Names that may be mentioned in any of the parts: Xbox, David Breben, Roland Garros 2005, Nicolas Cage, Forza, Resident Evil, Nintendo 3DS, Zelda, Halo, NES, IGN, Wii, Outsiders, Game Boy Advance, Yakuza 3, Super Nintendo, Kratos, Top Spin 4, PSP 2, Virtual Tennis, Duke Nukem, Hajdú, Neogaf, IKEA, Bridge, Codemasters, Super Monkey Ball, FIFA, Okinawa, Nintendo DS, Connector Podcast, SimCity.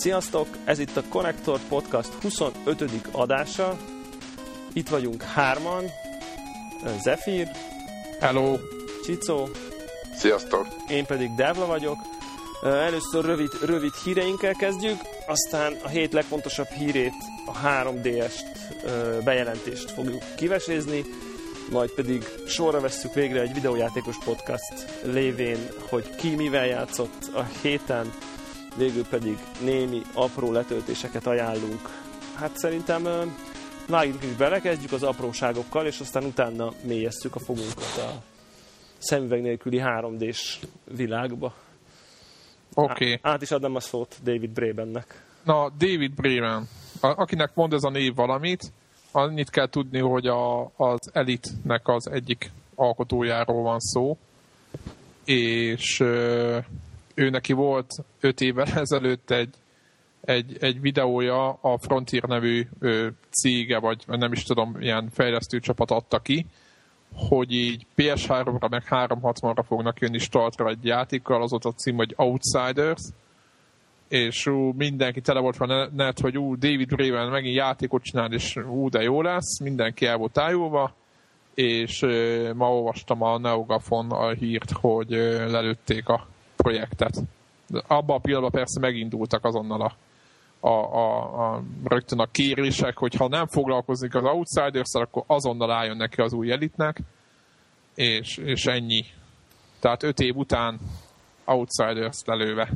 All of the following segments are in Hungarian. Sziasztok! Ez itt a Connector Podcast 25. adása. Itt vagyunk hárman. Zephyr. Hello! Csicó. Sziasztok! Én pedig Devla vagyok. Először rövid híreinkkel kezdjük, aztán a hét legfontosabb hírét, a 3DS bejelentést fogjuk kivesézni, majd pedig sorra vesszük végre egy videójátékos podcast lévén, hogy ki mivel játszott a héten, végül pedig némi apró letöltéseket ajánlunk. Hát szerintem vágjunk is bele, kezdjük az apróságokkal, és aztán utána mélyesszük a fogunkat a szemüveg nélküli 3D-s világba. Okay. Át is adnám a szót David Brebennek. Na, David Breben. Akinek mond ez a név valamit, annyit kell tudni, hogy az Elite-nek az egyik alkotójáról van szó, és ő neki volt 5 évvel ezelőtt egy videója, a Frontier nevű cége, vagy nem is tudom, ilyen fejlesztő csapat adta ki, hogy így PS3-ra meg 360-ra fognak jönni startra egy játékkal, az ott a cím, hogy Outsiders, és mindenki tele volt a net, hogy David Breben megint játékot csinál, és de jó lesz, mindenki el volt ájulva, és ma olvastam a Neogafon a hírt, hogy lelőtték a projektet. De abban a pillanatban persze megindultak azonnal rögtön a kérések, hogy ha nem foglalkozik az Outsiders-szel, akkor azonnal álljon neki az új Elite-nek, és ennyi. Tehát 5 év után Outsiders lelőve.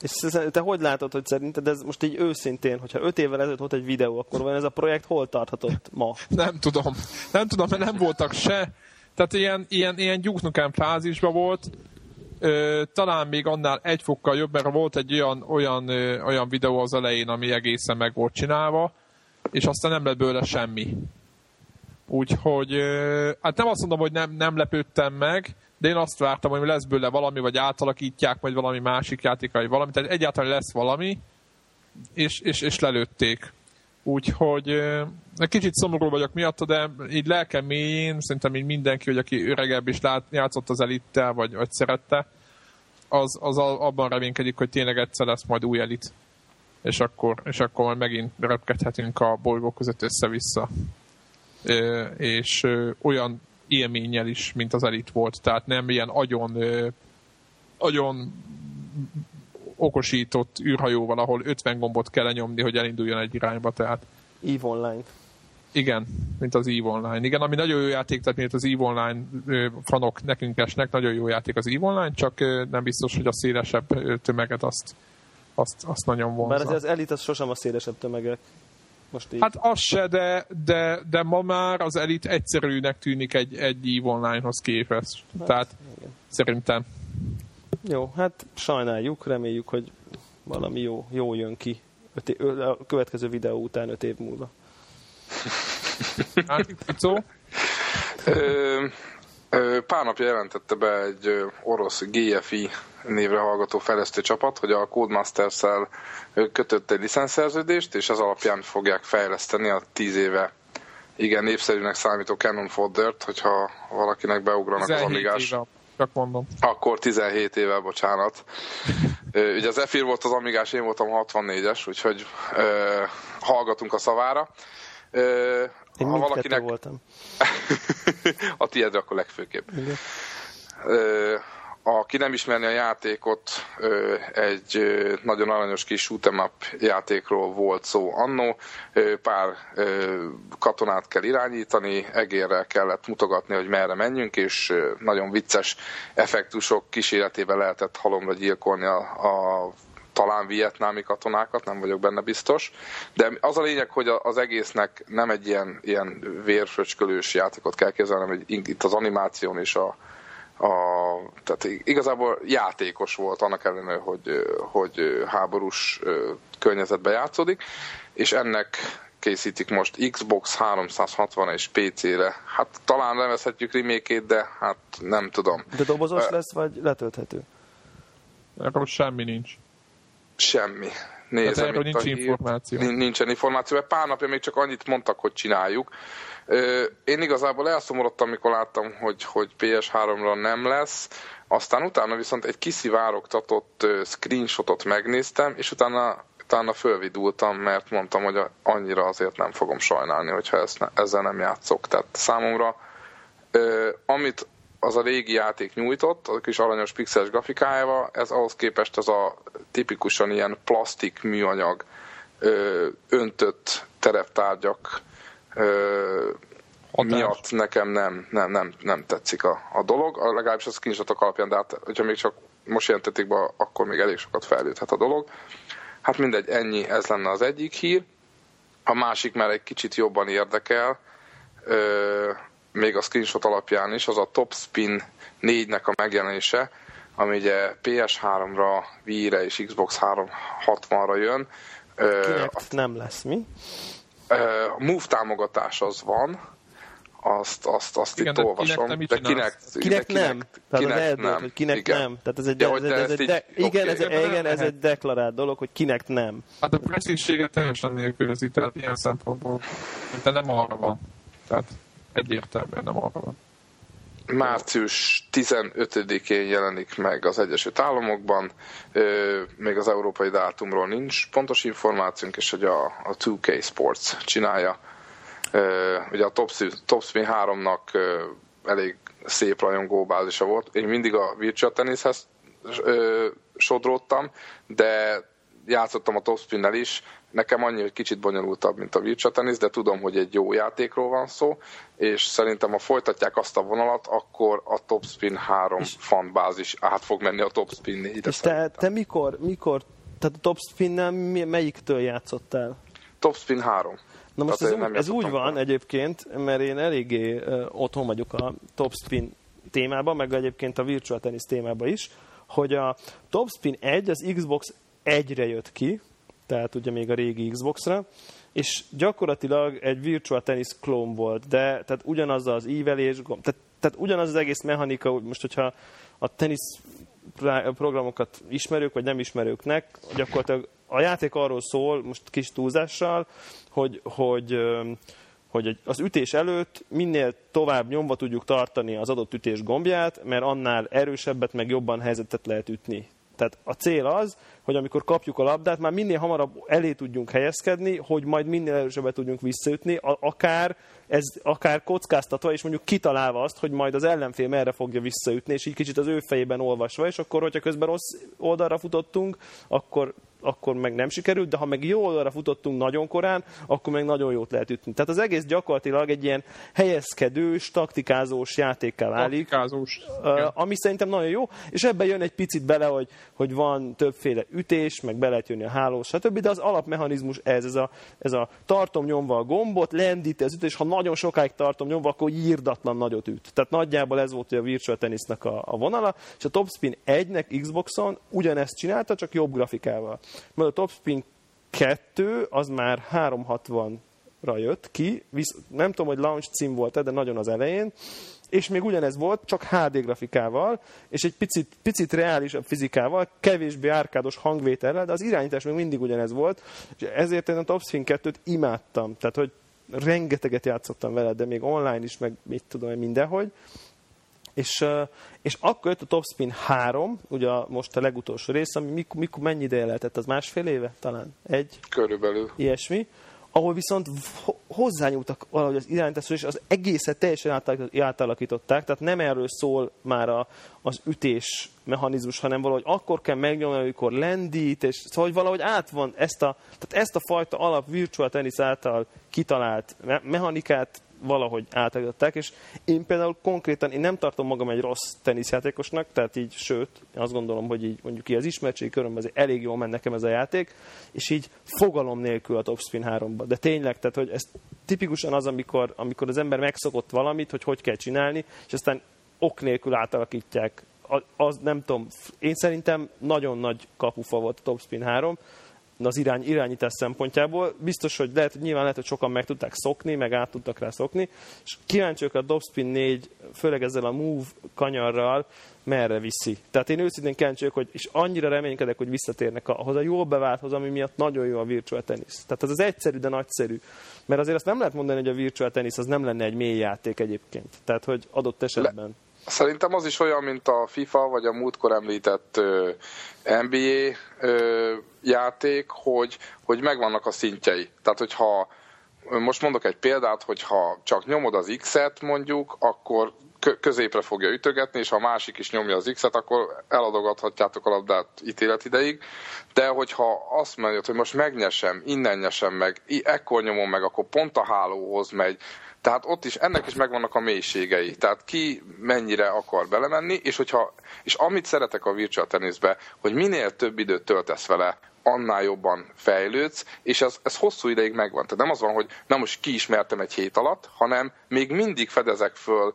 És te hogy látod, hogy szerinted ez most így őszintén, hogyha 5 évvel ezelőtt volt egy videó, akkor van ez a projekt hol tarthatott ma? Nem tudom, mert nem voltak se. Tehát ilyen Duke Nukem fázisban volt, talán még annál egy fokkal jobb, mert volt egy olyan videó az elején, ami egészen meg volt csinálva, és aztán nem lett bőle semmi. Úgyhogy, hát nem azt mondom, hogy nem lepődtem meg, de én azt vártam, hogy lesz bőle valami, vagy átalakítják, vagy valami másik játékai valami, tehát egyáltalán lesz valami, és lelőtték. Úgyhogy kicsit szomorú vagyok miatta, de így lelkem mélyén, szerintem így mindenki, hogy aki öregebb is játszott az Elite-tel, vagy szerette, az abban reménykedik, hogy tényleg egyszer lesz majd új Elite. És akkor majd megint repkedhetünk a bolygók között össze-vissza. És olyan élménnyel is, mint az Elite volt. Tehát nem ilyen agyon okosított űrhajóval, ahol 50 gombot kell lenyomni, hogy elinduljon egy irányba, tehát... EVE Online. Igen, mint az EVE Online. Igen, ami nagyon jó játék, tehát mint az EVE Online fanok nekünk esnek, nagyon jó játék az EVE Online, csak nem biztos, hogy a szélesebb tömeget azt nagyon vonza. Mert az Elite az sosem a szélesebb tömegek. Most így. Hát az se, de ma már az Elite egyszerűnek tűnik egy EVE Online-hoz képest. Hát, tehát igen. Szerintem... Jó, hát sajnáljuk, reméljük, hogy valami jó jön ki a következő videó után 5 év múlva. Pár napja jelentette be egy orosz GFI névre hallgató fejlesztő csapat, hogy a Codemasters-szel kötött egy licenszerződést, és ez alapján fogják fejleszteni a 10 éve igen népszerűnek számító Cannon Fodder-t, hogyha valakinek beugranak az amigás... Akkor 17 éve, bocsánat. Ugye az Zephyr volt az amigás, én voltam 64-es, úgyhogy hallgatunk a szavára. Én ha valakinek... voltam. A tiédre akkor legfőképp. Aki nem ismerni a játékot, egy nagyon aranyos kis shoot'em up játékról volt szó annó. Pár katonát kell irányítani, egérrel kellett mutogatni, hogy merre menjünk, és nagyon vicces effektusok kíséretével lehetett halomra gyilkolni a talán vietnámi katonákat, nem vagyok benne biztos. De az a lényeg, hogy az egésznek nem egy ilyen vérfröcskölős játékot kell képzelni, hanem itt az animáción és tehát igazából játékos volt annak ellenére, hogy háborús környezetben játszódik, és ennek készítik most Xbox 360 és PC-re. Hát talán nevezhetjük remake-ét, de hát nem tudom. De dobozos lesz, vagy letölthető? Erről semmi nincs. Semmi. Nézem, hát erről nincs információ. Nincsen információ, mert pár napja még csak annyit mondtak, hogy csináljuk. Én igazából elszomorodtam, amikor láttam, hogy PS3-ra nem lesz, aztán utána viszont egy kiszivárogtatott screenshotot megnéztem, és utána fölvidultam, mert mondtam, hogy annyira azért nem fogom sajnálni, hogyha ezzel nem játszok. Tehát számomra, amit az a régi játék nyújtott, a kis aranyos pixeles grafikájával, ez ahhoz képest az a tipikusan ilyen plastik műanyag öntött tereptárgyak miatt nekem nem tetszik a dolog, legalábbis a screenshotok alapján, de hát, hogyha még csak most jelentették be, akkor még elég sokat fejlődhet a dolog. Hát mindegy, ennyi, ez lenne az egyik hír. A másik már egy kicsit jobban érdekel, még a screenshot alapján is, az a Top Spin 4-nek a megjelenése, ami ugye PS3-ra, Wii-re és Xbox 360-ra jön. Kinect nem lesz, mi? A Move támogatás az van, azt igen, itt de olvasom. Kinect nem. Tehát ez egy deklarált dolog, hogy Kinect nem. Hát a presztízsége teljesen nélkülözi, tehát ilyen szempontból. De nem arra van. Tehát egyértelműen nem arra van. Március 15-én jelenik meg az Egyesült Államokban, még az európai dátumról nincs pontos információnk, és hogy a 2K Sports csinálja. Ugye a Topspin 3-nak elég szép rajongóbázisa volt. Én mindig a Virtual Tennishez sodródtam, de játszottam a Topspinnel is. Nekem annyi, hogy kicsit bonyolultabb, mint a Virtual Tennis, de tudom, hogy egy jó játékról van szó, és szerintem ha folytatják azt a vonalat, akkor a Topspin 3 fanbázis át fog menni a Topspin 4-re. És te mikor, tehát a Topspinnel melyiktől játszottál? Topspin 3. Na most ez úgy van egyébként, mert én eléggé otthon vagyok a Topspin témában, meg egyébként a Virtual Tennis témában is, hogy a Topspin 1 az Xbox 1-re jött ki, tehát ugye még a régi Xbox-ra, és gyakorlatilag egy Virtual Tennis klón volt, de tehát ugyanaz az ívelés, tehát ugyanaz az egész mechanika, most hogyha a tenisz programokat ismerők, vagy nem ismerőknek, gyakorlatilag a játék arról szól, most kis túlzással, hogy az ütés előtt minél tovább nyomva tudjuk tartani az adott ütés gombját, mert annál erősebbet, meg jobban helyzetet lehet ütni. Tehát a cél az, hogy amikor kapjuk a labdát, már minél hamarabb elé tudjunk helyezkedni, hogy majd minél erősebbet tudjunk visszaütni, akár kockáztatva, és mondjuk kitalálva azt, hogy majd az ellenfél merre fogja visszaütni, és így kicsit az ő fejében olvasva, és akkor, hogyha közben rossz oldalra futottunk, akkor meg nem sikerült, de ha meg jó oldalra futottunk nagyon korán, akkor meg nagyon jót lehet ütni. Tehát az egész gyakorlatilag egy ilyen helyezkedős, taktikázós játékká válik. Taktikázós. Ami szerintem nagyon jó, és ebben jön egy picit bele, hogy van többféle ütés, meg be lehet jönni a hálós, stb., de az alapmechanizmus ez a tartom nyomva a gombot, lendíti az ütés, ha nagyon sokáig tartom nyomva, akkor írdatlan nagyot üt. Tehát nagyjából ez volt a Virtual Tennisnek a vonala, és a Topspin 1-nek Xboxon ugyanezt csinálta, csak jobb grafikával. Mert a Topspin 2 az már 360-ra jött ki, nem tudom, hogy launch cím volt, de nagyon az elején, és még ugyanez volt, csak HD grafikával, és egy picit reálisabb fizikával, kevésbé árkádos hangvétellel, de az irányítás még mindig ugyanez volt, és ezért én a Topspin 2-t imádtam. Tehát, hogy rengeteget játszottam vele, de még online is, meg mit tudom, mindenhogy. És akkor jött a Topspin 3, ugye most a legutolsó rész, ami mikor mennyi ideje lehetett, az másfél éve talán? Egy? Körülbelül. Ilyesmi. Ahol viszont hozzányúltak valahogy az irányításhoz, és az egészet teljesen átalakították, tehát nem erről szól már az ütés mechanizmus, hanem valahogy akkor kell megnyomni, amikor lendít, és szóval hogy valahogy át van tehát ezt a fajta alap Virtual Tennis által kitalált mechanikát valahogy átalakították, és én például konkrétan, én nem tartom magam egy rossz teniszjátékosnak, tehát így, sőt, azt gondolom, hogy így mondjuk így az ismertségi körömben azért elég jól ment nekem ez a játék, és így fogalom nélkül a Topspin 3-ba. De tényleg, tehát, hogy ez tipikusan az, amikor az ember megszokott valamit, hogy kell csinálni, és aztán ok nélkül átalakítják. Az nem tudom, én szerintem nagyon nagy kapufa volt a Topspin 3, az irányítás szempontjából. Biztos, hogy nyilván lehet, hogy sokan meg tudták szokni, meg át tudtak rá szokni, és kíváncsiak a Topspin 4, főleg ezzel a Move kanyarral, merre viszi. Tehát én őszintén kíváncsiak, hogy és annyira reménykedek, hogy visszatérnek ahhoz a jól beválthoz, ami miatt nagyon jó a Virtual Tennis. Tehát ez az egyszerű, de nagyszerű. Mert azért azt nem lehet mondani, hogy a Virtual Tennis az nem lenne egy mély játék egyébként. Tehát, hogy adott esetben. Szerintem az is olyan, mint a FIFA, vagy a múltkor említett NBA játék, hogy megvannak a szintjei. Tehát, hogyha most mondok egy példát, hogyha csak nyomod az X-et mondjuk, akkor középre fogja ütögetni, és ha a másik is nyomja az X-et, akkor eladogathatjátok a labdát ítélet ideig. De hogyha azt mondod, hogy most megnyesem, innen nyesem meg, ekkor nyomom meg, akkor pont a hálóhoz megy. Tehát ott is, ennek is megvannak a mélységei. Tehát ki mennyire akar belemenni, és amit szeretek a virtual teniszbe, hogy minél több időt töltesz vele, annál jobban fejlődsz, és ez hosszú ideig megvan. Tehát nem az van, hogy na most kiismertem egy hét alatt, hanem még mindig fedezek föl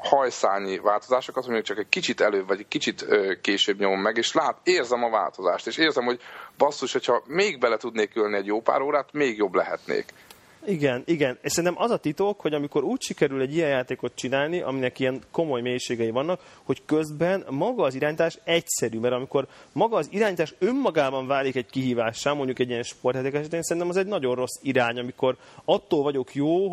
hajszányi változásokat, hogy csak egy kicsit előbb, vagy egy kicsit később nyomom meg, és érzem a változást, és érzem, hogy basszus, hogyha még bele tudnék ülni egy jó pár órát, még jobb lehetnék. Igen, igen. És szerintem az a titok, hogy amikor úgy sikerül egy ilyen játékot csinálni, aminek ilyen komoly mélységei vannak, hogy közben maga az irányítás egyszerű, mert amikor maga az irányítás önmagában válik egy kihívássá, mondjuk egy ilyen sportjáték esetén, szerintem az egy nagyon rossz irány, amikor attól vagyok jó,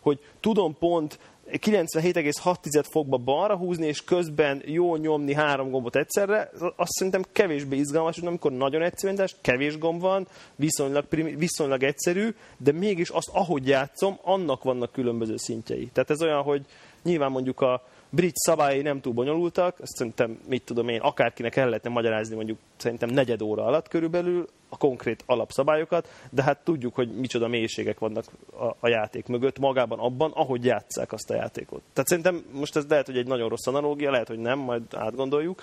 hogy tudom pont 97,6 fokba balra húzni, és közben jó nyomni 3 gombot egyszerre, azt szerintem kevésbé izgalmas, hogy amikor nagyon egyszerűen, tehát kevés gomb van, viszonylag egyszerű, de mégis azt, ahogy játszom, annak vannak különböző szintjei. Tehát ez olyan, hogy nyilván mondjuk a bridge szabályai nem túl bonyolultak, azt szerintem, mit tudom én, akárkinek el lehetne magyarázni mondjuk szerintem negyed óra alatt körülbelül a konkrét alapszabályokat, de hát tudjuk, hogy micsoda mélységek vannak a játék mögött, magában abban, ahogy játsszák azt a játékot. Tehát szerintem most ez lehet, hogy egy nagyon rossz analógia, lehet, hogy nem, majd átgondoljuk,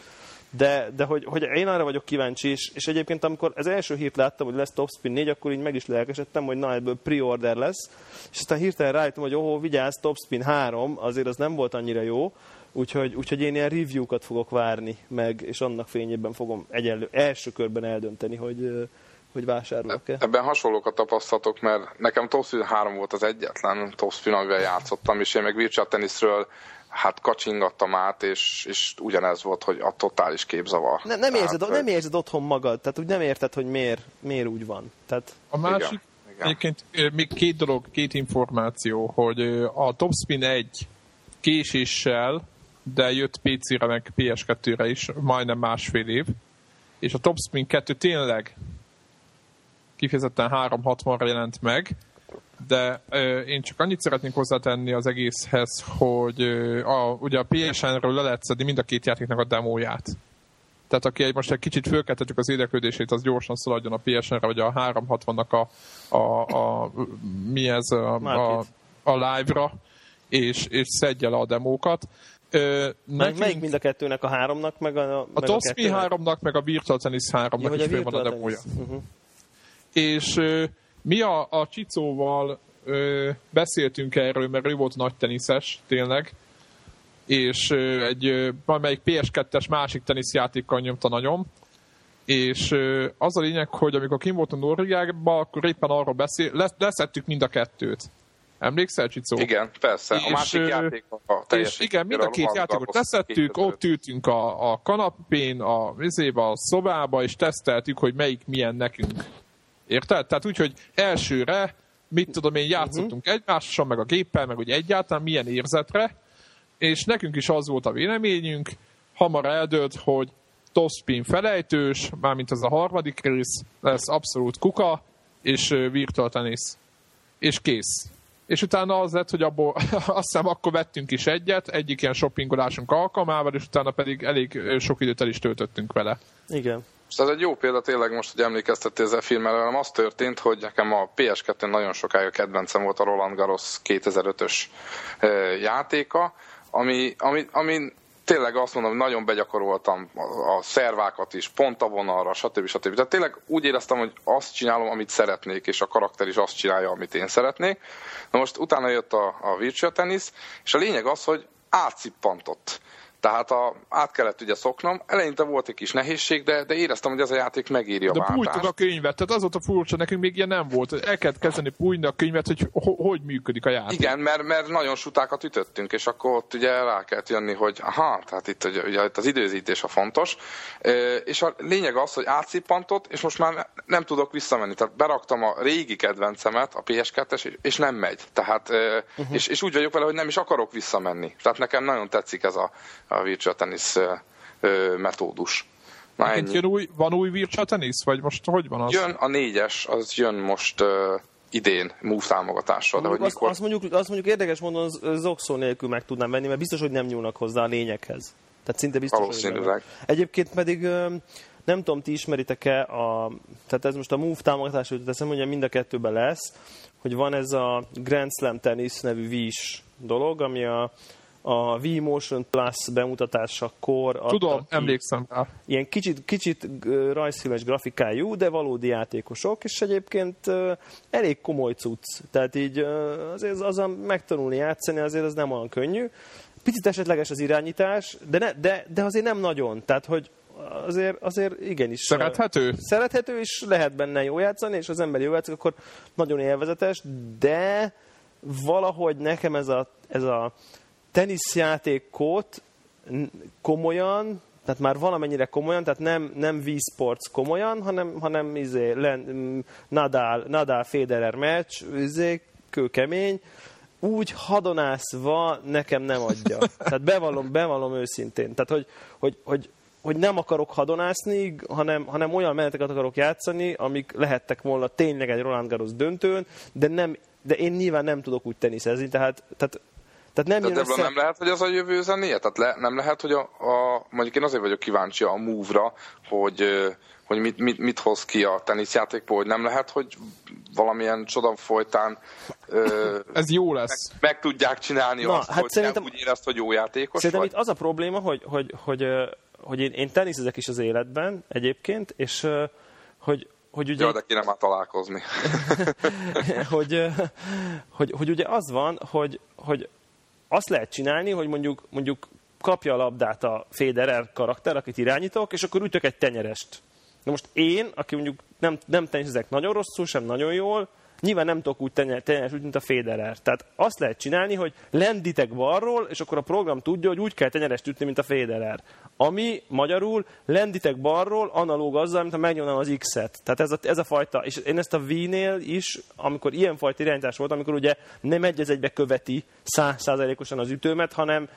de hogy én arra vagyok kíváncsi, és egyébként amikor az első hírt láttam, hogy lesz Topspin 4, akkor így meg is lelkesedtem, hogy na, ebből pre-order lesz, és aztán hirtelen rájöttem, hogy vigyázz, Topspin 3, azért az nem volt annyira jó, úgyhogy én ilyen review-kat fogok várni meg, és annak fényében fogom első körben eldönteni, hogy vásárolok-e. Ebben hasonlókat tapasztalatok, mert nekem Topspin 3 volt az egyetlen Topspin, amivel játszottam, és én meg Virtual Tennisről kacsingattam át, és ugyanez volt, hogy a totális képzavar. Nem érzed otthon magad, tehát úgy nem érted, hogy miért úgy van. Tehát... A másik, igen. Egyébként még két információ, hogy a Topspin 1 késéssel, de jött PC-re meg PS2-re is, majdnem másfél év, és a Topspin 2 tényleg kifejezetten 360-ra jelent meg, de én csak annyit szeretnék hozzátenni az egészhez, hogy ugye a PSN-ről le lehet szedni mind a két játéknak a demóját. Tehát aki most egy kicsit fölkeltetjük az érdeklődését, az gyorsan szaladjon a PSN-re, vagy a 360-nak a live-ra, és szedje le a demókat. Melyik mind a kettőnek, a háromnak, meg a Topspin 3-nak, meg a Virtual Tennis 3-nak is fő van a demója. Uh-huh. És... mi a Csicóval beszéltünk erről, mert ő volt nagy teniszes, tényleg, és valamelyik PS2-es másik teniszjátékkal nyomta nagyon, és az a lényeg, hogy amikor kim volt a Norvégiában, akkor éppen arról leszettük mind a kettőt. Emlékszel, Csicó? Igen, persze, a másik játék a teljes. Igen, mind a két játékot leszettük, ott ültünk a kanapén, a szobába, és teszteltük, hogy melyik milyen nekünk. Érted? Tehát úgy, hogy elsőre, mit tudom én, játszottunk egymással, meg a géppel, meg hogy egyáltalán milyen érzetre, és nekünk is az volt a véleményünk, hamar eldőlt, hogy Topspin felejtős, mármint az a harmadik rész, lesz abszolút kuka, és Virtual Tennis. És kész. És utána az lett, hogy abból, azt hiszem, akkor vettünk is egyik ilyen shoppingolásunk alkalmával, és utána pedig elég sok időt el is töltöttünk vele. Igen. És ez egy jó példa tényleg most, hogy emlékeztettél Zephyr, mert velem az történt, hogy nekem a PS2-n nagyon sokáig a kedvencem volt a Roland Garros 2005-ös játéka, ami tényleg azt mondom, nagyon begyakoroltam a szervákat is, pont a vonalra, stb. Tehát tényleg úgy éreztem, hogy azt csinálom, amit szeretnék, és a karakter is azt csinálja, amit én szeretnék. Na most utána jött a Virtual Tennis, és a lényeg az, hogy átszippantott. Tehát át kellett ugye szoknom, eleinte volt egy kis nehézség, de éreztem, hogy ez a játék megírja a váltást. De pújtad a könyvet, tehát az volt a furcsa, nekünk még ilyen nem volt. El kellett kezdeni pújni a könyvet, hogy hogy működik a játék. Igen, mert nagyon sutákat ütöttünk, és akkor ott ugye rá kellett jönni, hogy aha, tehát itt ugye az időzítés a fontos. És a lényeg az, hogy átszippantott, és most már nem tudok visszamenni. Tehát beraktam a régi kedvencemet, a PS2-es, és nem megy. Tehát, és úgy vagyok vele, hogy nem is akarok visszamenni. Tehát nekem nagyon tetszik ez a Virtual Tennis metódus. Na ennyi. Van új Virtual Tennis? Vagy most hogy van az? Jön a 4-es, az jön most idén Move támogatással. De hogy mikor... azt mondjuk érdekes mondom, Zoxo nélkül meg tudnám venni, mert biztos, hogy nem nyúlnak hozzá a lényeghez. Tehát szinte biztos, valószínűleg. Egyébként pedig nem tudom, ti ismeritek-e, tehát ez most a Move támogatás, hogy teszem, hogy mind a kettőben lesz, hogy van ez a Grand Slam Tennis nevű Wii-s dolog, ami a Wii Motion Plus bemutatásakor... Tudom, emlékszem rá. Ilyen kicsit rajzfilmes grafikájú, de valódi játékosok, és egyébként elég komoly cucc. Tehát így azért azon megtanulni játszani, azért az nem olyan könnyű. Picit esetleges az irányítás, de azért nem nagyon. Tehát, hogy azért igenis... Szerethető, és lehet benne jó játszani, és az ember jó játszik, akkor nagyon élvezetes, de valahogy nekem ez a teniszjátékot komolyan, tehát már valamennyire komolyan, tehát nem Wii Sports komolyan, hanem Nadal-Federer meccs, kőkemény, úgy hadonászva nekem nem adja. Tehát bevallom őszintén. Tehát, hogy nem akarok hadonászni, hanem olyan meneteket akarok játszani, amik lehettek volna tényleg egy Roland Garros döntőn, de én nyilván nem tudok úgy teniszezni, tehát nem ebből nem lehet, hogy az a jövő zenéje? Tehát nem lehet, hogy mondjuk én azért vagyok kíváncsi a Move-ra, hogy mit hoz ki a teniszjátékból, hogy nem lehet, hogy valamilyen csoda folytán ez jó lesz. Meg tudják csinálni hogy úgy érezt, hogy jó játékos. Szerintem itt az a probléma, hogy én teniszezek is az életben egyébként, és hogy ugye... Jaj, de kéne már találkozni. hogy ugye az van, hogy azt lehet csinálni, hogy mondjuk kapja a labdát a Federer karakter, akit irányítok, és akkor ütök egy tenyerest. Na most én, aki mondjuk nem teniszezek nagyon rosszul, sem nagyon jól, nyilván nem tudok úgy tenyerest ütni, mint a Federer. Tehát azt lehet csinálni, hogy lendítek balról, és akkor a program tudja, hogy úgy kell tenyerest ütni, mint a Federer. Ami magyarul lendítek balról, analóg azzal, mint ha megnyomnám az X-et. Tehát ez a fajta, és én ezt a V-nél is, amikor ilyenfajta irányítás volt, amikor ugye nem egy-egybe követi 100%-osan az ütőmet, hanem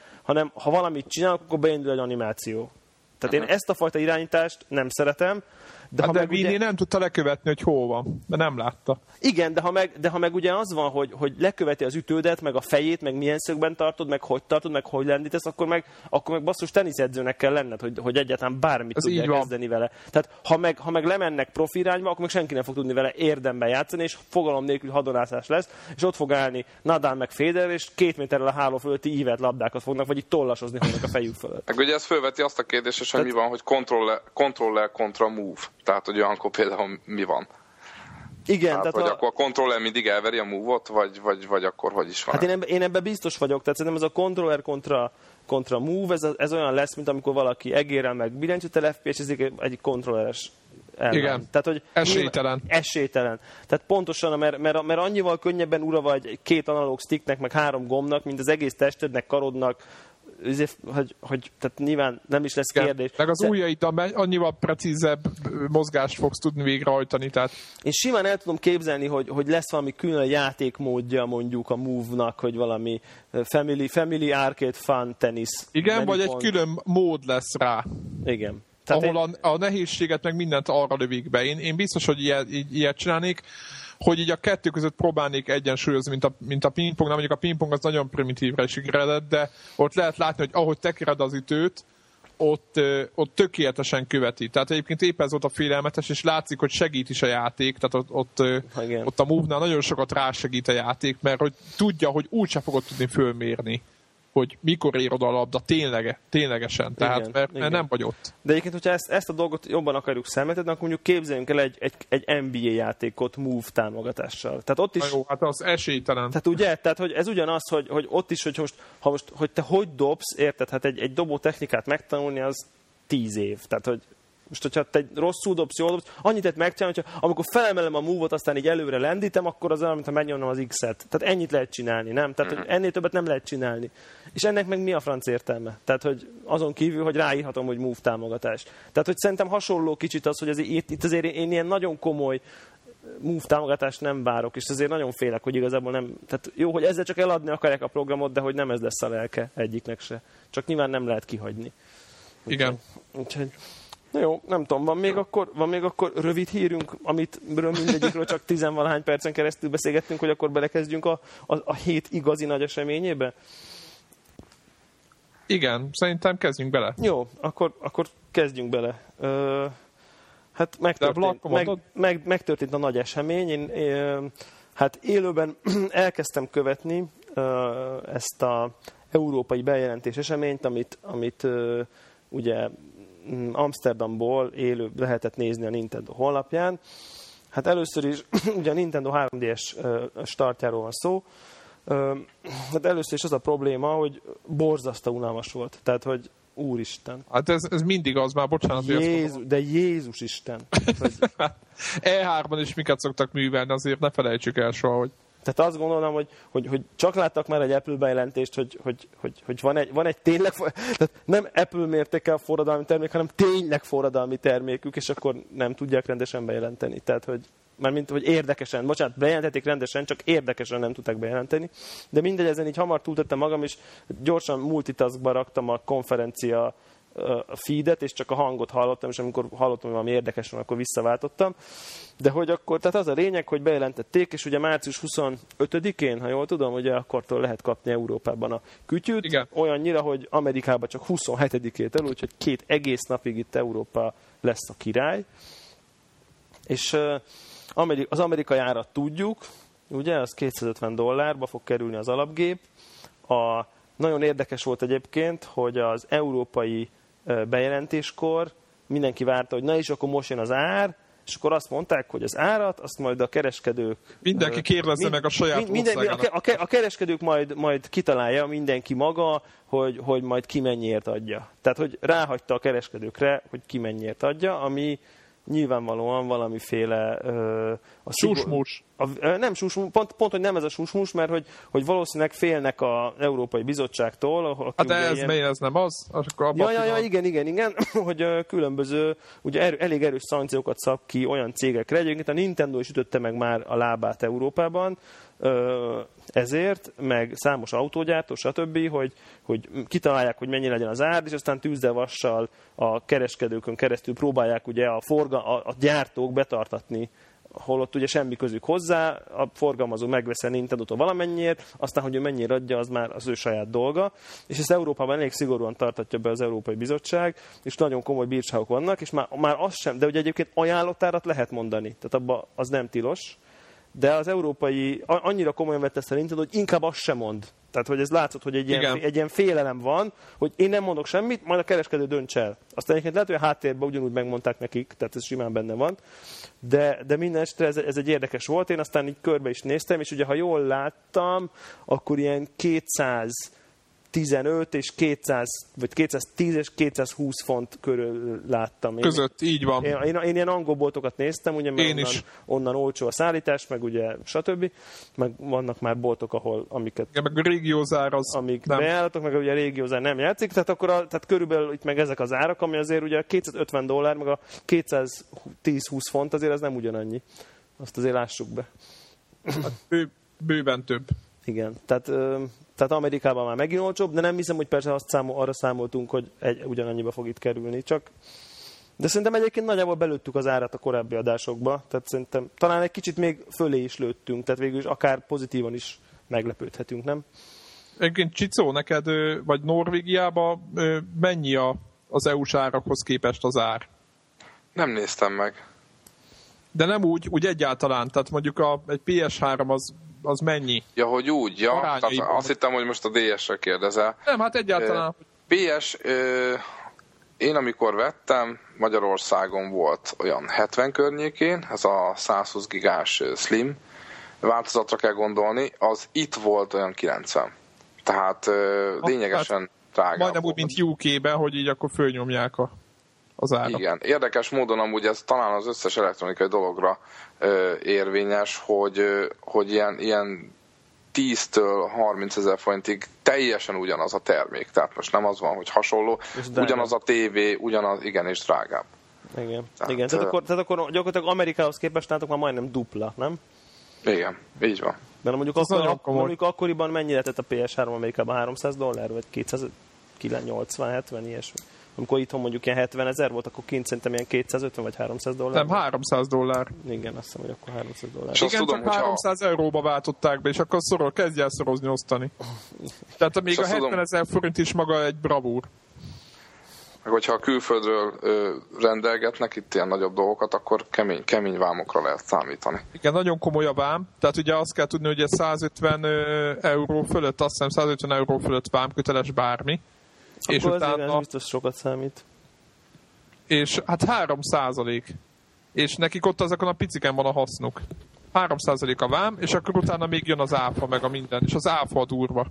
ha valamit csinálok, akkor beindul egy animáció. Tehát én ezt a fajta irányítást nem szeretem. De hát Vini ugye... nem tudta lekövetni, hogy hol van, de nem látta. Igen, de ha meg ugye az van, hogy leköveti az ütődet, meg a fejét, meg milyen szögben tartod, meg hogy lendítesz, akkor meg basszus teniszedzőnek kell lenned, hogy egyáltalán bármit tudja kezdeni vele. Tehát ha meg lemennek profi irányba, akkor meg senki nem fog tudni vele érdemben játszani, és fogalom nélkül hadonászás lesz, és ott fog állni Nadal meg Federer, és 2 méterrel a háló fölötti ívelt labdákat fognak, vagy itt tollasozni fognak a fejük fölött. Meg ugye ez fölveti azt a kérdést, hogy mi van, hogy controller kontra move. Tehát, hogy olyankor például mi van? Igen. Hát, tehát akkor a controller mindig elveri a move-ot, vagy akkor hogy is van? Hát én ebben biztos vagyok. Tehát szerintem ez a controller kontra move, ez olyan lesz, mint amikor valaki egérrel meg billentyűtel FPS-ezik egy kontrolleres ellen. Igen, tehát, hogy esélytelen. Tehát pontosan, mert annyival könnyebben ura vagy 2 analóg sticknek, meg 3 gombnak, mint az egész testednek, karodnak, tehát nyilván nem is lesz kérdés. Meg az ujjaiddal annyival precízebb mozgást fogsz tudni végrehajtani. Tehát. Én simán el tudom képzelni, hogy lesz valami külön játékmódja mondjuk a Move-nak, hogy valami family arcade fun tenisz. Igen, vagy pont. Egy külön mód lesz rá. Igen. Tehát ahol a nehézséget meg mindent arra lövik be. Én biztos, hogy ilyet csinálnék, hogy így a kettő között próbálnék egyensúlyozni, mint a pingpong. Nem mondjuk a pingpong az nagyon primitívre is igreledett, de ott lehet látni, hogy ahogy tekered az ütőt, ott tökéletesen követi. Tehát egyébként épp ez volt a félelmetes, és látszik, hogy segít is a játék, tehát ott a Move-nál nagyon sokat rásegít a játék, mert hogy tudja, hogy úgysem fogod tudni fölmérni. hogy mikor ér oda a labda ténylegesen, tehát igen, mert nem vagy ott. De egyébként, hogyha ezt a dolgot jobban akarjuk szemléltetni, akkor mondjuk képzeljünk el egy NBA játékot Move támogatással. Tehát ott is... Jó, hát az esélytelen. Tehát ugye, hogy ez ugyanaz, hogy ott is, hogy most hogy te hogy dobsz, érted? Hát egy dobó technikát megtanulni az 10 év. Tehát, hogy most, hogyha te rosszul dobsz, jól dobsz, annyit lehet megcsinálni, hogyha amikor felemelem a move-ot, aztán így előre lendítem, akkor az olyan, mintha megnyomnom az X-et. Tehát ennyit lehet csinálni, nem? Tehát, hogy ennél többet nem lehet csinálni. És ennek meg mi a franc értelme? Tehát, hogy azon kívül, hogy ráírhatom, hogy move támogatás. Tehát, hogy szerintem hasonló kicsit az, hogy itt azért én ilyen nagyon komoly move támogatást nem várok, és azért nagyon félek, hogy igazából nem... Tehát jó, hogy ezzel csak eladni akarják a programot, de hogy nem ez lesz a lelke egyiknek se. Csak nyilván nem lehet kihagyni. Igen. Úgyhogy... Na jó, nem tudom, van még akkor rövid hírünk, amitről mindegyikről csak 10-valahány percen keresztül beszélgettünk, hogy akkor belekezdjünk a hét igazi nagy eseményébe? Igen, szerintem kezdjünk bele. Jó, akkor kezdjünk bele. Hát megtörtént a nagy esemény. Én hát élőben elkezdtem követni ezt az európai bejelentés eseményt, amit ugye... Amsterdamból élő lehetett nézni a Nintendo honlapján. Hát először is ugye a Nintendo 3DS startjáról van szó. Hát először is az a probléma, hogy borzasztó unalmas volt. Tehát, hogy úristen. Hát ez mindig az, már bocsánat. De Jézus Isten. E3-ban is miket szoktak művelni, azért ne felejtsük el soha, hogy... Tehát azt gondolom, hogy csak láttak már egy Apple bejelentést, hogy van egy tényleg, tehát nem Apple mértékkel forradalmi termék, hanem tényleg forradalmi termékük, és akkor nem tudják rendesen bejelenteni. Tehát, hogy mármint, hogy érdekesen, bocsánat, bejelentették rendesen, csak érdekesen nem tudták bejelenteni. De mindegy, ezen így hamar túltettem magam, és gyorsan multitaskba raktam a konferencia feedet, és csak a hangot hallottam, és amikor hallottam, hogy valami érdekes van, akkor visszaváltottam. De hogy akkor, tehát az a lényeg, hogy bejelentették, és ugye március 25-én, ha jól tudom, ugye akkortól lehet kapni Európában a kütyűt. Igen. Olyannyira, hogy Amerikában csak 27-től, úgyhogy 2 egész napig itt Európa lesz a király. És az amerikai árat tudjuk, ugye, az $250-ba fog kerülni az alapgép. Nagyon érdekes volt egyébként, hogy az európai bejelentéskor mindenki várta, hogy na és akkor most jön az ár, és akkor azt mondták, hogy az árat, azt majd a kereskedők... Mindenki kérdezze meg a saját országának. A kereskedők majd kitalálja mindenki maga, hogy majd ki mennyiért adja. Tehát, hogy ráhagyta a kereskedőkre, hogy ki mennyiért adja, ami nyilvánvalóan valamiféle... Susmus. Nem susmus, pont, hogy nem ez a susmus, mert hogy valószínűleg félnek az Európai Bizottságtól. Hát ez nem az? Igen, hogy különböző, ugye elég erős szankciókat szab ki olyan cégekre. Egyébként a Nintendo is ütötte meg már a lábát Európában, ezért, meg számos autógyártó, stb., hogy kitalálják, hogy mennyi legyen az ár, és aztán tűzdevassal a kereskedőkön keresztül próbálják ugye a gyártók betartatni, holott ugye semmi közük hozzá, a forgalmazó megveszi a Nintendo-tól valamennyiért, aztán, hogy ő mennyire adja, az már az ő saját dolga, és ezt Európában elég szigorúan tartatja be az Európai Bizottság, és nagyon komoly bírságok vannak, és már az sem, de ugye egyébként ajánlott árat lehet mondani, tehát abban az nem tilos, de az európai annyira komolyan vette ezt a Nintendo, hogy inkább azt sem mond. Tehát, hogy ez látszott, hogy egy ilyen félelem van, hogy én nem mondok semmit, majd a kereskedő dönts el. Aztán egyébként lehet, hogy a háttérben ugyanúgy megmondták nekik, tehát ez simán benne van. De minden esetre ez egy érdekes volt. Én aztán így körbe is néztem, és ugye ha jól láttam, akkor ilyen 215 és 200, vagy 210 és 220 font körül láttam. Között, így van. Én ilyen angol boltokat néztem, ugye, mert onnan olcsó a szállítás, meg ugye stb. Meg vannak már boltok, ahol amiket... Igen, meg a régiózár az amik nem. Beállhatok, meg ugye a régiózár nem játszik, tehát akkor tehát körülbelül itt meg ezek az árak, ami azért ugye a $250, meg a 210-20 font azért az nem ugyanannyi. Azt azért lássuk be. Hát bőven több. Igen, tehát Amerikában már megint olcsóbb, de nem hiszem, hogy persze arra számoltunk, hogy ugyanannyiba fog itt kerülni, csak... De szerintem egyébként nagyjából belőttük az árat a korábbi adásokba, tehát szerintem talán egy kicsit még fölé is lőttünk, tehát végül is akár pozitívan is meglepődhetünk, nem? Egyébként Csicó, neked vagy Norvégiában mennyi az EU-s árakhoz képest az ár? Nem néztem meg. De nem úgy egyáltalán, tehát mondjuk egy PS3 az az mennyi? Ja, hogy úgy, ja. Tehát azt hittem, hogy most a DS-re kérdezel. Nem, hát egyáltalán. Én amikor vettem, Magyarországon volt olyan 70 környékén, ez a 120 gigás slim változatra kell gondolni, az itt volt olyan 90. Tehát lényegesen drágább. Majdnem úgy, mint UK-ben, hogy így akkor fölnyomják az árat. Igen, érdekes módon amúgy ez talán az összes elektronikai dologra érvényes, hogy ilyen 10-től 30 000 forintig teljesen ugyanaz a termék. Tehát most nem az van, hogy hasonló, ugyanaz a tévé, ugyanaz, igen, és drágább. Igen, igen. Tehát akkor gyakorlatilag Amerikához képest nálatok már majdnem dupla, nem? Igen, így van. De mondjuk akkoriban mennyi lehetett a PS3 Amerikában? $300 vagy 280-70, ilyesmi? Amikor itthon mondjuk ilyen 70 000 volt, akkor kint szerintem ilyen $250 vagy $300. Nem, $300. Igen, azt hiszem, hogy akkor $300. És igen, tudom, csak €300 váltották be, és akkor kezdj el szorozni, osztani. Tehát még a 70 000 forint is maga egy bravúr. Meg hogyha a külföldről rendelgetnek itt ilyen nagyobb dolgokat, akkor kemény vámokra lehet számítani. Igen, nagyon komoly a vám. Tehát ugye azt kell tudni, hogy 150 euró fölött, azt hiszem 150 euró fölött vámköteles bármi. Akkor és utána biztos sokat számít. És hát 3%. És nekik ott azokon a piciken van a hasznuk. 3% a vám, és akkor utána még jön az áfa meg a minden. És az áfa a durva.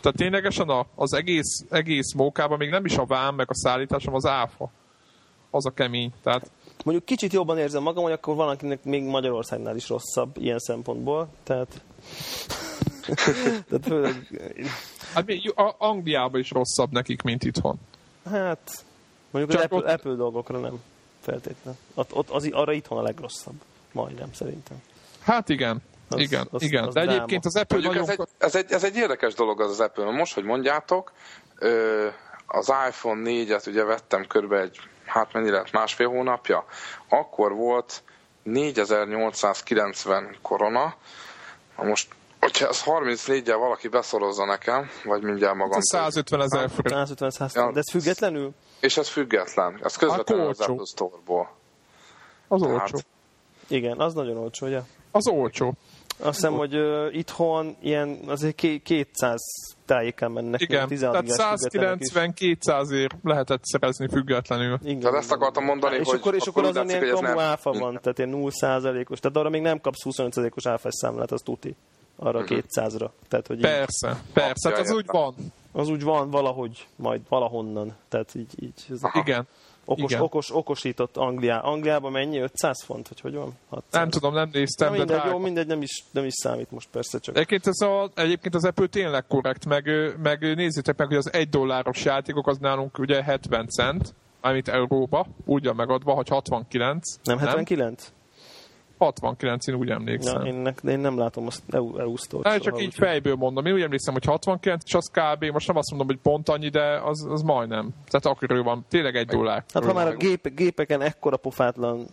Tehát ténylegesen az egész mókában még nem is a vám meg a szállítás, hanem az áfa. Az a kemény. Tehát mondjuk kicsit jobban érzem magam, hogy akkor valakinek még Magyarországnál is rosszabb ilyen szempontból. Tehát hát még Angliában is rosszabb nekik, mint itthon. Hát, mondjuk csak az Apple dolgokra nem feltétlen. Arra itthon a legrosszabb. Majdnem, szerintem. Hát igen. Igen. Az de dráma. Egyébként az Apple mondjuk nagyon... Ez egy érdekes dolog az Apple. Most, hogy mondjátok, az iPhone 4-et ugye vettem körülbelül másfél hónapja. Akkor volt 4890 korona. Most hogyha ez 34-jel valaki beszorozza nekem, vagy mindjárt magam. Ez 150 000 forint. 150-100 000. Ja. De ez függetlenül? És ez független. Ez közvetlenül az Apple Store-ból. Az olcsó. Igen, az nagyon olcsó, ugye? Az olcsó. Azt hiszem, hogy itthon ilyen azért 200 tájéken mennek. Igen, tehát 190-200-ért lehetett szerezni függetlenül. Igen, tehát ezt akartam mondani, hogy... És akkor azon ilyen kamu áfa van, tehát ilyen 0%-os. Tehát arra még nem kapsz 25%-os áfás számlát, az tuti. Arra 200-ra. Tehát, hogy persze. Hát az úgy van. Az úgy van valahogy, majd valahonnan. Tehát így. Igen. Okosított Angliában mennyi? 500 font, vagy hogy van? 600. Nem tudom, nem néztem. Mindegy, nem is számít most persze csak. Egyébként az Apple tényleg korrekt, meg nézzétek meg, hogy az $1-os játékok az nálunk ugye 70 cent, amit Európa, úgy van megadva, hogy 69. Nem 79? 69, én úgy emlékszem. Ja, én nem látom azt EU Store-t. Csak így fejből mondom. Én úgy emlékszem, hogy 69, és az kb. Most nem azt mondom, hogy pont annyi, de az majdnem. Tehát akkor van, tényleg $1. Hát ha már a gépeken ekkora pofátlan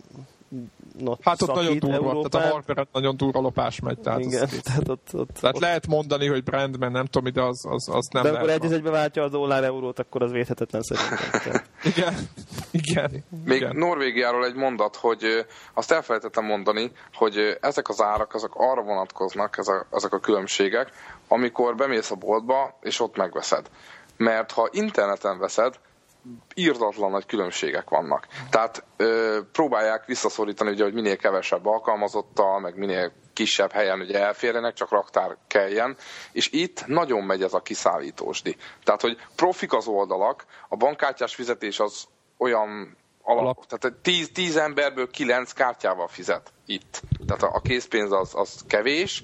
hát ott nagyon durva, tehát a hardware nagyon durva lopás megy. Tehát igen, tehát ott lehet mondani, hogy brand, mert nem tudom, ide az nem de lehet. De akkor egybe váltja az $-eurót, akkor az védhetetlen szerintem. Igen. Még Norvégiáról egy mondat, hogy azt elfelejtettem mondani, hogy ezek az árak, azok arra vonatkoznak, ezek a különbségek, amikor bemész a boltba, és ott megveszed. Mert ha interneten veszed, írdatlan nagy különbségek vannak. Tehát próbálják visszaszorítani, ugye, hogy minél kevesebb alkalmazottal, meg minél kisebb helyen ugye elférjenek, csak raktár kelljen, és itt nagyon megy ez a kiszállítósdi. Tehát, hogy profik az oldalak, a bankkártyás fizetés az olyan alap. Tehát 10 emberből 9 kártyával fizet itt. Tehát a készpénz az kevés,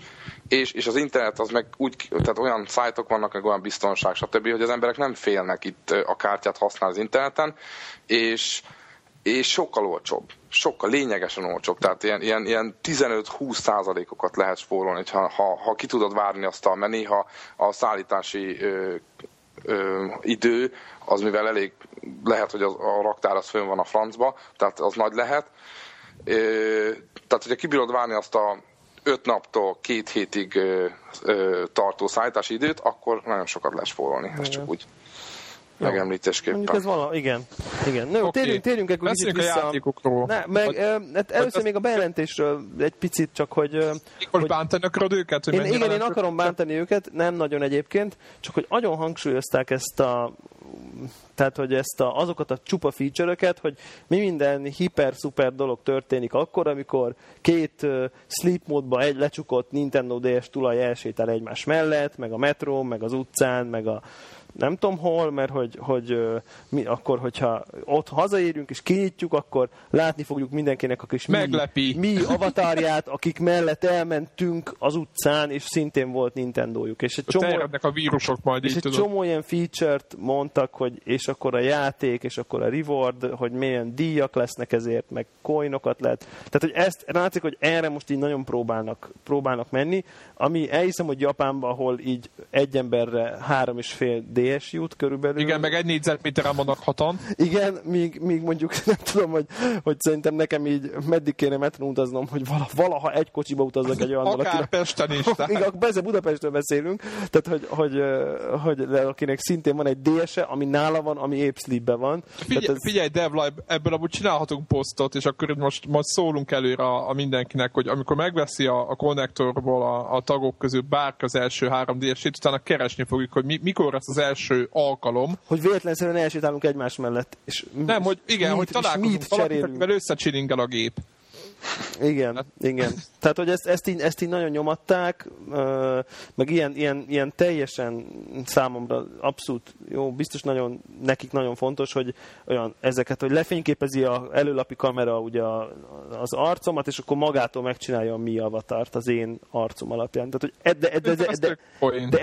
és az internet az meg úgy, tehát olyan szájtok vannak, meg olyan biztonság, stb., hogy az emberek nem félnek itt a kártyát használni az interneten, és sokkal olcsóbb. Sokkal lényegesen olcsóbb. Tehát ilyen 15-20%-okat lehet spórolni, ha ki tudod várni azt a menni, ha a szállítási idő, az mivel elég lehet, hogy a raktár az fönn van a francba, tehát az nagy lehet. Tehát, hogyha kibírod várni azt a 5 naptól 2 hétig tartó szállítási időt, akkor nagyon sokat lesz spórolni. Ez csak úgy megemlítésképpen. Mondjuk ez valami, igen. No, okay. Térjünk egy kicsit vissza. A játékokról. Először még a bejelentésről egy picit csak, hogy... Mikor bántani akarod őket? Én akarom bántani őket, nem nagyon egyébként, csak hogy nagyon hangsúlyozták ezt a... Tehát, hogy azokat a csupa feature-öket, hogy mi minden hiper-szuper dolog történik akkor, amikor két sleep módba egy lecsukott Nintendo DS tulaj elsétál egymás mellett, meg a metró, meg az utcán, meg a nem tudom hol, mert hogy mi akkor, hogyha ott hazaérünk és kinyitjuk, akkor látni fogjuk mindenkinek a kis mi avatarját, akik mellett elmentünk az utcán, és szintén volt Nintendójuk. És egy csomó, a vírusok majd és egy csomó ilyen feature-t mondtak, hogy és akkor a játék, és akkor a reward, hogy milyen díjak lesznek ezért, meg coinokat lehet. Tehát, hogy ezt látszik, hogy erre most így nagyon próbálnak menni, ami elhiszem, hogy Japánban, ahol így egy emberre 3,5 DS jut körülbelül. Igen, meg egy négyzetméteren vannak hatan. Igen, míg mondjuk nem tudom, hogy szerintem nekem így meddig kéne metron utaznom, hogy valaha egy kocsiba utazzak egy olyan valaki. Akár Pesten is. Igen, Budapestről beszélünk, tehát hogy akinek szintén van egy DS-e, ami nála van, ami épp sleepben van. Figyelj, DevLive, ebből amúgy csinálhatunk posztot, és akkor most szólunk előre a mindenkinek, hogy amikor megveszi a konnektorból a tagok közül bárki az első 3 DS-ét, utána keresni fogjuk, hogy mikor lesz az első alkalom. Hogy véletlenszerűen elsétálunk egymás mellett. És nem, hogy igen, hogy találkozunk valakit, akivel összecsilingel a gép. Igen. Tehát, hogy ezt így nagyon nyomatták, meg ilyen teljesen számomra abszolút jó, biztos nagyon, nekik nagyon fontos, hogy olyan ezeket, hogy lefényképezi a előlapi kamera ugye az arcomat, és akkor magától megcsinálja a mi avatart az én arcom alapján. Tehát, hogy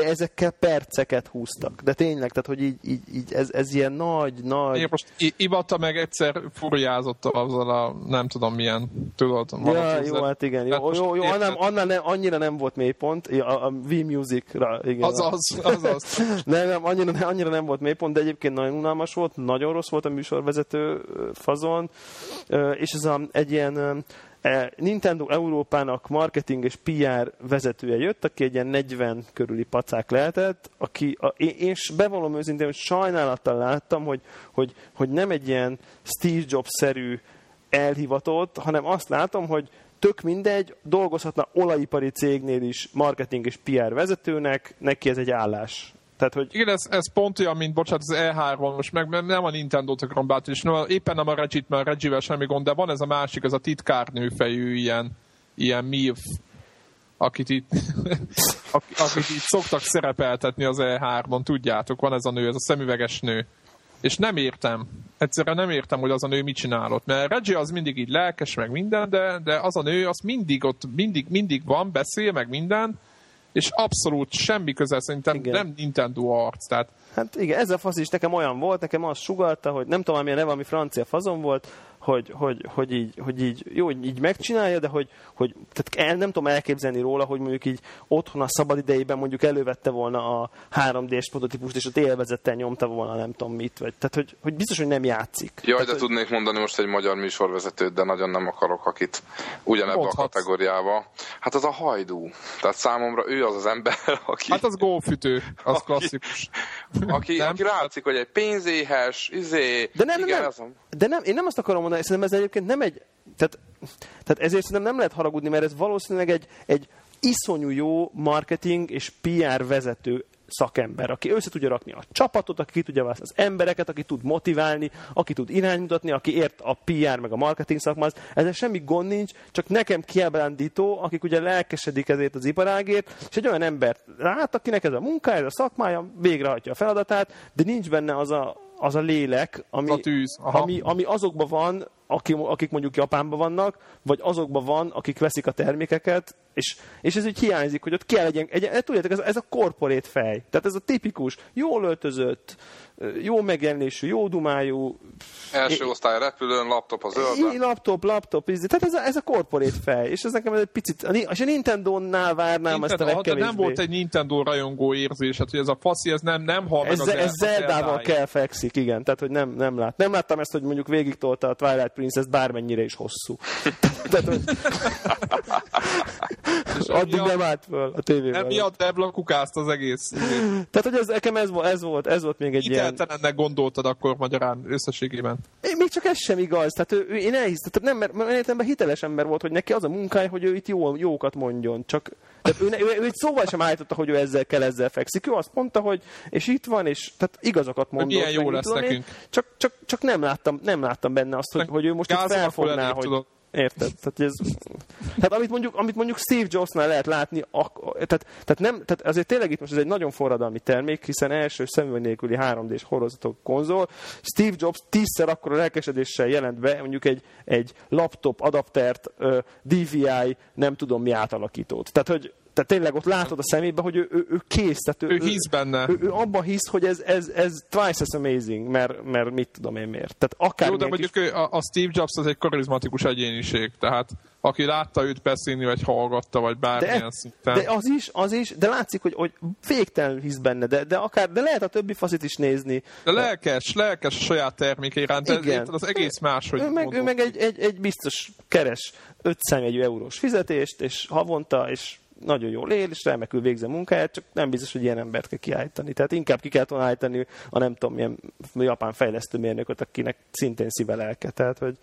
ezekkel perceket húztak. De tényleg, tehát, hogy így ez ilyen nagy... Én most ivatta meg egyszer furjázott azzal a nem tudom mi tudod, ja, jó, hát igen. Jó, annál nem, annyira nem volt mélypont, a Wii Music-ra. Igen, azaz. nem, annyira nem volt mélypont, de egyébként nagyon unalmas volt, nagyon rossz volt a műsorvezető fazon, és ez egy ilyen Nintendo Európának marketing és PR vezetője jött, aki egy ilyen 40 körüli pacák lehetett, aki, és bevallom őszintén, hogy sajnálattal láttam, hogy nem egy ilyen Steve Jobs-szerű elhivatott, hanem azt látom, hogy tök mindegy, dolgozhatna olajipari cégnél is marketing és PR vezetőnek, neki ez egy állás. Tehát, hogy... Igen, ez pont olyan, mint az E3-on, most meg nem a Nintendo-t akarom bátor, és éppen nem a Reggie-t, mert a Reggie-vel semmi gond, de van ez a másik, ez a titkárnőfejű ilyen MILF, akit itt szoktak szerepeltetni az E3-on, tudjátok, van ez a nő, ez a szemüveges nő. És nem értem. Egyszerűen nem értem, hogy az a nő mit csinálott. Mert Reggie az mindig így lelkes, meg minden, de az a nő, az mindig ott, mindig van, beszél, meg minden, és abszolút semmi közel szerintem nem Nintendo arc. Tehát... Hát igen, ez a fasz is nekem olyan volt, nekem azt sugalta, hogy nem tudom, milyen neve, ami francia fazon volt, hogy így megcsinálja, de tehát nem tudom elképzelni róla, hogy mondjuk így otthon a szabad idejében mondjuk elővette volna a 3D-s prototípust, és ott élvezettel nyomta volna nem tudom mit, vagy tehát hogy biztos, hogy nem játszik. Jaj, tehát, de tudnék mondani most egy magyar műsorvezetőt, de nagyon nem akarok, akit ugyanebben a kategóriába. Hát az a Hajdú. Tehát számomra ő az az ember, aki... Hát az golfütő, az klasszikus. Aki látszik, hogy egy pénzéhes, De nem, én nem azt akarom mondani, szerintem ez egyébként nem egy... Tehát ezért szerintem nem lehet haragudni, mert ez valószínűleg egy iszonyú jó marketing és PR vezető szakember, aki össze tudja rakni a csapatot, aki tudja választani az embereket, aki tud motiválni, aki tud iránymutatni, aki ért a PR meg a marketing szakmához. Ezzel semmi gond nincs, csak nekem kiábrándító, akik ugye lelkesedik ezért az iparágért, és egy olyan embert lát, akinek ez a munkája, ez a szakmája, végrehajtja a feladatát, de nincs benne az a lélek, ami azokban van, akik mondjuk Japánban vannak, vagy azokban van, akik veszik a termékeket, és ez úgy hiányzik, hogy ott kell egy tudjátok, ez a korporét fej. Tehát ez a tipikus, jól öltözött, jó megjelenésű, jó dumájú... Első osztály repülőn, laptop az zöldben. Így, laptop, ízni. Tehát ez a korporét fej, és ez nekem egy picit... És a Nintendo-nál várnám ezt a legkevésbé. Nem volt egy Nintendo rajongó érzés, hogy ez a faszi, ez nem hal meg az Zeldával kell fekszik, igen. Tehát, hogy nem láttam ezt, hogy mondjuk végigtolta a Twilight Princess bármennyire is hosszú. Addig nem állt föl a tévében. Emiatt ebből kukázt az egész. Tehát, hogy nekem ez volt még egy ilyen... Hiteltelennek gondoltad akkor magyarán összességében. Még csak ez sem igaz. Tehát én elhiszem, mert hiteles ember volt, hogy neki az a munkája, hogy ő itt jókat mondjon. Csak ő egy szóval sem állította, hogy ő ezzel fekszik. Ő azt mondta, hogy és itt van, és tehát igazakat mondott. Milyen jó lesz nekünk. Csak nem láttam benne azt, hogy ő most itt felfogná, hogy... Érted? Tehát, amit mondjuk Steve Jobsnál lehet látni, tehát azért tényleg itt most ez egy nagyon forradalmi termék, hiszen első szemüveg nélküli 3D-s horozatok konzol. Steve Jobs 10-szer akkora lelkesedéssel jelent be mondjuk egy laptop adaptert, DVI, nem tudom mi átalakítót. Tehát tényleg ott látod a szemébe, hogy ő kész. Tehát ő hisz benne. Ő abban hisz, hogy ez twice as amazing, mert mit tudom én miért. Tehát akár jó, de mondjuk a Steve Jobs az egy karizmatikus egyéniség, tehát aki látta őt beszélni, vagy hallgatta, vagy bármilyen szinten. De az is, de látszik, hogy végtelenül hisz benne, de lehet a többi faszit is nézni. De lelkes a saját terméke iránt, az egész más, hogy ő meg egy biztos keres 500 eurós fizetést, és havonta, és nagyon jól él, és remekül végzi a munkáját, csak nem biztos, hogy ilyen embert kell kiállítani. Tehát inkább ki kell állítani a nem tudom milyen japán fejlesztőmérnököt, akinek szintén szíve lelke. Tehát, hogy...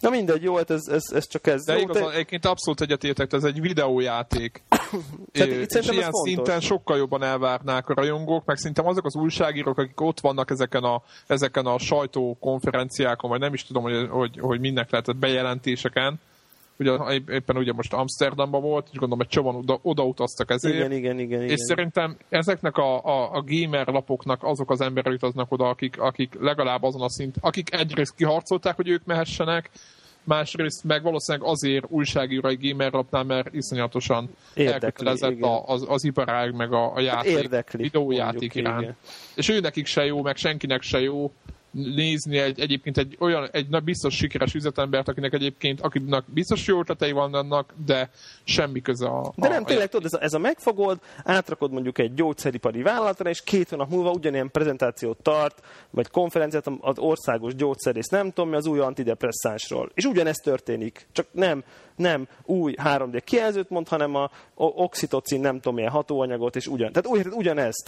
Na mindegy, jó, hát ez csak ez. De igazán, egyébként abszolút egyetértek, ez egy videójáték. És ilyen szinten sokkal jobban elvárnák a rajongók, meg szerintem azok az újságírók, akik ott vannak ezeken a sajtókonferenciákon, vagy nem is tudom, hogy mindnek lehetett bejelentéseken. Ugye, éppen ugye most Amsterdamban volt, és gondolom, hogy csomóan odautaztak ezért. Igen. És szerintem ezeknek a gamer lapoknak azok az emberek utaznak oda, akik legalább azon a szint, akik egyrészt kiharcolták, hogy ők mehessenek, másrészt meg valószínűleg azért újságírói gamer lapnál, mert iszonyatosan elkötelezett az iparág, meg a játék, videójáték iránt. És őnekik se jó, meg senkinek se jó nézni egy biztos sikeres üzletembert, akinek biztos jó ötletei vannak, de semmi köze a... De nem, tényleg tudod, ez a megfogod, átrakod mondjuk egy gyógyszeripari vállalatra, és 2 hónap múlva ugyanilyen prezentációt tart, vagy konferenciát az országos gyógyszerész, nem tudom, mi az új antidepresszánsról. És ugyanezt történik, csak nem új 3D kijelzőt mond, hanem a oxitocin, nem tudom milyen hatóanyagot, és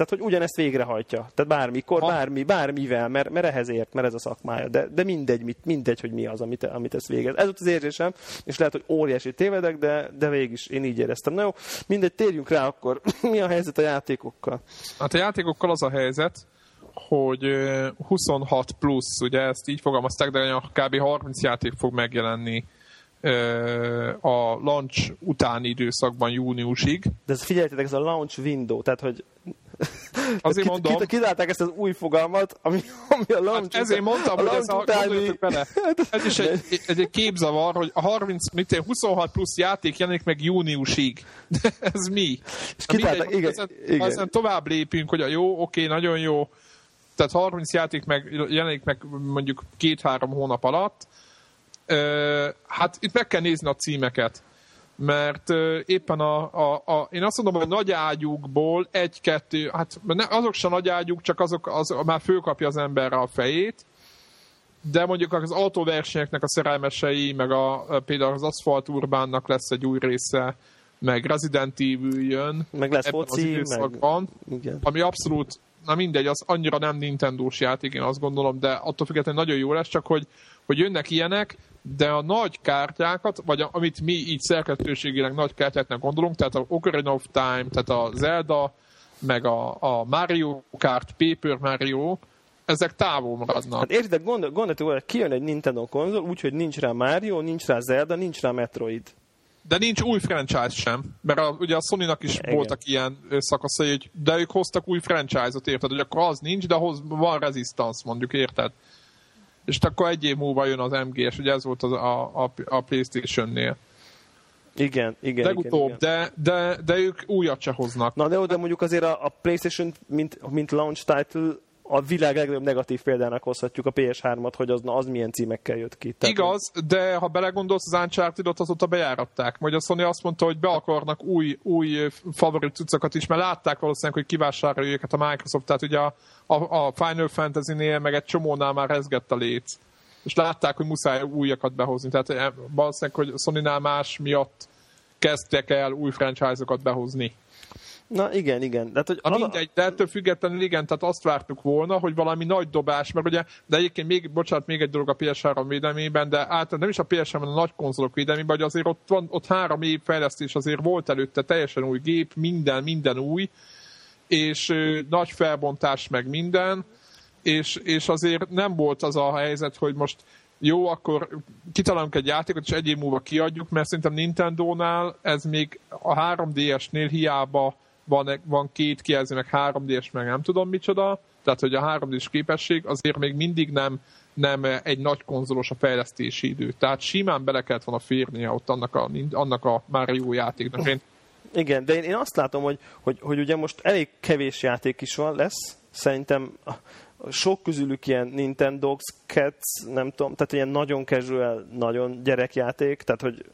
ugyanezt végrehajtja. Tehát bármikor, bármivel, mert ehhez ért, mert ez a szakmája, de mindegy, hogy mi az, amit ezt végez. Ez ott az érzésem, és lehet, hogy óriási tévedek, de végig is én így éreztem. Na jó, mindegy, térjünk rá akkor. Mi a helyzet a játékokkal? Hát a játékokkal az a helyzet, hogy 26 plusz, ugye ezt így fogalmazták, de kb. 30 játék fog megjelenni a launch utáni időszakban júniusig. De figyeljetek, ez a launch window, tehát hogy azért mondom... Kizárták ezt az új fogalmat, ami a launch... Hát ezért mondtam, hogy ez utáni... Ez is egy képzavar, hogy a 26 plusz játék jelenik meg júniusig. De ez mi? Igen. Aztán tovább lépünk, hogy a jó, oké, nagyon jó. Tehát 30 játék jelenik meg mondjuk 2-3 hónap alatt. Hát itt meg kell nézni a címeket, mert éppen én azt mondom, hogy nagy ágyúkból 1-2, hát azok sem nagy ágyúk, csak azok már fölkapja az emberre a fejét, de mondjuk az autóversenyeknek a szerelmesei, meg például az Asphalt Urbánnak lesz egy új része, meg Resident Evil jön, meg lesz ebben foci, az időszakban, ami abszolút, na mindegy, az annyira nem Nintendós játék, én azt gondolom, de attól függetlenül nagyon jó lesz, csak hogy jönnek ilyenek, de a nagy kártyákat, vagy amit mi így szerkesztőségének nagy kártyáknak gondolunk, tehát a Ocarina of Time, tehát a Zelda, meg a Mario Kart, Paper Mario, ezek távol maradnak. Hát érted, gondoljátok, hogy kijön egy Nintendo konzol, úgyhogy nincs rá Mario, nincs rá Zelda, nincs rá Metroid. De nincs új franchise sem, mert ugye a Sony-nak is voltak ilyen szakaszai, de ők hoztak új franchise-ot, érted, hogy akkor az nincs, de van Resistance, mondjuk, érted? És akkor 1 év múlva jön az MGS, ugye ez volt a PlayStation-nél. Igen. Legutóbb, igen. De ők újat se hoznak. Na de mondjuk azért a PlayStation mint launch title a világ legnagyobb negatív példának hozhatjuk a PS3-at, hogy az milyen címekkel jött ki. Tehát igaz, de ha belegondolsz, az Uncharted-ot azóta bejáratták. Majd a Sony azt mondta, hogy be akarnak új favorit cuccokat is, mert látták valószínűleg, hogy kivásárolja őket a Microsoft. Tehát ugye a Final Fantasy-nél meg egy csomónál már rezgett a léc. és látták, hogy muszáj újakat behozni. Tehát valószínűleg, hogy Sonynál más miatt kezdtek el új franchise-okat behozni. Na igen, igen. Tehát, hogy mindegy, de ettől függetlenül igen, tehát azt vártuk volna, hogy valami nagy dobás, mert ugye, de egyébként még, bocsánat, még egy dolog a PS3 védelmében, de általában nem is a PS3-ben, a nagy konzolok védelmében, hogy azért ott 3 év fejlesztés azért volt előtte, teljesen új gép, minden új, és nagy felbontás meg minden, és azért nem volt az a helyzet, hogy most jó, akkor kitalálunk egy játékot, és egy év múlva kiadjuk, mert szerintem Nintendónál ez még a 3DS-nél hiába van 2 kijelző, meg 3D-es, meg nem tudom micsoda, tehát hogy a 3D-s képesség azért még mindig nem egy nagy konzolos a fejlesztési idő. Tehát simán bele kellett volna férnie ott annak a már jó játéknak. Igen, de én azt látom, hogy ugye most elég kevés játék is lesz, szerintem sok közülük ilyen Nintendox, Cats, nem tudom, tehát ilyen nagyon casual, nagyon gyerekjáték, tehát hogy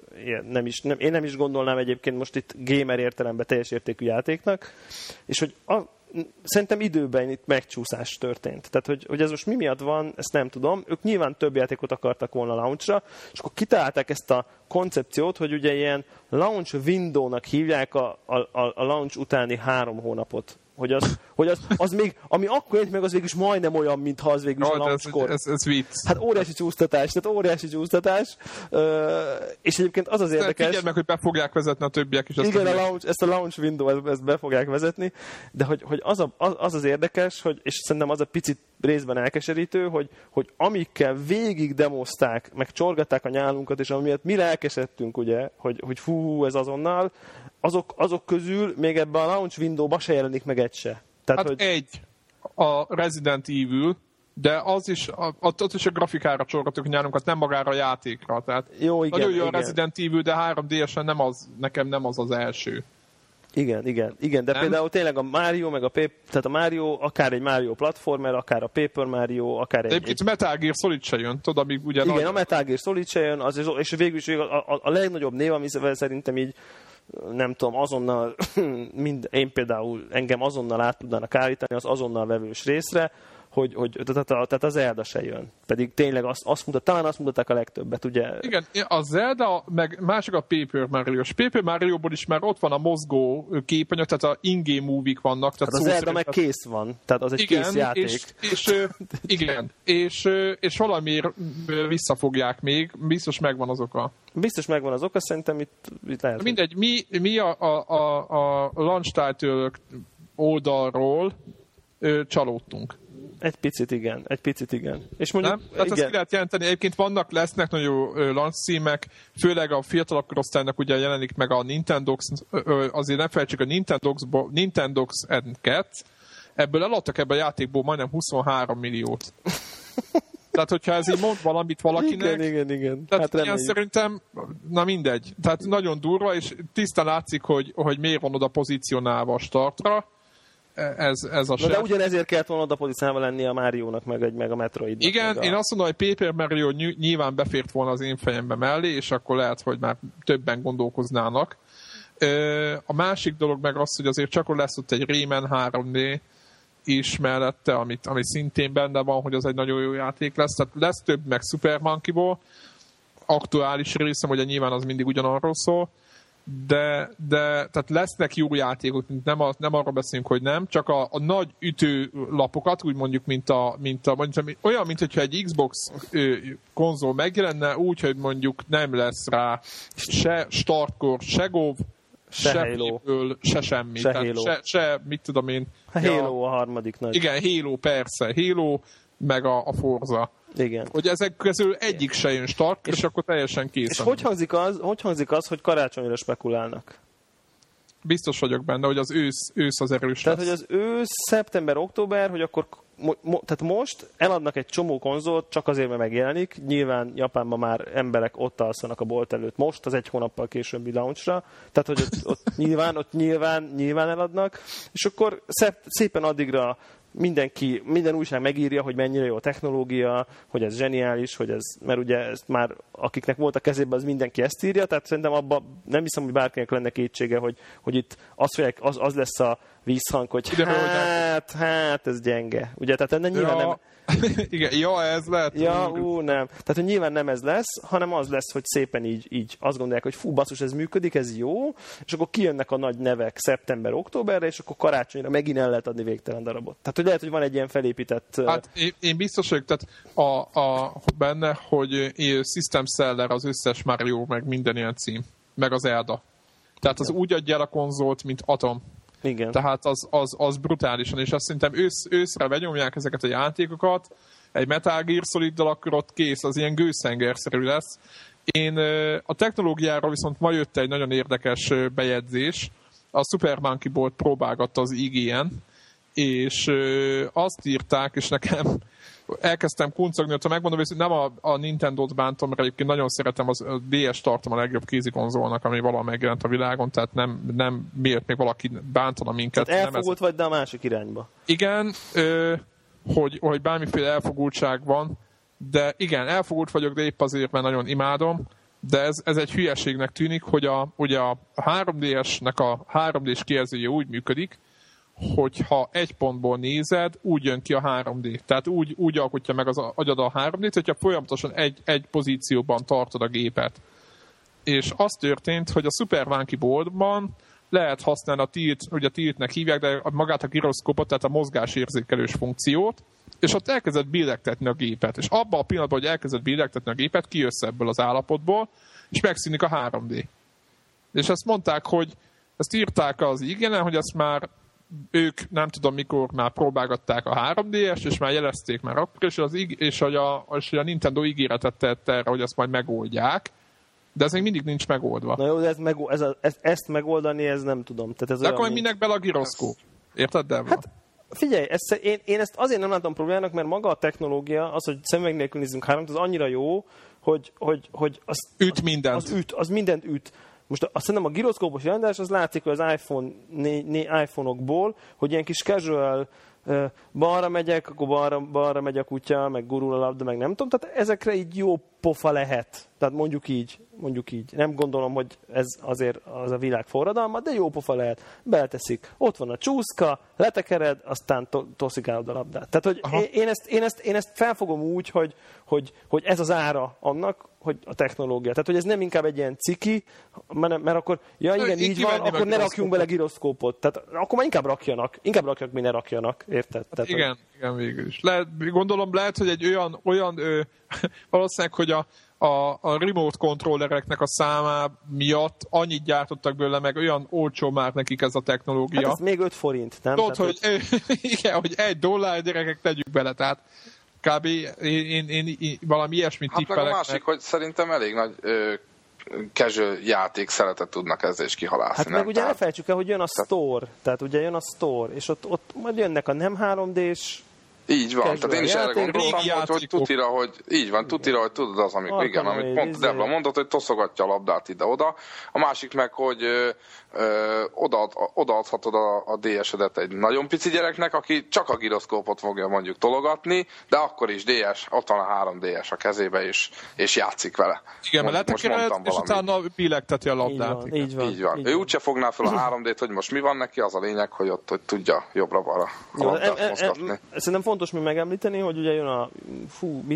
én nem is gondolnám egyébként most itt gamer értelemben teljes értékű játéknak, és hogy szerintem időben itt megcsúszás történt. Tehát, hogy ez most mi miatt van, ezt nem tudom. Ők nyilván több játékot akartak volna launchra, és akkor kitalálták ezt a koncepciót, hogy ugye ilyen launch window-nak hívják a launch utáni 3 hónapot. Hogy az még, ami akkor jött meg, az végül is majdnem olyan, mintha az végül is a launchkor. Ez vicc. Hát óriási csúsztatás. És egyébként az érdekes... Figyeld meg, hogy be fogják vezetni a többiek is. Igen, ezt a launch window, ezt be fogják vezetni, de hogy az érdekes, hogy, és szerintem az a picit részben elkeserítő, hogy amikkel végig demozták, meg csorgatták a nyálunkat, és amiatt mi lelkesedtünk, ugye, hogy fú, ez azonnal, azok közül még ebben a launch window-ba se jelenik meg egy se. Tehát, hát egy a Resident Evil, de az is, ott is a grafikára csorgatok nyárunkat, nem magára a játékra. Tehát jó, igen, nagyon jó igen. A Resident Evil, de 3D-esen nekem nem az első. Igen, de nem? Például tényleg a Mario, meg tehát a Mario, akár egy Mario platformer, akár a Paper Mario, akár egy... Itt Metal Gear Solid se jön, tudod, amíg ugye... Igen, a Metal Gear Solid se jön, az, és végül is a legnagyobb név, ami szerintem így nem tudom, azonnal, én például engem azonnal át tudnának állítani az azonnal vevős részre, hogy tehát a Zelda se jön. Pedig tényleg azt mutatták a legtöbbet, ugye? Igen, a Zelda, meg másik a Paper Mario. A Paper Mario-ból is már ott van a mozgó képanyag, tehát a in-game movie-k vannak. Tehát a Zelda meg kész van, tehát az egy igen, kész játék. És valamiért visszafogják még, biztos megvan az oka. Biztos megvan az oka, szerintem itt lehet. Mindegy, mi a launch title oldalról csalódtunk. Egy picit igen. És mondjuk, nem? Tehát igen. Ezt ki lehet jelenteni. Egyébként lesznek nagyon jó launch címek, főleg a fiatalabb korosztálynak ugye jelenik meg a Nintendox, azért nem felejtsük a Nintendox and Cats. Ebből eladtak ebben a játékból majdnem 23 milliót. Tehát, hogyha ez így mond valamit valakinek... Igen. Tehát hát ilyen szerintem, na mindegy. Tehát nagyon durva, és tisztán látszik, hogy miért van oda pozícionálva a startra. Ez a de ugyanezért kellett volna oda pozícióban lenni a Máriónak, meg a Metroidnak. Igen, én azt mondom, hogy Paper Mario nyilván befért volna az én fejembe mellé, és akkor lehet, hogy már többen gondolkoznának. A másik dolog meg az, hogy azért csak lesz ott egy Rayman 3D is mellette, ami szintén benne van, hogy az egy nagyon jó játék lesz. Tehát lesz több, meg Super Monkey Ball. Aktuális részem, ugye nyilván az mindig ugyanarról szól. De tehát lesznek jó játékok, nem arra beszélünk, hogy nem, csak a nagy ütőlapokat, úgy mondjuk, olyan, mintha egy Xbox konzol megjelenne, úgy, hogy mondjuk nem lesz rá se startkor, se GOV, se Halo, se semmi. Se Halo. Se, mit tudom én. Halo a harmadik nagy. Igen, Halo, persze. Halo, meg a Forza. Igen. Hogy ezek közül egyik se jön start, és akkor teljesen készen. És hogy hangzik az, hogy karácsonyra spekulálnak? Biztos vagyok benne, hogy az ősz az erős tehát, lesz. Tehát, hogy az ősz, szeptember, október, hogy akkor tehát most eladnak egy csomó konzolt, csak azért, mert megjelenik. Nyilván Japánban már emberek ott alszanak a bolt előtt most, az egy hónappal későbbi launchra. Tehát, hogy ott nyilván eladnak. És akkor szépen addigra minden újság megírja, hogy mennyire jó a technológia, hogy ez zseniális, hogy ez, mert ugye ezt már akiknek volt a kezében, az mindenki ezt írja, tehát szerintem abban nem hiszem, hogy bárkinek lenne kétsége, hogy itt az lesz a visszhang, hogy hát ez gyenge. Ugye, tehát ennek nyilván nem... Igen, ez lehet. Nem. Tehát, hogy nyilván nem ez lesz, hanem az lesz, hogy szépen így azt gondolják, hogy fú, basszus, ez működik, ez jó, és akkor kijönnek a nagy nevek szeptember-októberre, és akkor karácsonyra megint el lehet adni végtelen darabot. Tehát, hogy lehet, hogy van egy ilyen felépített... Hát én biztos vagyok, tehát benne, hogy system seller az összes Mario, meg minden ilyen cím, meg az Zelda. Tehát az úgy adja el a konzolt, mint Atom. Igen. Tehát az brutálisan, és azt szerintem őszre begyomják ezeket a játékokat, egy Metal Gear Soliddal, akkor ott kész, az ilyen gőzhengerszerű lesz. Én a technológiáról viszont ma jött egy nagyon érdekes bejegyzés, a Super Monkey Ball próbálgatta az IGN, és azt írták, és nekem elkezdtem kuncogni, hogy megmondom, hogy nem a Nintendo-t bántom, mert egyébként nagyon szeretem, az DS tartom a legjobb kézikonzolnak, ami valahol megjelent a világon, tehát nem miért még valaki bántana minket. Tehát elfogult vagy, de a másik irányba. Igen, hogy bármiféle elfogultság van, de igen, elfogult vagyok, de épp azért, mert nagyon imádom, de ez egy hülyeségnek tűnik, hogy ugye a 3DS-nek a 3D-s kijelzője úgy működik, hogyha egy pontból nézed, úgy jön ki a 3D. Tehát úgy alkotja meg az agyad a 3D-t, hogyha folyamatosan egy pozícióban tartod a gépet. És az történt, hogy a Super Monkey Ball-ban lehet használni a tilt, ugye tiltnek hívják, de magát a giroszkópot, tehát a mozgásérzékelős funkciót, és ott elkezdett billegtetni a gépet. És abban a pillanatban, hogy elkezdett billegtetni a gépet, kijössz ebből az állapotból, és megszűnik a 3D. És azt mondták, hogy ezt írták az igényen, hogy ezt már ők nem tudom mikor már próbálgatták a 3DS-t, és már jelezték már akkor, és a Nintendo ígéretet tett erre, hogy azt majd megoldják, de ez még mindig nincs megoldva. Na jó, de ezt megoldani, ez nem tudom. Tehát de akkor minek bele a giroszkóp? Érted, Debra? Hát figyelj, én ezt azért nem látom problémának, mert maga a technológia, az, hogy szemüveg nélkül nézzünk 3-t, az annyira jó, hogy az üt mindent. Az mindent üt. Most azt hiszem, a giroszkópos rendezés az látszik, hogy az iPhone-okból, hogy ilyen kis casual, balra megyek, akkor balra megy a kutya, meg gurul a labda, meg nem tudom. Tehát ezekre így jó pofa lehet. Tehát mondjuk így. Nem gondolom, hogy ez azért az a világ forradalma, de jó pofa lehet. Beleteszik. Ott van a csúszka, letekered, aztán toszikálod a labdát. Tehát, hogy én ezt felfogom úgy, hogy ez az ára annak, hogy a technológia. Tehát, hogy ez nem inkább egy ilyen ciki, mert akkor, igen, így van, akkor ne rakjunk bele giroszkópot. Tehát akkor már inkább rakjanak, mi ne rakjanak. Érted? Hát igen, végül is. Gondolom, lehet, hogy egy olyan valószínűleg, hogy a remote controllereknek a száma miatt annyit gyártottak bőle, meg olyan olcsó már nekik ez a technológia. Hát ez még 5 forint, nem? Tudod, hogy igen, hogy $1 gyerekek tegyük bele, tehát kb. Én valami ilyesmit tippelek. Hát meg a másik, hogy szerintem elég nagy casual játék szeretet tudnak ezzel is kihalászni. Hát meg nem? Ugye elfelejtsük el, hogy jön a store, tehát ugye jön a store, és ott majd jönnek a nem 3D-s. Így van, tehát én is erre gondoltam, hogy tutira, hogy így van, tutira, hogy tudod az, amikor igen, amit pont Debla mondott, hogy toszogatja a labdát ide-oda. A másik meg, hogy odaadhatod a DS-edet egy nagyon pici gyereknek, aki csak a giroszkópot fogja mondjuk tologatni, de akkor is DS, ott van a 3DS a kezébe, és játszik vele. Igen, mert letekered, és utána billegteti a labdát. Így van. Ő úgyse fogná fel a 3D-t, hogy most mi van neki, az a lényeg, hogy ott hogy tudja jobbra-balra a labdát mozgatni. Fontos még megemlíteni, hogy ugye jön a...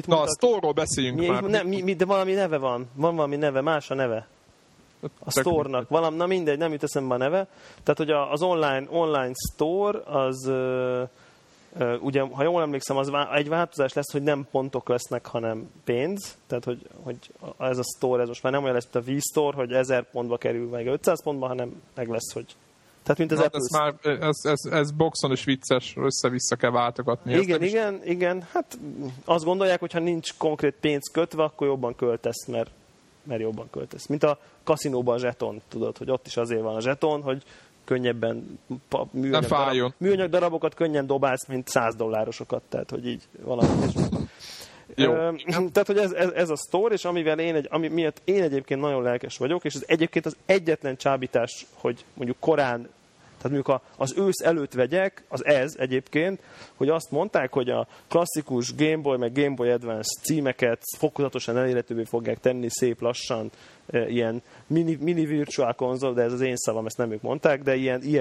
Na, a store-ról beszéljünk már. De valami neve van. Van valami neve, más a neve. A store-nak. Na mindegy, nem jut eszembe a neve. Tehát, hogy az online store, az... ugye, ha jól emlékszem, az egy változás lesz, hogy nem pontok lesznek, hanem pénz. Tehát, hogy ez a store, ez most már nem olyan lesz, mint a Wii store, hogy 1000 pontba kerül, meg 500 pontba, hanem meg lesz, hogy... Tehát, mint az ez boxon is vicces, össze-vissza kell váltogatni. Igen. Hát azt gondolják, hogy ha nincs konkrét pénz kötve, akkor jobban költesz, mert jobban költesz. Mint a kaszinóban a zseton, tudod, hogy ott is azért van a zseton, hogy könnyebben műanyag darabokat könnyen dobálsz, mint $100. Tehát, hogy így valami is. Jó. Tehát, hogy ez a store, és amivel ami miatt én egyébként nagyon lelkes vagyok, és ez egyébként az egyetlen csábítás, hogy mondjuk korán Tehát mondjuk az ősz előtt vegyek, az ez egyébként, hogy azt mondták, hogy a klasszikus Game Boy meg Game Boy Advance címeket fokozatosan elérhetővé fogják tenni szép lassan, ilyen mini virtual konzol, de ez az én szavam, ezt nem ők mondták, de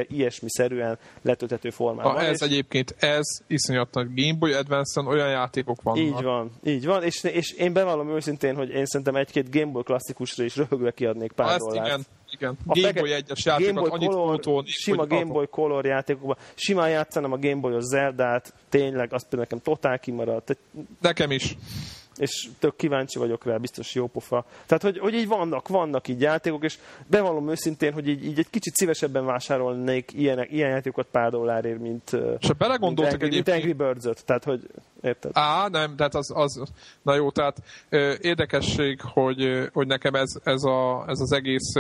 ilyesmiszerűen letölthető formában. Ez egyébként, ez iszonyat nagy Game Boy Advance-en olyan játékok vannak. Így van, és én bevallom őszintén, hogy én szerintem egy-két Game Boy klasszikusra is röhögve kiadnék pár dollárt. Igen. Game Boy 1-es játékokat annyit pótolni. Sima Game Boy Color játékokban. Simán játszanám a Game Boy-os Zeldát, tényleg, az például nekem totál kimaradt. Nekem is. És tök kíváncsi vagyok rá, biztos jó pofa. Tehát, hogy így vannak így játékok, és bevallom őszintén, hogy így egy kicsit szívesebben vásárolnék ilyen játékokat pár dollárért, mint Angry Birds-öt. Tehát, hogy érted? Á, nem, tehát az na jó, tehát érdekesség, hogy nekem ez az egész...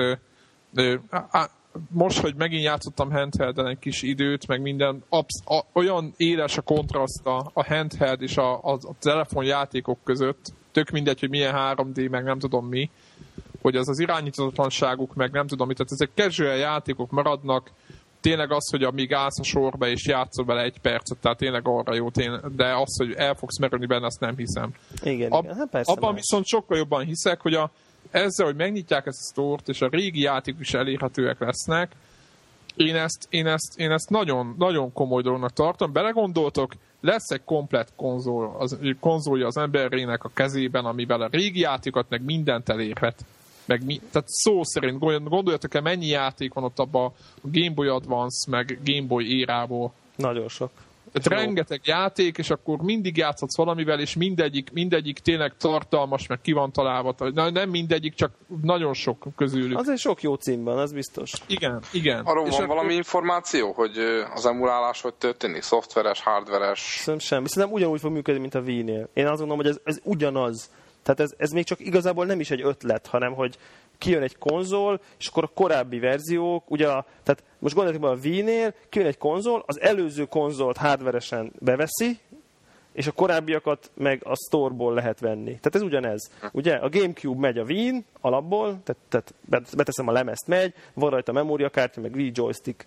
Most, hogy megint játszottam handhelden egy kis időt, meg minden, olyan éles a kontraszt a handheld és a telefonjátékok között, tök mindegy, hogy milyen 3D, meg nem tudom mi, hogy az irányítatlanságuk, meg nem tudom mi, tehát ezek casual játékok maradnak, tényleg az, hogy amíg állsz a sorba és játszol vele egy percet, tehát tényleg arra jó, de az, hogy el fogsz merülni benne, azt nem hiszem. Igen. Hát persze. Abban viszont sokkal jobban hiszek, hogy ezzel, hogy megnyitják ezt a sztort, és a régi játékok is elérhetőek lesznek, én ezt nagyon, nagyon komoly dolognak tartom. Belegondoltok, lesz egy komplett konzolja az emberének a kezében, amivel a régi játékokat meg mindent elérhet. Tehát szó szerint gondoljatok-e, mennyi játék van ott abban a Game Boy Advance, meg Game Boy érából? Nagyon sok. Tehát rengeteg játék, és akkor mindig játszhatsz valamivel, és mindegyik tényleg tartalmas, meg ki van találva. Nem mindegyik, csak nagyon sok közülük. Azért sok jó címben, az biztos. Igen. Arról és van akkor... valami információ, hogy az emulálás hogy történik? Szoftveres, hardveres? Szerintem ugyanúgy fog működni, mint a Wii-nél. Én azt gondolom, hogy ez ugyanaz. Tehát ez még csak igazából nem is egy ötlet, hanem hogy kijön egy konzol, és akkor a korábbi verziók, ugye tehát most gondoljátok a Wii-nél, kijön egy konzol, az előző konzolt hardveresen beveszi, és a korábbiakat meg a store-ból lehet venni. Tehát ez ugyanez. Ugye a GameCube megy a Wii-n alapból, tehát beteszem a lemezt, megy, van rajta a memóriakártya, meg Wii joystick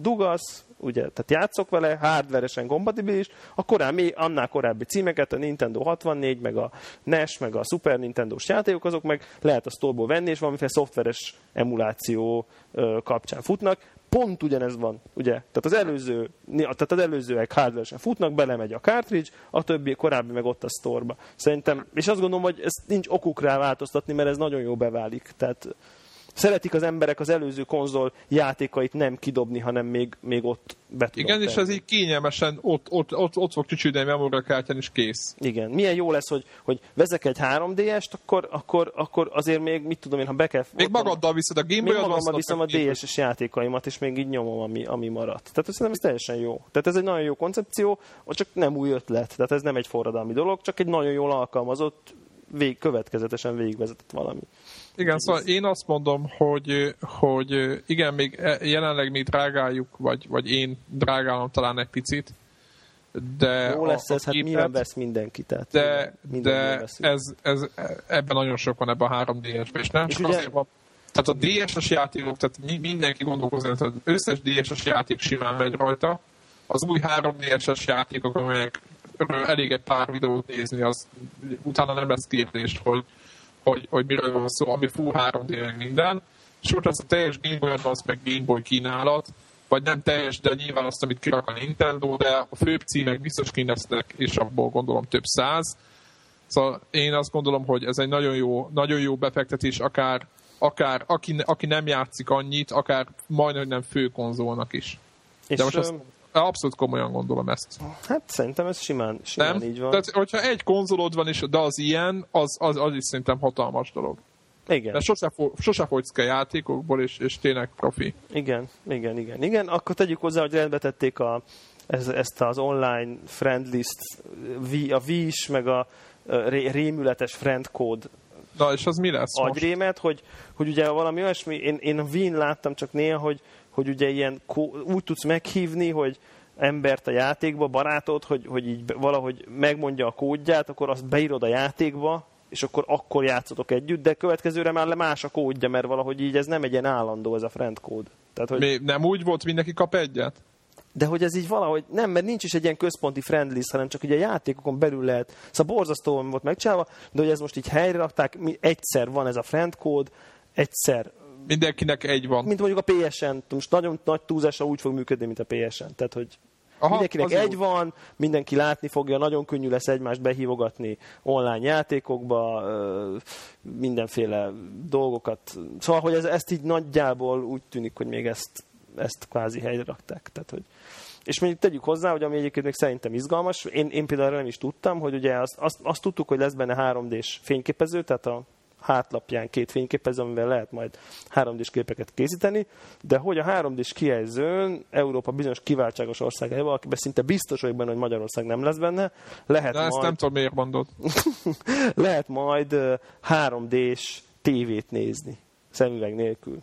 dugasz, ugye, tehát játszok vele, hardveresen kompatibilis, a annál korábbi címeket, a Nintendo 64, meg a NES, meg a Super Nintendo-s játékok, azok meg lehet a store-ból venni, és valamiféle szoftveres emuláció kapcsán futnak. Pont ugyanez van, ugye? Tehát az előzőek hardveresen futnak, belemegy a cartridge, a többi korábbi meg ott a store-ba. Szerintem, és azt gondolom, hogy ezt nincs okuk rá változtatni, mert ez nagyon jó beválik. Tehát szeretik az emberek az előző konzol játékait nem kidobni, hanem még ott be tudod. Igen, tenni. És ez így kényelmesen ott fog csücsülni a memóriakártyán, és kész. Igen. Milyen jó lesz, hogy vezek egy 3DS-t, akkor azért még, mit tudom én, ha be kell... Még magaddal viszed a Game Boy Advance-t. Magammal viszem a DS-es játékaimat, és még így nyomom, ami maradt. Tehát szerintem ez teljesen jó. Tehát ez egy nagyon jó koncepció, csak nem új ötlet. Tehát ez nem egy forradalmi dolog, csak egy nagyon jól alkalmazott, következetesen végigvezetett valami. Igen, szóval én azt mondom, hogy igen, még jelenleg mi drágáljuk, vagy én drágálom talán egy picit, de... Jó lesz ez, hát miben vesz mindenki, tehát... De ebben nagyon sok van, ebben a 3DS-ben, és nem csak azért van... Tehát a DS-es játékok, tehát mindenki gondolkozni, tehát az összes DS-es játék simán megy rajta, az új 3DS-es játékok, amelyekről elég egy pár videót nézni, az utána nem lesz kérdés, hogy miről van szó, ami full 3D minden, és ott lesz a teljes Game Boy Advance, meg Game Boy kínálat, vagy nem teljes, de nyilván azt, amit kirak a Nintendo, de a főbb címek biztos kint lesznek, és abból gondolom több száz. Szóval én azt gondolom, hogy ez egy nagyon jó befektetés, akár aki nem játszik annyit, akár majdnem nem fő konzolnak is. De most azt abszolút komolyan gondolom ezt. Hát szerintem ez simán így van. Tehát, hogyha egy konzolod van, de az ilyen, az is szerintem hatalmas dolog. Igen. De sose fogysz ki a játékokból, és tényleg profi. Igen. Akkor tegyük hozzá, hogy rendbe tették ezt az online friendlist, a Wii-s, meg a rémületes friendcode. Na, és az mi lesz agyrémet, most? Hogy ugye valami olyasmi, én a Wii-n láttam csak néha, hogy ugye ilyen úgy tudsz meghívni, hogy embert a játékba, barátod, hogy így valahogy megmondja a kódját, akkor azt beírod a játékba, és akkor játszotok együtt, de következőre már más a kódja, mert valahogy így ez nem egy ilyen állandó, ez a friend kód. Tehát, hogy... Mi nem úgy volt, mindenki kap egyet? De hogy ez így valahogy, nem, mert nincs is egy ilyen központi friend list, hanem csak ugye a játékokon belül lehet. Szóval borzasztóan volt megcsinálva, de hogy ez most így helyre rakták, egyszer van ez a friend kód, egyszer... Mindenkinek egy van. Mint mondjuk a PSN, most nagyon nagy túlzással úgy fog működni, mint a PSN. Tehát, hogy aha, mindenkinek egy úgy van, mindenki látni fogja, nagyon könnyű lesz egymást behívogatni online játékokba, mindenféle dolgokat. Szóval, hogy ezt így nagyjából úgy tűnik, hogy még ezt kvázi helyre rakták. Tehát, hogy... És mondjuk tegyük hozzá, hogy ami egyébként még szerintem izgalmas, én például nem is tudtam, hogy ugye azt tudtuk, hogy lesz benne 3D-s fényképező, tehát a hátlapján két fényképező, amivel lehet majd 3D-s képeket készíteni, de hogy a 3D-s kijelzőn Európa bizonyos kiváltságos országaival, akiben szinte biztos vagyok benne, hogy Magyarország nem lesz benne, lehet de majd... ezt nem tudom, miért mondod. Lehet majd 3D-s tévét nézni, szemüveg nélkül.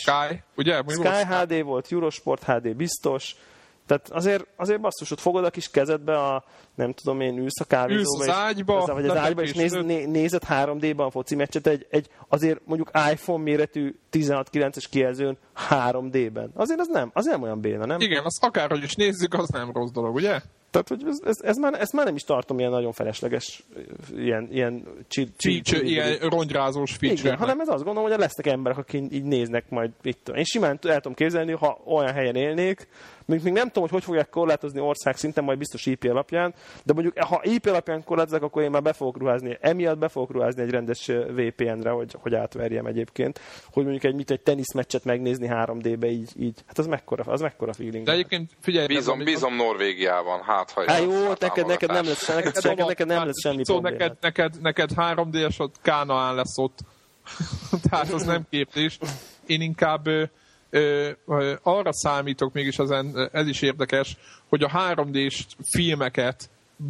Sky, ugye? Sky HD volt, Eurosport HD biztos. Tehát azért basszus, ott fogod a kis kezedbe a, nem tudom én, ülsz a kávézóba, és, ágyba, vagy az ágyba, és nézed 3D-ban foci meccset egy azért mondjuk iPhone méretű 16:9-es kijelzőn 3D-ben. Azért az nem olyan béna, nem? Igen, azt akárhogy is nézzük, az nem rossz dolog, ugye? Tehát, hogy ezt már nem is tartom ilyen nagyon felesleges, ilyen rongyrázós feature-nek. Igen, hanem ez azt gondolom, hogy lesznek emberek, akik így néznek majd, itt. Én simán el tudom képzelni, ha olyan helyen élnék, még nem tudom, hogy fogják korlátozni ország szinten, majd biztos IP alapján, de mondjuk ha IP alapján korlátozzák, akkor én már emiatt be fogok ruházni egy rendes VPN-re, hogy átverjem egyébként, hogy mondjuk egy teniszmeccset megnézni 3D-be így. Hát az mekkora feeling. De egyébként figyelj, bízom Norvégiában, hát jó, neked nem lesz semmi probléma. Neked 3D-esod Kánaán lesz ott. Tehát az nem képzés. Én inkább arra számítok mégis, ez is érdekes, hogy a 3D-s filmeket,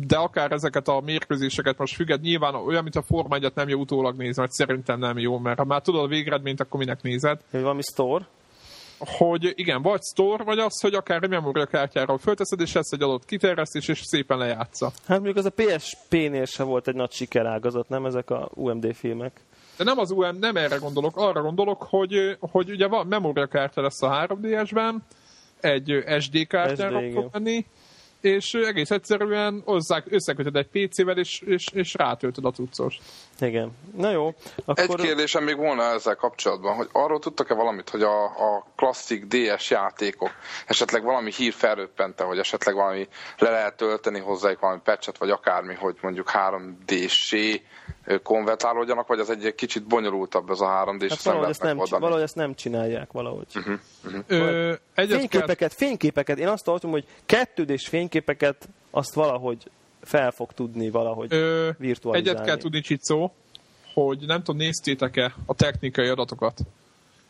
de akár ezeket a mérkőzéseket most függet, nyilván olyan, mint a Forma 1-et nem jó utólag nézni, vagy szerintem nem jó, mert ha már tudod a végeredményt, akkor minek nézed. Valami store? Hogy igen, vagy store, vagy az, hogy akár egy memóriakártyáról fölteszed, és lesz egy adott kiterjesztés, és szépen lejátsza. Hát mondjuk az a PSP-nél se volt egy nagy sikerágazat, nem ezek a UMD filmek? De nem az UM, nem erre gondolok, arra gondolok, hogy ugye van memóriakártya lesz a 3DS-ben, egy SD kártyára fog menni, és egész egyszerűen összekötöd egy PC-vel, és rátöltöd a cuccost. Igen. Na jó. Akkor... Egy kérdésem még volna ezzel kapcsolatban, hogy arról tudtak-e valamit, hogy a klasszik DS játékok esetleg valami hír felröppente, hogy esetleg valami le lehet tölteni hozzájuk valami patchet, vagy akármi, hogy mondjuk 3D-sé konvertálódjanak, vagy az egy kicsit bonyolultabb ez a 3D-s? Hát valahogy ezt nem csinálják valahogy. Fényképeket. Én azt tartom, hogy 2D-s fényképeket azt valahogy fel fog tudni valahogy virtualizálni. Egyet kell tudni, Csicó, hogy nem tudom, néztétek-e a technikai adatokat,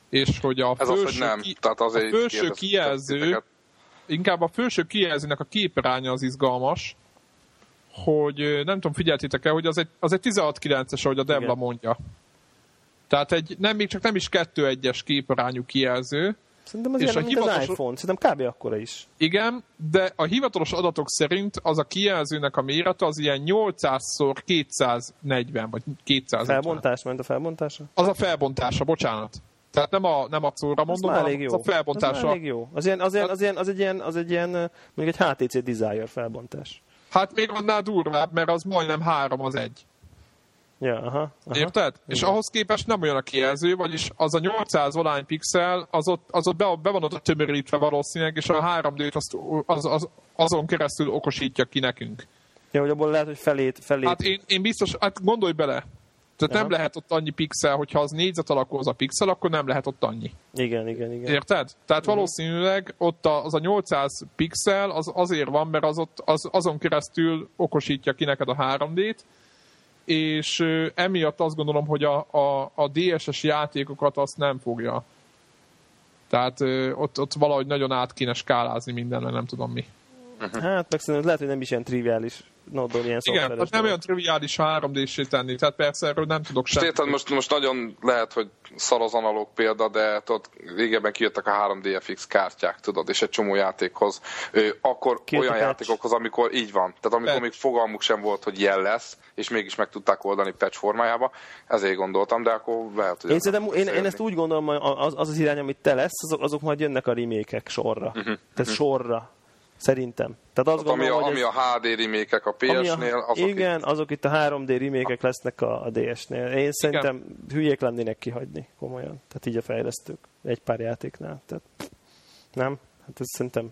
és hogy a felső kijelzőnek a képaránya az izgalmas, hogy nem tudom, figyeltétek-e, hogy az egy 16:9-es, ahogy a Debla mondja. Tehát még csak nem is 2:1-es képarányú kijelző. Szerintem az ilyen, mint az iPhone, szerintem kb. Akkora is. Igen, de a hivatalos adatok szerint az a kijelzőnek a mérete az ilyen 800x240, vagy 250. Felbontás, ment a felbontása? Az a felbontása, bocsánat. Tehát nem a szóra mondom, hanem az a felbontása. Az elég jó. Az egy ilyen, mondjuk egy HTC Desire felbontás. Hát még annál durvább, mert az majdnem 3:1. Ja, aha. Érted? Igen. És ahhoz képest nem olyan a kijelző, vagyis az a 800-valány pixel, az ott be van ott tömörítve valószínűleg, és a 3D-t azon keresztül okosítja ki nekünk. Ja, hogy abból lehet, hogy felét. Hát én biztos, hát gondolj bele. Tehát aha. Nem lehet ott annyi pixel, hogyha az négyzet alakul az a pixel, akkor nem lehet ott annyi. Igen. Érted? Tehát valószínűleg ott az a 800 pixel az azért van, mert azon keresztül okosítja ki neked a 3D-t, és emiatt azt gondolom, hogy a DSS játékokat azt nem fogja. Tehát ott valahogy nagyon át kéne skálázni mindenre, nem tudom mi. Hát meg szerintem lehet, hogy nem is ilyen triviális nodon ilyen szoftveres. Igen, hát nem olyan triviális 3D-sét tenni, tehát persze erről nem tudok semmit. Érted, most nagyon lehet, hogy szar az analóg példa, de tudod, régebben kijöttek a 3DFX kártyák, tudod, és egy csomó játékhoz. Akkor két olyan játékokhoz, amikor így van, tehát amikor még fogalmuk sem volt, hogy jel lesz, és mégis meg tudták oldani patch formájába, ezért gondoltam, de akkor lehet, hogy... Én ezt úgy gondolom, az irány, amit te lesz, azok majd jönnek a remake-ek sorra. Uh-huh. Tehát sorra. Szerintem. Tehát azt gondolom, ami a HD remake-ek a PS-nél, igen, azok itt a 3D remake-ek lesznek a DS-nél. Én szerintem hülyék lennének kihagyni, komolyan. Tehát így a fejlesztők egy pár játéknál. Tehát, nem? Hát ez szerintem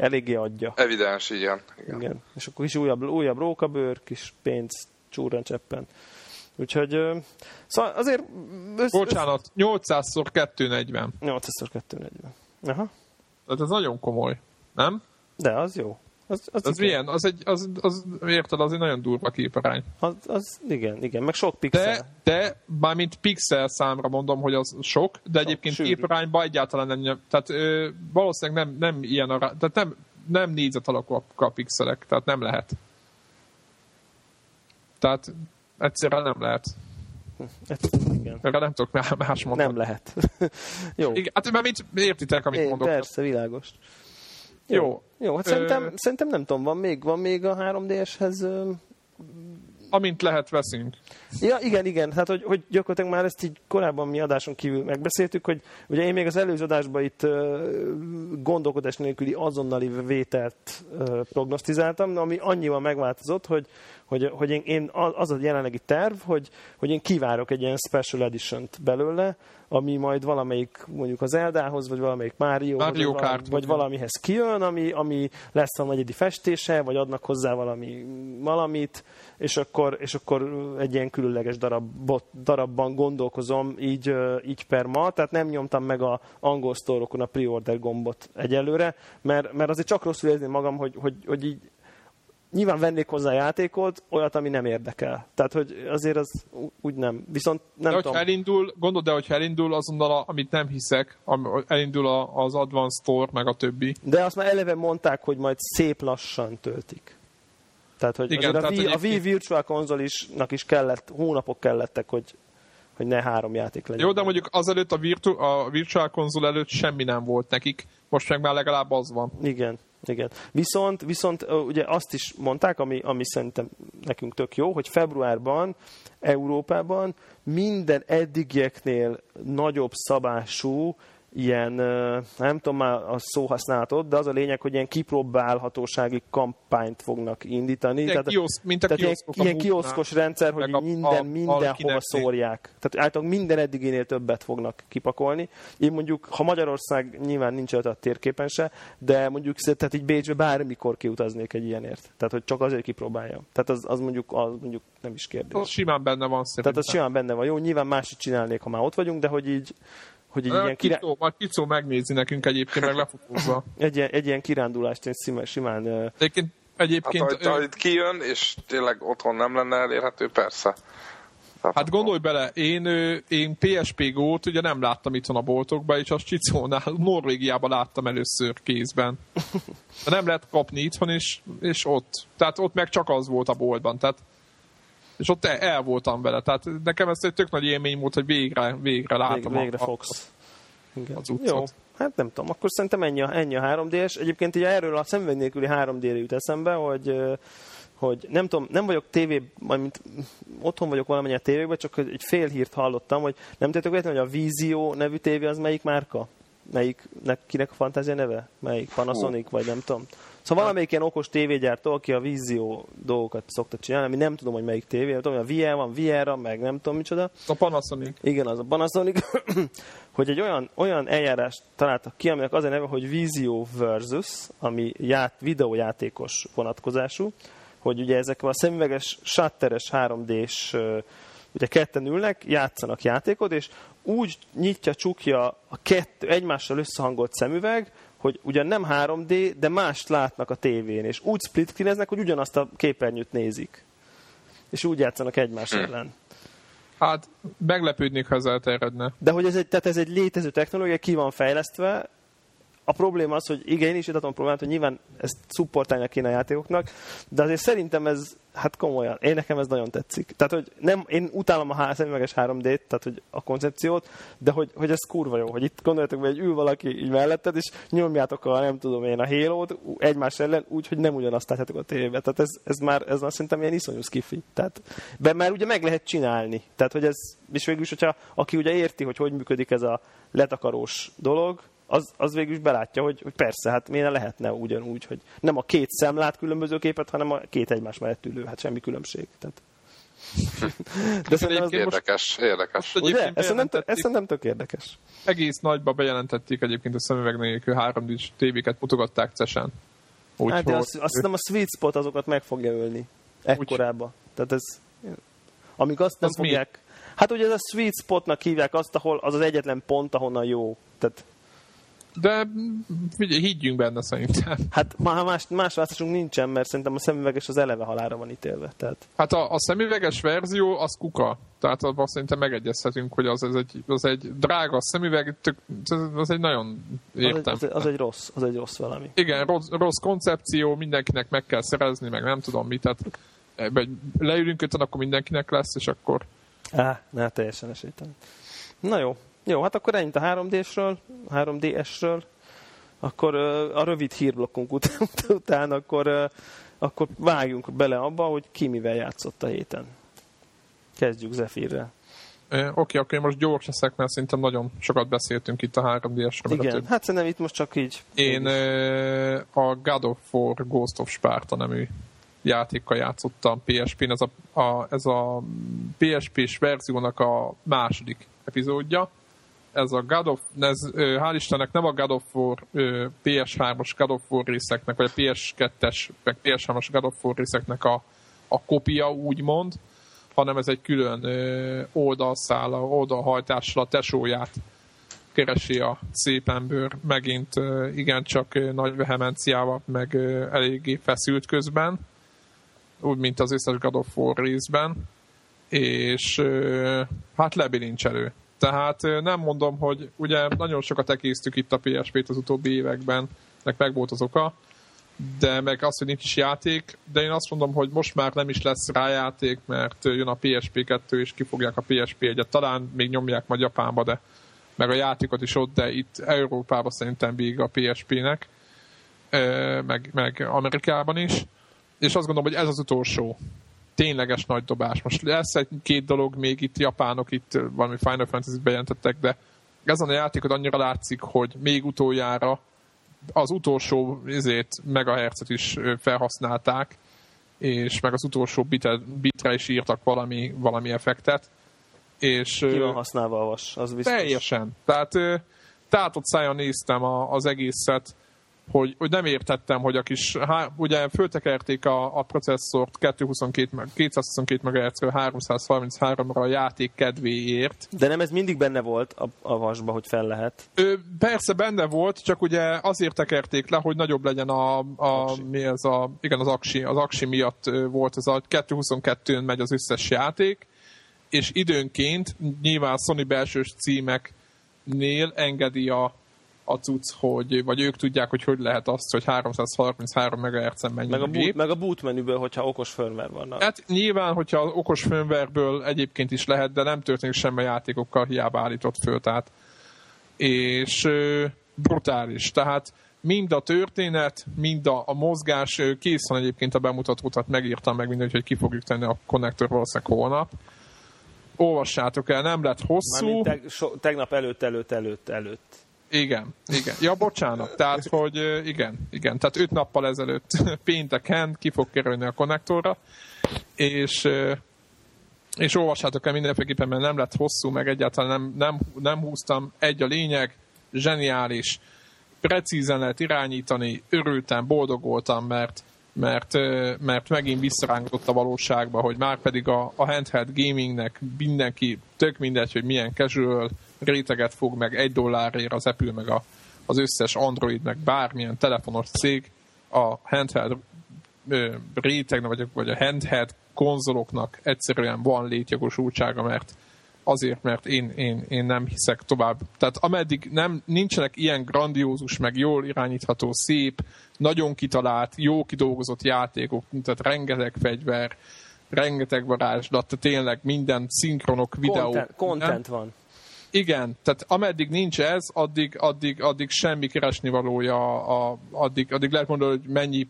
eléggé adja. Evidens, igen. És akkor kis újabb rókabőr, kis pénz csúrancseppen. Úgyhogy szóval azért... Bocsánat, 800x240. 800x240. Aha. Tehát ez nagyon komoly. Nem? De, az jó. Az milyen? Az érted, az egy nagyon durva képarány. Az igen, meg sok pixel. De mármint pixel számra mondom, hogy az sok, de sok, egyébként sűrű. Képarányban egyáltalán nem, tehát valószínűleg nem ilyen arány, tehát nem négyzet alakú a pixelek, tehát nem lehet. Tehát egyszerűen nem lehet. Igen. Erre nem tudok más mondani. Nem lehet. Jó. Igen, hát mármint értitek, amit mondok. Persze, világos. Jó, hát szerintem nem tudom, van még a 3DS-hez... Amint lehet, veszünk. Ja, igen, hát hogy gyakorlatilag már ezt így korábban mi adáson kívül megbeszéltük, hogy ugye én még az előző adásban itt gondolkodás nélküli azonnali vételt prognosztizáltam, ami annyival megváltozott, hogy én az a jelenlegi terv, hogy én kivárok egy ilyen special edition-t belőle, ami majd valamelyik mondjuk az Zeldához, vagy valamelyik Mario Kart, vagy valamihez kijön, ami lesz a nagyedi festése, vagy adnak hozzá valamit, és akkor egy ilyen különleges darabban gondolkozom így per ma, tehát nem nyomtam meg a angol sztórokon a pre-order gombot egyelőre, mert azért csak rosszul érezném magam, hogy így nyilván vennék hozzá játékot, olyat, ami nem érdekel. Tehát, hogy azért az úgy nem. Viszont nem de, tudom. Hogyha elindul azonnal, amit nem hiszek, elindul az Advanced Store, meg a többi. De azt már eleve mondták, hogy majd szép lassan töltik. Tehát, hogy igen, a Wii Virtual Console-nak is hónapok kellettek, hogy ne 3 játék legyen. Jó, de mondjuk azelőtt a Virtual Console előtt semmi nem volt nekik. Most meg már legalább az van. Igen. Viszont ugye azt is mondták, ami szerintem nekünk tök jó, hogy februárban Európában minden eddigieknél nagyobb szabású ilyen, nem tudom már a szóhasználatot, de az a lényeg, hogy ilyen kipróbálhatósági kampányt fognak indítani. Ilyen kioszkos rendszer, hogy mindenhova szórják. Tehát általában minden eddiginél többet fognak kipakolni. Én mondjuk, ha Magyarország nyilván nincs ott a térképen se, de mondjuk tehát így Bécsbe bármikor kiutaznék egy ilyenért. Tehát, hogy csak azért kipróbáljam. Tehát az mondjuk nem is kérdés. Az simán benne van szerintem. Tehát az simán benne van. Jó, nyilván másit csinálnék, ha már ott vagyunk, de hogy így majd Csicó megnézi nekünk egyébként, meg lefokózza. Egy ilyen kirándulást én simán... Egyébként hát, ha itt kijön, és tényleg otthon nem lenne elérhető, persze. Hát gondolj bele, én PSP Go-t ugye nem láttam itthon a boltokban, és azt Csicónál, Norvégiában láttam először kézben. De nem lehet kapni itthon, és ott. Tehát ott meg csak az volt a boltban, tehát... És ott el voltam vele, tehát nekem ez egy tök nagy élmény volt, hogy végre látom. Végre fogsz. Az utcát. Jó, hát nem tudom, akkor szerintem ennyi a 3D-es. Egyébként így erről a szemüveg nélküli 3D-re jut eszembe, hogy nem tudom, nem vagyok tévében, mint otthon vagyok valamennyire tévében, csak egy fél hírt hallottam, hogy nem tudjátok véletlenül, hogy a Vizio nevű tévé az melyik márka? Kinek a fantázia neve? Melyik? Panasonic, vagy nem tudom. Szóval valamelyik ilyen okos tévégyártó, aki a Vizio dolgokat szokta csinálni, ami nem tudom, hogy melyik tévé, nem tudom, a VR van, VR-ra, meg nem tudom micsoda. A Panasonic. Igen, az a Panasonic, hogy egy olyan eljárást találtak ki, aminek az a neve, hogy Vizio versus, ami videójátékos vonatkozású, hogy ugye ezek a szemüveges, shutteres, 3D-s, ugye ketten ülnek, játszanak játékot, és úgy nyitja-csukja a kettő egymással összehangolt szemüveg, hogy ugyan nem 3D, de mást látnak a tévén, és úgy split screeneznek, hogy ugyanazt a képernyőt nézik. És úgy játszanak egymás ellen. Hát meglepődnék, ha ez elterjedne. De hogy tehát ez egy létező technológia, ki van fejlesztve, A probléma az, hogy igen, én is írtatom a problémát, hogy nyilván ezt szupportálni kéne a játékoknak, de azért szerintem ez, hát komolyan, én nekem ez nagyon tetszik. Tehát, hogy nem, én utálom a szemüveges 3D-t, tehát, hogy a koncepciót, de hogy ez kurva jó, hogy itt gondoljatok, hogy ül valaki így melletted, és nyomjátok a, nem tudom én, a Halo-t egymás ellen, úgyhogy nem ugyanazt látjátok a tévében. Tehát ez már szerintem ilyen iszonyú skifi. Tehát, de már ugye meg lehet csinálni. Tehát, hogy ez, és végülis, hogyha aki ugye érti, hogy működik ez a letakarós dolog, az végül is belátja, hogy persze, hát miért lehetne ugyanúgy, hogy nem a két szem lát különböző képet, hanem a két egymás mellett ülő, hát semmi különbség. Tehát. De szerintem érdekes. Ugye? Ez nem tök érdekes. Egész nagyba bejelentették egyébként a szemüveg nélkül 3D-s tévéket mutogatták CES-en. Hát azt hiszem a sweet spot azokat meg fogja ölni. Ekkorába. Tehát ez... Amíg azt nem fogják... Mi? Hát ugye ez a sweet spotnak hívják azt, ahol az egyetlen pont, ahonnan jó. Tehát... De higgyünk benne szerintem. Hát más választásunk nincsen, mert szerintem a szemüveges az eleve halálra van ítélve. Tehát. Hát a szemüveges verzió az kuka. Tehát abban szerintem megegyezhetünk, hogy az egy drága szemüveg, az egy nagyon értem. Az egy rossz valami. Igen, rossz koncepció, mindenkinek meg kell szerezni, meg nem tudom mit. Tehát leülünk öten, akkor mindenkinek lesz, és akkor... Ne, teljesen esélytelen. Na jó. Jó, hát akkor ennyit a 3DS-ről, akkor a rövid hírblokkunk után, akkor vágjunk bele abba, hogy ki mivel játszott a héten. Kezdjük Zephyrrel. Oké, most gyors leszek, mert szerintem nagyon sokat beszéltünk itt a 3DS-ről. Igen, betűnt. Hát szerintem itt most csak így. Én a God of War Ghost of Sparta nemű játékkal játszottam PSP-n, ez a PSP-s verziónak a második epizódja. Ez a God of, hál' Istennek nem a God of War PS3-os God of War részeknek, vagy a PS2-es, meg PS3-os God of War részeknek a kopia, úgymond, hanem ez egy külön oldalszála, oldalhajtással a tesóját keresi a szépenbőr, megint igencsak nagy vehemenciával, meg eléggé feszült közben, úgy, mint az összes God of War részben, és hát lebilincselő. Tehát nem mondom, hogy ugye nagyon sokat ekésztük itt a PSP-t az utóbbi években, nek meg volt az oka, de meg az, hogy nincs is játék, de én azt mondom, hogy most már nem is lesz rá játék, mert jön a PSP 2, és kifogják a PSP 1-et, talán még nyomják majd Japánba, de meg a játékot is ott, de itt Európában szerintem végig a PSP-nek, meg Amerikában is, és azt gondolom, hogy ez az utolsó tényleges nagy dobás. Most lesz egy-két dolog, még itt japánok itt valami Final Fantasy-t bejelentettek, de ezen a játékot annyira látszik, hogy még utoljára az utolsó megahertzet is felhasználták, és meg az utolsó bitre is írtak valami effektet. És ki van használva a vas, az biztos. Teljesen. Tehát tátott szájjal néztem az egészet, hogy nem értettem, hogy a kis... Ugye föltekerték a processzort 222 MHz-ről 333-ra a játék kedvéért. De nem ez mindig benne volt a vasba, hogy fel lehet? Persze benne volt, csak ugye azért tekerték le, hogy nagyobb legyen az aksi. Az aksi miatt volt ez a 222-n megy az összes játék, és időnként nyilván Sony belsős címeknél engedi a cucc, vagy ők tudják, hogy lehet azt, hogy 333 MHz-en menjen a gép. Meg a boot menüből, hogyha okos firmware van. Hát nyilván, hogyha okos firmwareből egyébként is lehet, de nem történik semmi játékokkal, hiába állított föl, tehát. És brutális. Tehát mind a történet, mind a mozgás, kész van egyébként a bemutató, tehát megírtam meg mindent, hogy ki fogjuk tenni a Connector valószínűleg holnap. Olvassátok el, nem lett hosszú. Tegnap előtt. Igen. Ja, bocsánat. Tehát, hogy igen. Tehát 5 nappal ezelőtt pénteken ki fog kerülni a konnektorra, és olvassátok el mindenféleképpen, mert nem lett hosszú, meg egyáltalán nem húztam. Egy a lényeg, zseniális, precízen lehet irányítani, örültem, boldog voltam, mert megint visszarángatott a valóságba, hogy már pedig a handheld gamingnek mindenki, tök mindegy, hogy milyen casual réteget fog, meg $1 az Apple, meg az összes Android, meg bármilyen telefonos cég a handheld rétegnek, vagy a handheld konzoloknak egyszerűen van létjogosultsága, mert azért, mert én nem hiszek tovább. Tehát ameddig nincsenek ilyen grandiózus, meg jól irányítható, szép, nagyon kitalált, jó kidolgozott játékok, tehát rengeteg fegyver, rengeteg varázslat, tehát tényleg minden, szinkronok, videók. Content van. Igen, tehát ameddig nincs ez, addig semmi keresni valója, addig lehet mondani, hogy mennyi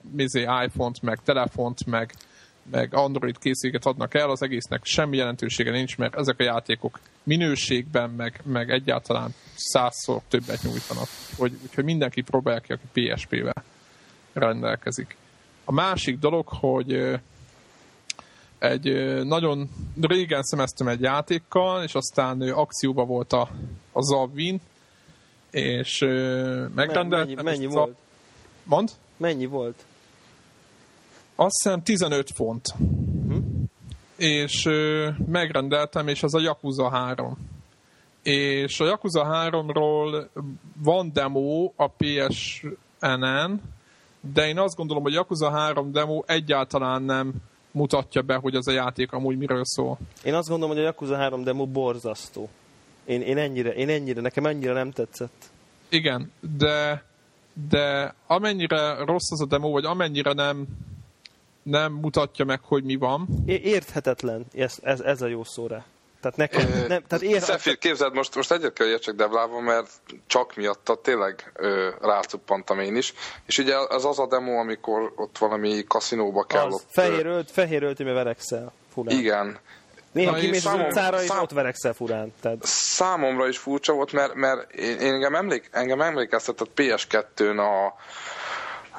iPhone-t, meg telefont, meg Android készüléket adnak el, az egésznek semmi jelentősége nincs, mert ezek a játékok minőségben, meg egyáltalán 100-szor többet nyújtanak. Úgyhogy mindenki próbálja ki, aki PSP-vel rendelkezik. A másik dolog, hogy nagyon régen szemeztem egy játékkal, és aztán akcióban volt a Zabwin, és megrendeltem. Mennyi volt? Mondd? Mennyi volt? Azt hiszem 15 font. Uh-huh. És megrendeltem, és az a Yakuza 3. És a Yakuza 3-ról van demo a PSN-en, de én azt gondolom, hogy a Yakuza 3 demo egyáltalán nem mutatja be, hogy az a játék amúgy miről szól. Én azt gondolom, hogy a Yakuza 3 demo borzasztó. Én ennyire, nekem ennyire nem tetszett. Igen, de amennyire rossz az a demo, vagy amennyire nem mutatja meg, hogy mi van. Érthetetlen, ez a jó szó rá. Tehát nekem nem... Zephyr, képzeld, most egyet kell értsek Devlávon, mert csak miatta tényleg rácuppantam én is. És ugye az a demo, amikor ott valami kaszinóba kell... Ott, fehér öltőbe verekszel furán. Igen. Néha kimész az utcára, és ott verekszel furán. Tehát. Számomra is furcsa volt, mert én engem emlékeztetett PS2-n a...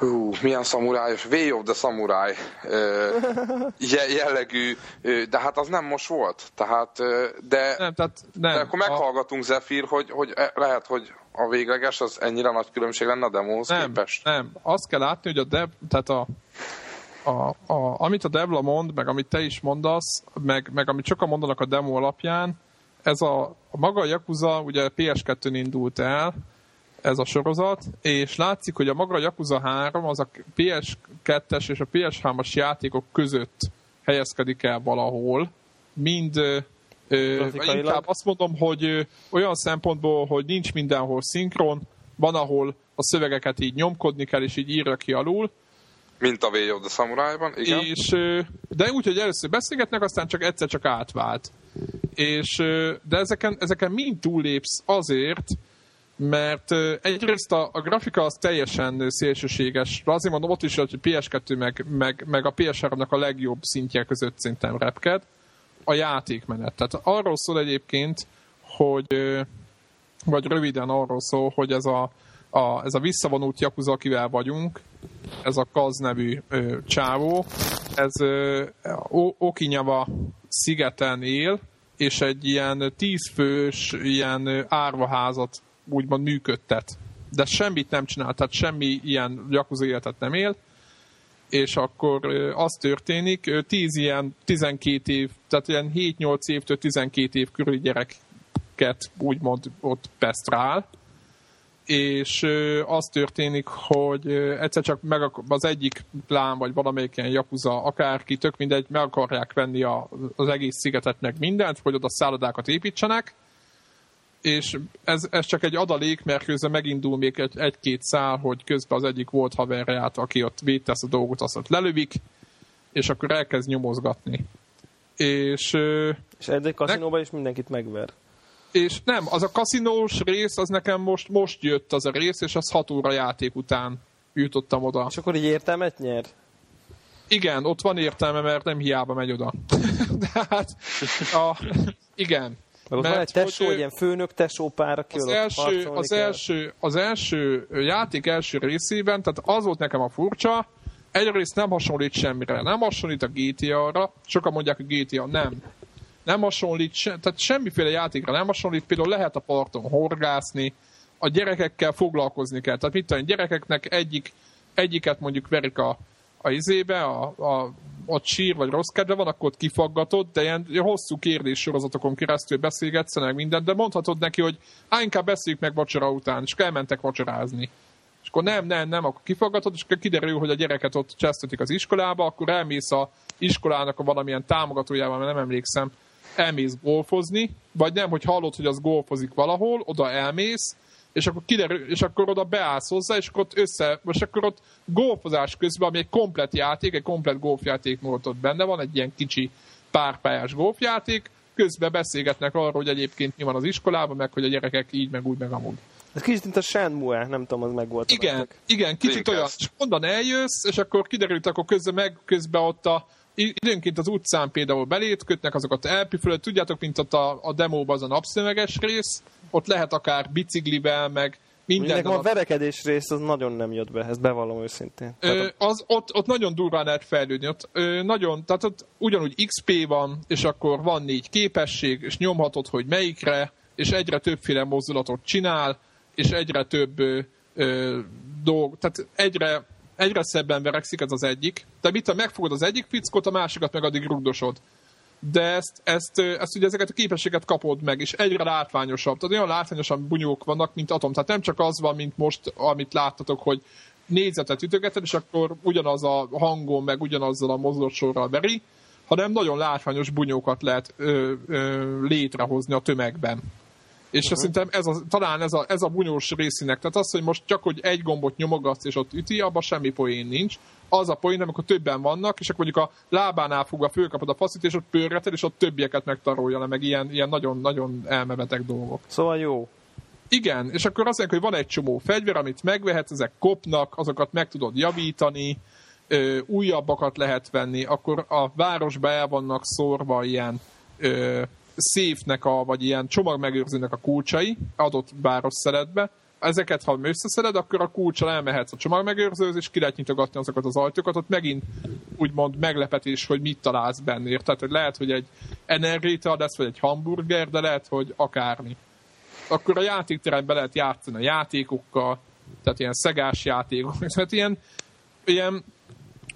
Hú, milyen szamurájos, Way of the Samurai jellegű, de hát az nem most volt. Tehát, de akkor meghallgatunk Zephyr, hogy lehet, hogy a végleges az ennyire nagy különbség lenne a demóhoz képest. Nem, azt kell látni, hogy amit a Devla mond, meg amit te is mondasz, meg amit sokan mondanak a demo alapján, ez a maga Yakuza ugye PS2-n indult el, ez a sorozat, és látszik, hogy a maga a Yakuza 3 az a PS2-es és a PS3-as játékok között helyezkedik el valahol. Inkább azt mondom, hogy olyan szempontból, hogy nincs mindenhol szinkron, van, ahol a szövegeket így nyomkodni kell, és így írja ki alul. Mint a Way of the Samurai-ban, igen. De úgy, hogy először beszélgetnek, aztán csak egyszer csak átvált. De ezeken mind túllépsz azért, mert egyrészt a grafika az teljesen szélsőséges. Azért mondom, ott is, hogy PS2 meg a PS3-nak a legjobb szintje között szerintem repked. A játékmenet. Tehát arról szól egyébként, vagy röviden arról szól, hogy ez a visszavonult Yakuza, akivel vagyunk, ez a Kaz nevű csávó, ez Okinawa szigeten él, és egy ilyen 10 fős ilyen árvaházat úgymond működtet. De semmit nem csinál, tehát semmi ilyen Yakuza életet nem él, és akkor az történik, 10 ilyen 12 év, tehát ilyen 7-8 évtől 12 év körüli gyereket úgymond ott pesztrál, és az történik, hogy egyszer csak az egyik plán, vagy valamelyik ilyen Yakuza, akárki, tök mindegy, meg akarják venni az egész szigetetnek mindent, hogy oda szállodákat építsenek, és ez csak egy adalék, mert közben megindul még egy-két szál, hogy közben az egyik volt haverját, aki ott védtesz a dolgot, azt ott lelövik, és akkor elkezd nyomozgatni. És egy kaszinóban is mindenkit megver. És nem, az a kaszinós rész, az nekem most jött az a rész, és az 6 óra játék után jutottam oda. És akkor így értelmet nyer? Igen, ott van értelme, mert nem hiába megy oda. De hát, igen. Mert van egy tesó, hogy ilyen főnök tesó pára az első játék első részében, tehát az volt nekem a furcsa, egyrészt nem hasonlít semmire, nem hasonlít a GTA-ra, sokan mondják, hogy GTA nem hasonlít, tehát semmiféle játékra nem hasonlít, például lehet a parton horgászni, a gyerekekkel foglalkozni kell, tehát mit tudom, gyerekeknek egyiket mondjuk verik a izébe, a csír vagy rossz kedve van, akkor ott kifaggatod, de ilyen hosszú kérdéssorozatokon keresztül beszélgetszenek mindent, de mondhatod neki, hogy inkább beszéljük meg vacsora után, és elmentek vacsorázni. És akkor nem, akkor kifaggatod, és akkor kiderül, hogy a gyereket ott csesztetik az iskolába, akkor elmész a iskolának a valamilyen támogatójával, mert nem emlékszem, elmész golfozni, vagy nem, hogy hallod, hogy az golfozik valahol, oda elmész, és akkor kiderül, és akkor oda beállsz hozzá, és akkor ott össze, most akkor ott golfozás közben, ami egy komplet játék, egy komplet golfjáték volt ott benne, van egy ilyen kicsi párpályás golfjáték, közben beszélgetnek arról, hogy egyébként mi van az iskolában, meg hogy a gyerekek így, meg úgy, meg amúgy. Ez kicsit, mint a Shenmue, nem tudom, az meg volt. Igen, nektek. Igen, kicsit olyan, és onnan eljössz, és akkor kiderült, akkor közben ott a időnként az utcán például belét kötnek azokat elpifölött, tudjátok, mint ott a demóban az a napszöveges rész, ott lehet akár biciklivel, meg minden. Nekem a verekedés rész az nagyon nem jött be, ezt bevallom őszintén. Ott nagyon durván lehet fejlődni, tehát ott ugyanúgy XP van, és akkor van 4 képesség, és nyomhatod, hogy melyikre, és egyre többféle mozdulatot csinál, és egyre több dolg, tehát egyre szebben verekszik, ez az egyik. Tehát mit, ha megfogod az egyik fickot, a másikat meg addig rugdosod. De ezt ugye ezeket a képességet kapod meg, és egyre látványosabb. Tehát olyan látványosabb bunyók vannak, mint atom. Tehát nem csak az van, mint most, amit láttatok, hogy négyzetet ütögeted, és akkor ugyanaz a hangon, meg ugyanazzal a mozdulatsorral veri, hanem nagyon látványos bunyókat lehet létrehozni a tömegben. És szerintem ez a bunyós részének. Tehát az, hogy most csak, hogy egy gombot nyomogatsz, és ott üti, abban semmi poén nincs. Az a poén, amikor többen vannak, és akkor mondjuk a lábánál fogva fölkapod a faszit, és ott pörgeted, és ott többieket megtarolja le, meg ilyen nagyon-nagyon elmebeteg dolgok. Szóval jó. Igen, és akkor azt mondjuk, hogy van egy csomó fegyver, amit megvehetsz, ezek kopnak, azokat meg tudod javítani, újabbakat lehet venni, akkor a városba el vannak szórva ilyen széfnek, vagy ilyen csomagmegőrzőnek a kulcsai adott város szeletbe. Ezeket, ha összeszeded, akkor a kulccsal elmehetsz a csomagmegőrzőhöz, és ki lehet nyitogatni azokat az ajtókat. Ott megint úgymond meglepetés, hogy mit találsz benne. Tehát hogy lehet, hogy egy energéta lesz, vagy egy hamburger, de lehet, hogy akármi. Akkor a játékteremben lehet játszani a játékokkal, tehát ilyen szegás játékok, tehát ilyen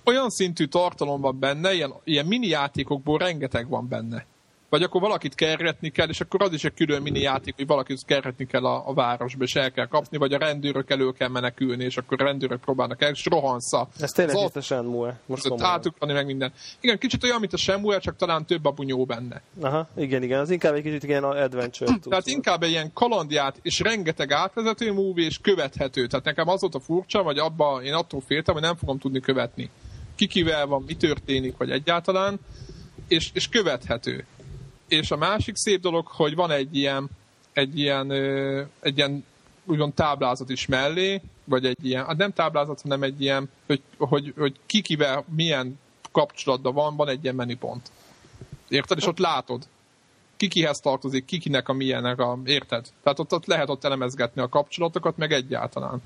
olyan szintű tartalom van benne, ilyen mini játékokból rengeteg van benne. Vagy akkor valakit kergetni kell, és akkor az is egy külön mini játék, hogy valakit kergetni kell a városba, és el kell kapni, vagy a rendőrök elő kell menekülni, és akkor a rendőrök próbálnak el, és rohansza. Ez tényleg itt a Shenmue. Most átugrani meg minden. Igen, kicsit olyan, mint a Shenmue, csak talán több a bunyó benne. Aha, igen, az inkább egy kicsit ilyen adventure. Tehát inkább egy ilyen kalandját, és rengeteg átvezető movie, és követhető. Tehát nekem az volt a furcsa, vagy abban én attól féltem, hogy nem fogom tudni követni. Kikivel van, mi történik, vagy egyáltalán, és követhető. És a másik szép dolog, hogy van egy ilyen úgymond táblázat is mellé, vagy egy ilyen, nem táblázat, hanem egy ilyen, hogy kikivel milyen kapcsolatban van egy ilyen menüpont. Érted? És ott látod. Kikihez tartozik, kikinek a milyenek, érted? Tehát ott lehet ott elemezgetni a kapcsolatokat, meg egyáltalán.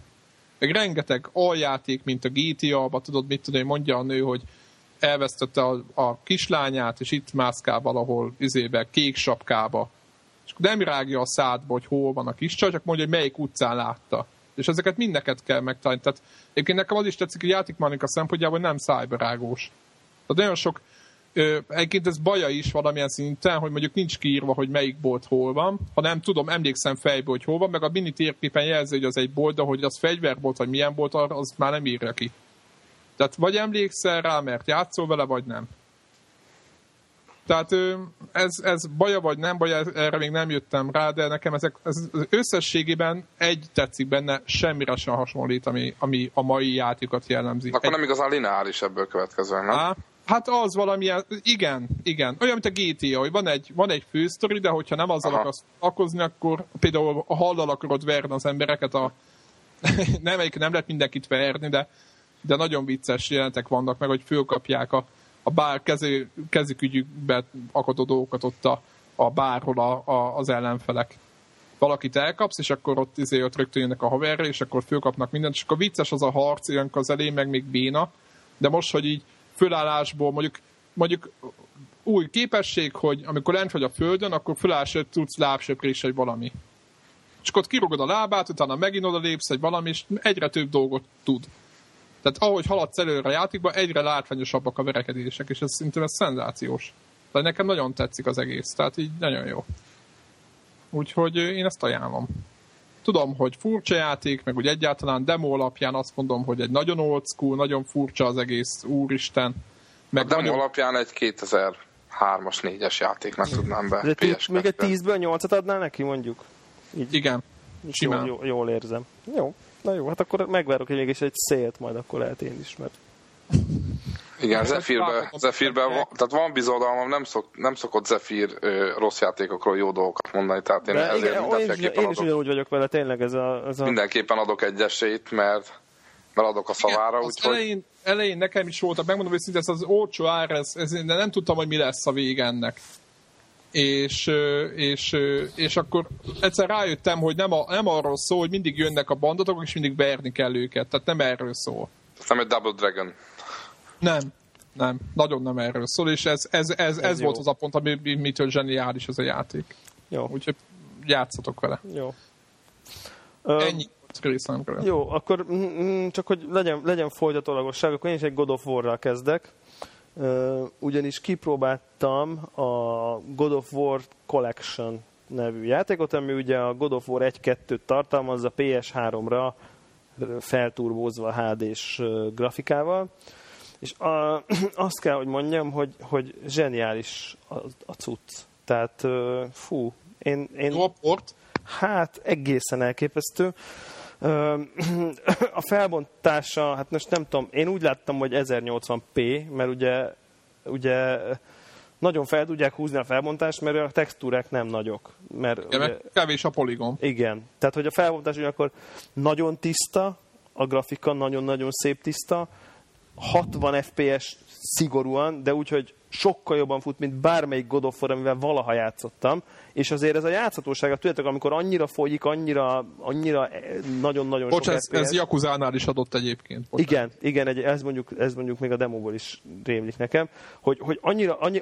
Meg rengeteg aljáték, mint a GTA-ba, tudod, mit tudom, mondja a nő, hogy elvesztette a kislányát, és itt mászkál valahol kék sapkába. És nem rágja a szádba, hogy hol van a kiscsaj, csak mondja, hogy melyik utcán látta. És ezeket mindeket kell megtalálni. Tehát egyébként nekem az is tetszik, hogy játékmechanika szempontjából nem szájberágós. Tehát nagyon sok, egyébként ez baja is valamilyen szinten, hogy mondjuk nincs kiírva, hogy melyik bolt hol van, hanem tudom, emlékszem fejből, hogy hol van, meg a mini térképen jelzi, hogy az egy bolt, de hogy az fegyverbolt, vagy milyen bolt, az már nem írja ki. Tehát vagy emlékszel rá, mert játszol vele, vagy nem. Tehát ez baja vagy nem baja, erre még nem jöttem rá, de nekem ez összességében egy tetszik benne, semmire sem hasonlít, ami a mai játékot jellemzi. Akkor nem igazán lineáris ebből következően, nem? Hát az valamilyen, igen. Olyan, mint a GTA, hogy van egy fősztori, de hogyha nem azzal akarsz akozni, akkor például a hallal akarod verni az embereket, nem lehet mindenkit verni, de nagyon vicces jelentek vannak meg, hogy fölkapják a bár kezükügyükbe akadó dolgokat ott a bárhol az ellenfelek. Valakit elkapsz, és akkor ott rögtön jönnek a haverra, és akkor fölkapnak mindent, és akkor vicces az a harc, ilyenkor az elé, meg még béna, de most, hogy így fölállásból mondjuk új képesség, hogy amikor lent vagy a földön, akkor fölállásra tudsz lábsöprés, vagy valami. És akkor ott kirugod a lábát, utána megint oda lépsz, vagy valami, és egyre több dolgot tud. Tehát ahogy haladsz előre a játékban, egyre látványosabbak a verekedések, és ez szenzációs. De nekem nagyon tetszik az egész, tehát így nagyon jó. Úgyhogy én ezt ajánlom. Tudom, hogy furcsa játék, meg úgy egyáltalán demo alapján azt mondom, hogy egy nagyon old school, nagyon furcsa az egész, úristen. Meg a demo alapján egy 2000 3-as, 4-es játéknak tudnám be. Még egy 10-ből 8-at adnál neki, mondjuk? Így igen, simán. Jól érzem. Jó, na jó, hát akkor megvárok hogy mégis egy szélt, majd akkor lehet én is, mert... Igen, Zephyrben van, tehát van bizodalmam, nem szokott Zephyr rossz játékokról jó dolgokat mondani, tehát én ezért igen, mindenféleképpen én is ugyanúgy vagyok vele, tényleg ez a... Mindenképpen adok egy esélyt, mert adok a szavára, úgyhogy... Elején nekem is voltak, megmondom, hogy szinte az olcsó ár, de nem tudtam, hogy mi lesz a végennek. És akkor egyszer rájöttem, hogy nem arról szól, hogy mindig jönnek a bandatok, és mindig verni kell őket, tehát nem erről szól. Nem egy Double Dragon. Nem. Nagyon nem erről szól, és ez volt az a pont, amitől zseniális ez a játék. Jó. Úgyhogy játszatok vele. Jó. Ennyi. Jó, akkor csak hogy legyen folytatólagosság, akkor én is egy God of War-ral kezdek. Ugyanis kipróbáltam a God of War Collection nevű játékot, ami ugye a God of War 1-2-t tartalmazza PS3-ra felturbózva HD-s grafikával. És azt kell, hogy mondjam, hogy zseniális a cucc. Tehát fú, én hát egészen elképesztő. A felbontása, hát most nem tudom, én úgy láttam, hogy 1080p, mert ugye nagyon fel tudják húzni a felbontást, mert a textúrák nem nagyok. Mert igen, ugye, kevés a poligon. Igen, tehát hogy a felbontás ugyanakkor nagyon tiszta, a grafika nagyon-nagyon szép tiszta, 60 fps szigorúan, de úgyhogy sokkal jobban fut, mint bármelyik God of War, amivel valaha játszottam, és azért ez a játszhatósága, tudjátok, amikor annyira folyik, annyira nagyon-nagyon sok FPS. Bocs, ez Yakuzánál is adott egyébként. Igen, ez mondjuk még a demóból is rémlik nekem, hogy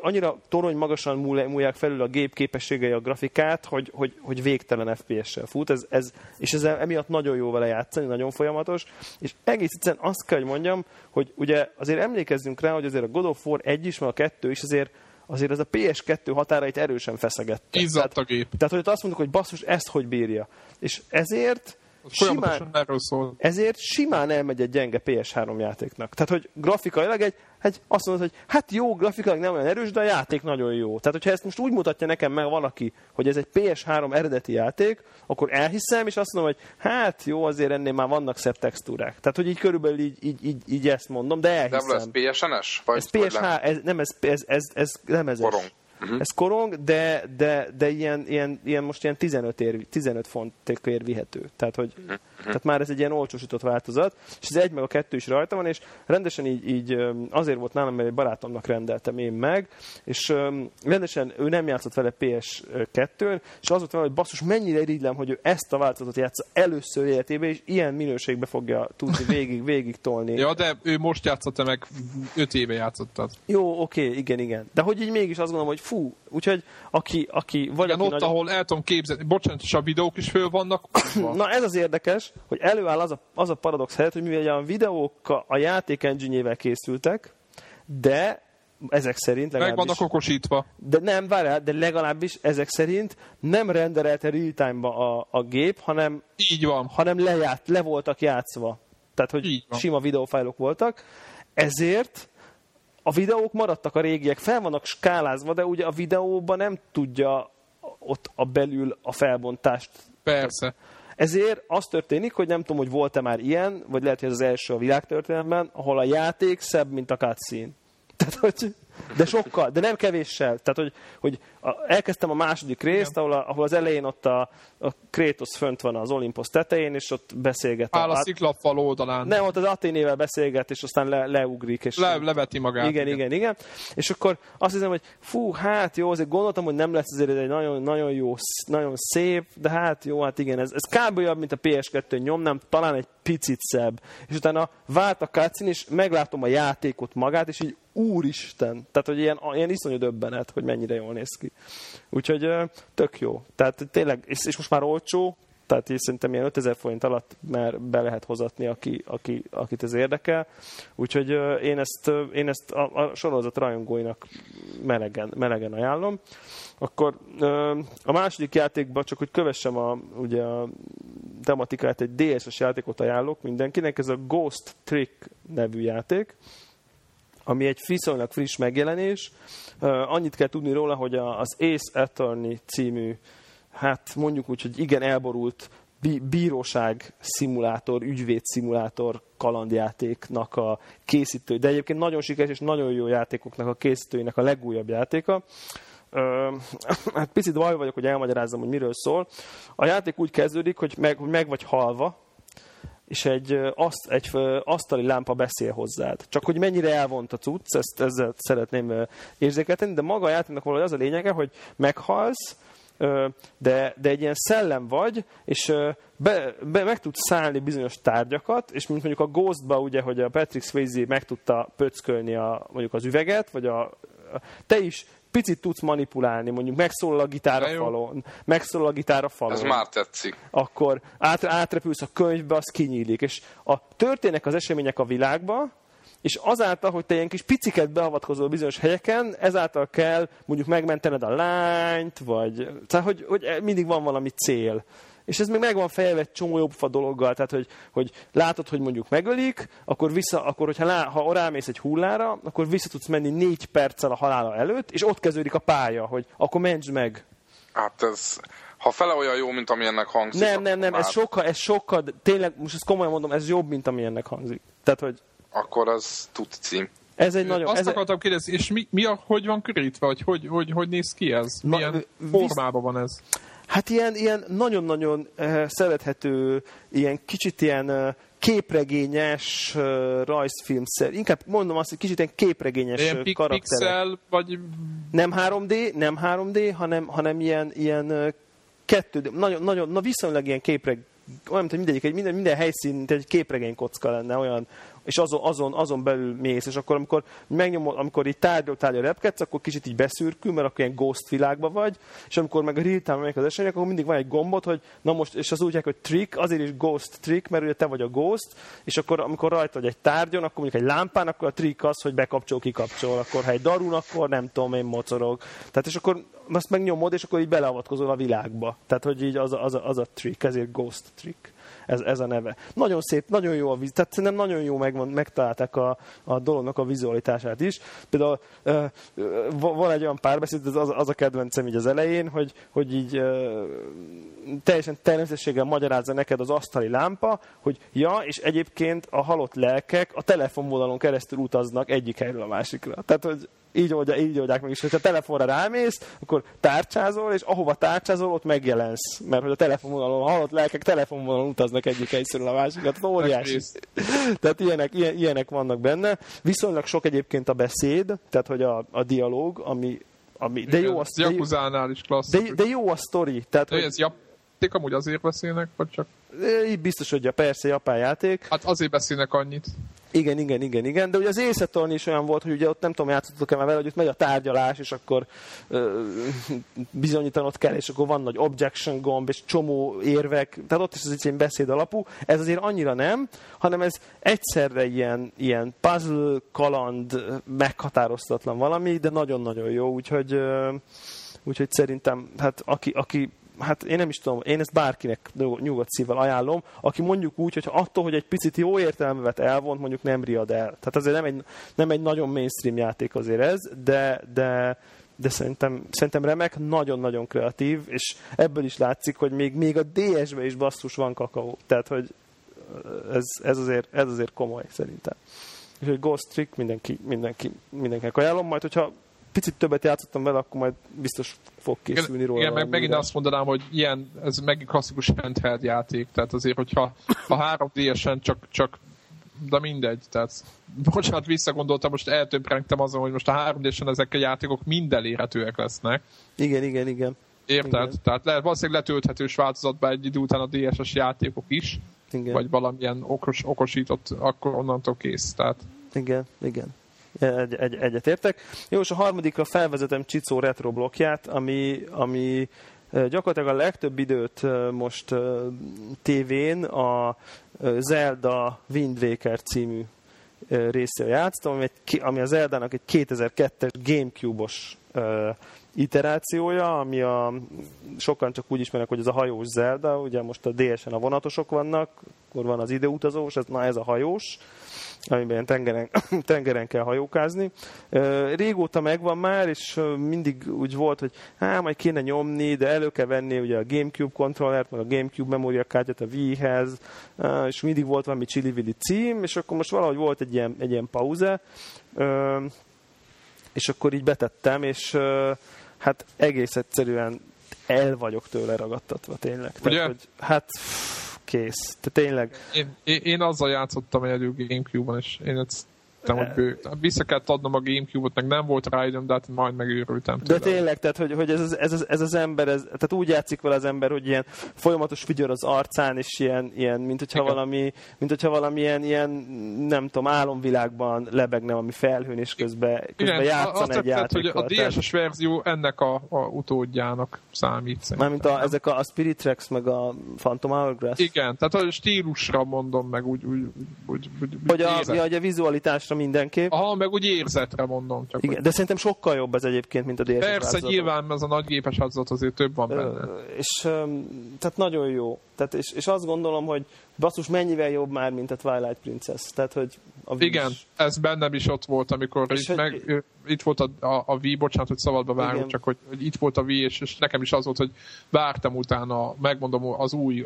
annyira torony magasan múlják felül a gép képességei a grafikát, hogy végtelen FPS-sel fut, és ez emiatt nagyon jó vele játszani, nagyon folyamatos, és egész egyszerűen azt kell, hogy mondjam, hogy ugye azért emlékezzünk rá, hogy azért a God of War 1 is, meg a 2 is azért ez a PS2 határait erősen feszegette. Izzadt a gép. Tehát, hogy azt mondjuk, hogy basszus, ezt hogy bírja. És ezért simán elmegy egy gyenge PS3 játéknak. Tehát, hogy grafikailag azt mondod, hogy hát jó, grafikailag nem olyan erős, de a játék nagyon jó. Tehát, hogyha ezt most úgy mutatja nekem meg valaki, hogy ez egy PS3 eredeti játék, akkor elhiszem, és azt mondom, hogy hát jó, azért ennél már vannak szebb textúrák. Tehát, hogy így körülbelül így ezt mondom, de elhiszem. De ez PSN-es? Ez PS3, nem ez. Uh-huh. Ez korong, de ilyen most ilyen 15 fontért vihető. Tehát, hogy, uh-huh. Tehát már ez egy ilyen olcsósított változat, és ez 1 meg a 2 is rajta van, és rendesen így azért volt nálam, mert egy barátomnak rendeltem én meg, és rendesen ő nem játszott vele PS2-n, és az volt vele, hogy basszus, mennyire irigylem, hogy ő ezt a változatot játsza először életében, és ilyen minőségbe fogja tudni végig tolni. Ja, de ő most játszott meg 5 éve játszottad. Jó, oké, igen. De hogy így mégis azt gondolom, hogy fú, úgyhogy aki vagy igen, aki ott, ahol el tudom képzelni, bocsánat, és a videók is föl vannak. Na ez az érdekes, hogy előáll az a paradox helyzet, hogy mivel a videók a játék engine-jével készültek, de ezek szerint legalábbis... Meg vannak okosítva. De nem, várjál, de legalábbis ezek szerint nem renderelte real-time-ba a gép, hanem... Így van. Hanem le voltak játszva. Tehát, hogy sima videófájlok voltak. Ezért... A videók maradtak a régiek, fel vannak skálázva, de ugye a videóban nem tudja ott a belül a felbontást. Persze. Ezért az történik, hogy nem tudom, hogy volt-e már ilyen, vagy lehet, hogy ez az első a világtörténetben, ahol a játék szebb, mint a cutscene. Tehát, hogy... De sokkal, de nem kevéssel. Tehát, hogy elkezdtem a második részt, ahol az elején ott a Kratos fönt van az Olympos tetején, és ott beszélget. Áll a sziklafal oldalán. Nem, ott az Athénével beszélget, és aztán leugrik. És leveti magát. Igen. És akkor azt hiszem, hogy fú, hát jó, azért gondoltam, hogy nem lesz azért egy nagyon, nagyon jó, nagyon szép, de hát jó, hát igen, ez kb. Jobb, mint a PS2 nyomnám, talán egy picit szebb. És utána vált a cutscene, és meglátom a játékot magát, és így úristen! Tehát, hogy ilyen iszonyú döbbenet, hogy mennyire jól néz ki. Úgyhogy tök jó. Tehát tényleg, és most már olcsó, tehát szerintem ilyen 5000 forint alatt már be lehet hozatni, akit ez érdekel. Úgyhogy én ezt a sorozat rajongóinak melegen ajánlom. Akkor a második játékban, csak hogy kövessem a tematikát, egy DS-es játékot ajánlok mindenkinek, ez a Ghost Trick nevű játék. ami egy viszonylag friss megjelenés. Annyit kell tudni róla, hogy az Ace Attorney című, hát mondjuk úgy, hogy igen elborult bíróság szimulátor, ügyvéd szimulátor kalandjátéknak a készítő, de egyébként nagyon sikeres és nagyon jó játékoknak a készítőinek a legújabb játéka. Hát picit baj vagyok, hogy elmagyarázzam, hogy miről szól. A játék úgy kezdődik, hogy meg vagy halva, és egy asztali lámpa beszél hozzád. Csak hogy mennyire elvont a cucc, ezt ezzel szeretném érzékelteni, de maga a játéknak valahogy az a lényege, hogy meghalsz, de egy ilyen szellem vagy, és meg tudsz szállni bizonyos tárgyakat, és mint mondjuk a Ghostba, ugye, hogy a Patrick Swayze meg tudta pöckölni mondjuk az üveget, vagy te is picit tudsz manipulálni, mondjuk megszólal a gitár a falon. Ez már tetszik. Akkor átrepülsz a könyvbe, az kinyílik. És történnek az események a világba, és azáltal, hogy te ilyen kis piciket beavatkozol bizonyos helyeken, ezáltal kell mondjuk megmentened a lányt, vagy... Tehát, hogy mindig van valami cél. És ez még meg van fejlve egy csomó jobbfa dologgal, tehát, hogy látod, hogy mondjuk megölik, akkor hogyha rámész egy hullára, akkor vissza tudsz menni 4 perccel a halála előtt, és ott kezdődik a pálya, hogy akkor mentsd meg. Hát ez... Ha fele olyan jó, mint ami ennek hangzik... Nem, ez sokkal... Tényleg, most ezt komolyan mondom, ez jobb, mint ami ennek hangzik. Tehát, hogy... Akkor az tud cím. Azt akartam kérdezni, és mi hogy van körítve, hogy néz ki ez? Milyen formában van ez? Hát ilyen nagyon-nagyon szerethető, ilyen kicsit ilyen képregényes rajzfilmszer. Inkább mondom azt, hogy kicsit ilyen képregényes karakterek. Pixel, vagy... Nem 3D, hanem ilyen 2D. Nagyon, viszonylag ilyen képregény. Olyan, mint minden helyszín, mint egy képregény kocka lenne, olyan, és azon belül mész, és akkor amikor így tárgyal repkedsz, akkor kicsit így beszürkül, mert akkor ilyen ghost világban vagy, és amikor meg a real time megyek az események, akkor mindig van egy gombot, hogy na most, és az úgy hívják, hogy trick, azért is ghost trick, mert ugye te vagy a ghost, és akkor amikor rajta vagy egy tárgyon, akkor mondjuk egy lámpán, akkor a trick az, hogy bekapcsol-kikapcsol, akkor ha egy darul, akkor nem tudom, én mocorog. Tehát és akkor azt megnyomod, és akkor így beleavatkozol a világba. Tehát, hogy így az a trick, ezért ghost trick. Ez a neve. Nagyon szép, nagyon jó a víz. Tehát szerintem nagyon jó megtalálták a dolognak a vizualitását is. Például van egy olyan párbeszéd, az a kedvencem így az elején, hogy így teljesen természetességgel magyarázza neked az asztali lámpa, hogy ja, és egyébként a halott lelkek a telefonvonalon keresztül utaznak egyik helyről a másikra. Tehát, hogy így oldják meg is, hogyha telefonra rámész, akkor tárcsázol, és ahova tárcsázol, ott megjelensz. Mert hogy a telefonvonalon, a halott lelkek telefonvonalon utaznak egyik egyszerűen a másikat, hát óriási. Tehát ilyenek vannak benne. Viszonylag sok egyébként a beszéd, tehát hogy a dialóg, ami de jó a sztori. Yakuzánál is klasszikus. De jó a sztori. Tehát, de hogy... ez játék amúgy azért beszélnek, vagy csak? Így biztos, hogy persze japán játék. Hát azért beszélnek annyit. Igen, de ugye az Ace Attorney is olyan volt, hogy ugye ott nem tudom, játszottatok-e már vele, hogy ott megy a tárgyalás, és akkor bizonyítanod kell, és akkor van nagy objection gomb, és csomó érvek, tehát ott is az egy beszéd alapú. Ez azért annyira nem, hanem ez egyszerre ilyen puzzle, kaland, meghatároztatlan valami, de nagyon-nagyon jó, úgyhogy szerintem, hát aki hát én nem is tudom, én ezt bárkinek nyugodt szívvel ajánlom, aki mondjuk úgy, hogy attól, hogy egy picit jó értelmevet elvont, mondjuk nem riad el. Tehát azért nem egy nagyon mainstream játék azért ez, de szerintem remek, nagyon-nagyon kreatív, és ebből is látszik, hogy még a DS-be is basszus van kakaó. Tehát, hogy ez azért komoly szerintem. Úgyhogy Ghost Trick mindenkinek ajánlom, majd hogyha picit többet játszottam vele, akkor majd biztos fog készülni róla. Igen, megint azt mondanám, hogy ilyen, ez megint klasszikus handheld játék, tehát azért, hogyha a 3DS-en csak de mindegy, tehát bocsánat, visszagondoltam, most eltöprengtem azon, hogy most a 3DS-en ezek a játékok mind elérhetőek lesznek. Igen. Érted? Igen. Tehát valószínűleg letölthetős változatban egy idő után a DS-es játékok is, igen. Vagy valamilyen okosított, akkor onnantól kész. Tehát... Igen. Egyetértek. Jó, és a harmadikra felvezetem Csicó retro blokkját, ami gyakorlatilag a legtöbb időt most tévén a Zelda Wind Waker című részével játszottam, ami a Zeldának egy 2002-es GameCube-os iterációja, ami a sokan csak úgy ismernek, hogy ez a hajós Zelda, ugye most a DS-en a vonatosok vannak, akkor van az időutazós, ez a hajós, amiben tengeren kell hajókázni. Régóta megvan már, és mindig úgy volt, hogy majd kéne nyomni, de elő kell venni ugye a GameCube kontrollert, meg a GameCube memóriakártyát a Wii-hez, és mindig volt valami csili-vili cím, és akkor most valahogy volt egy ilyen pauze, és akkor így betettem, és hát egész egyszerűen el vagyok tőle ragadtatva, tényleg. Tehát, hogy, kész. Te tényleg... Én azzal játszottam egyedül Gamecube-on, és én egyszerűen, hogy vissza kellett adnom a Gamecube-ot, meg nem volt rá időm, de hát majd megőrültem tőle. De tényleg, tehát, hogy ez az ember, tehát úgy játszik vele az ember, hogy ilyen folyamatos vigyor az arcán, és ilyen mint hogyha valami ilyen, nem tudom, álomvilágban lebegne, ami felhőn, és közben játszan egy játékot. Hogy a DSS verzió ennek a utódjának számít szerintem. Mármint ezek a Spirit Tracks, meg a Phantom Hourglass. Igen, tehát a stílusra mondom, meg úgy hogy a vizualitásra mindenképp. Aha, meg úgy érzetre mondom. Csak igen, de szerintem sokkal jobb ez egyébként, mint a DS-es változat. Persze, nyilván ez a nagygépes változat azért több van benne. Tehát nagyon jó. Tehát, és azt gondolom, hogy basszus, mennyivel jobb már, mint a Twilight Princess. Tehát, hogy igen, ez bennem is ott volt, amikor itt volt a Wii, bocsánat, hogy szabadba vágok, csak hogy itt volt a Wii, és nekem is az volt, hogy vártam utána, megmondom, az új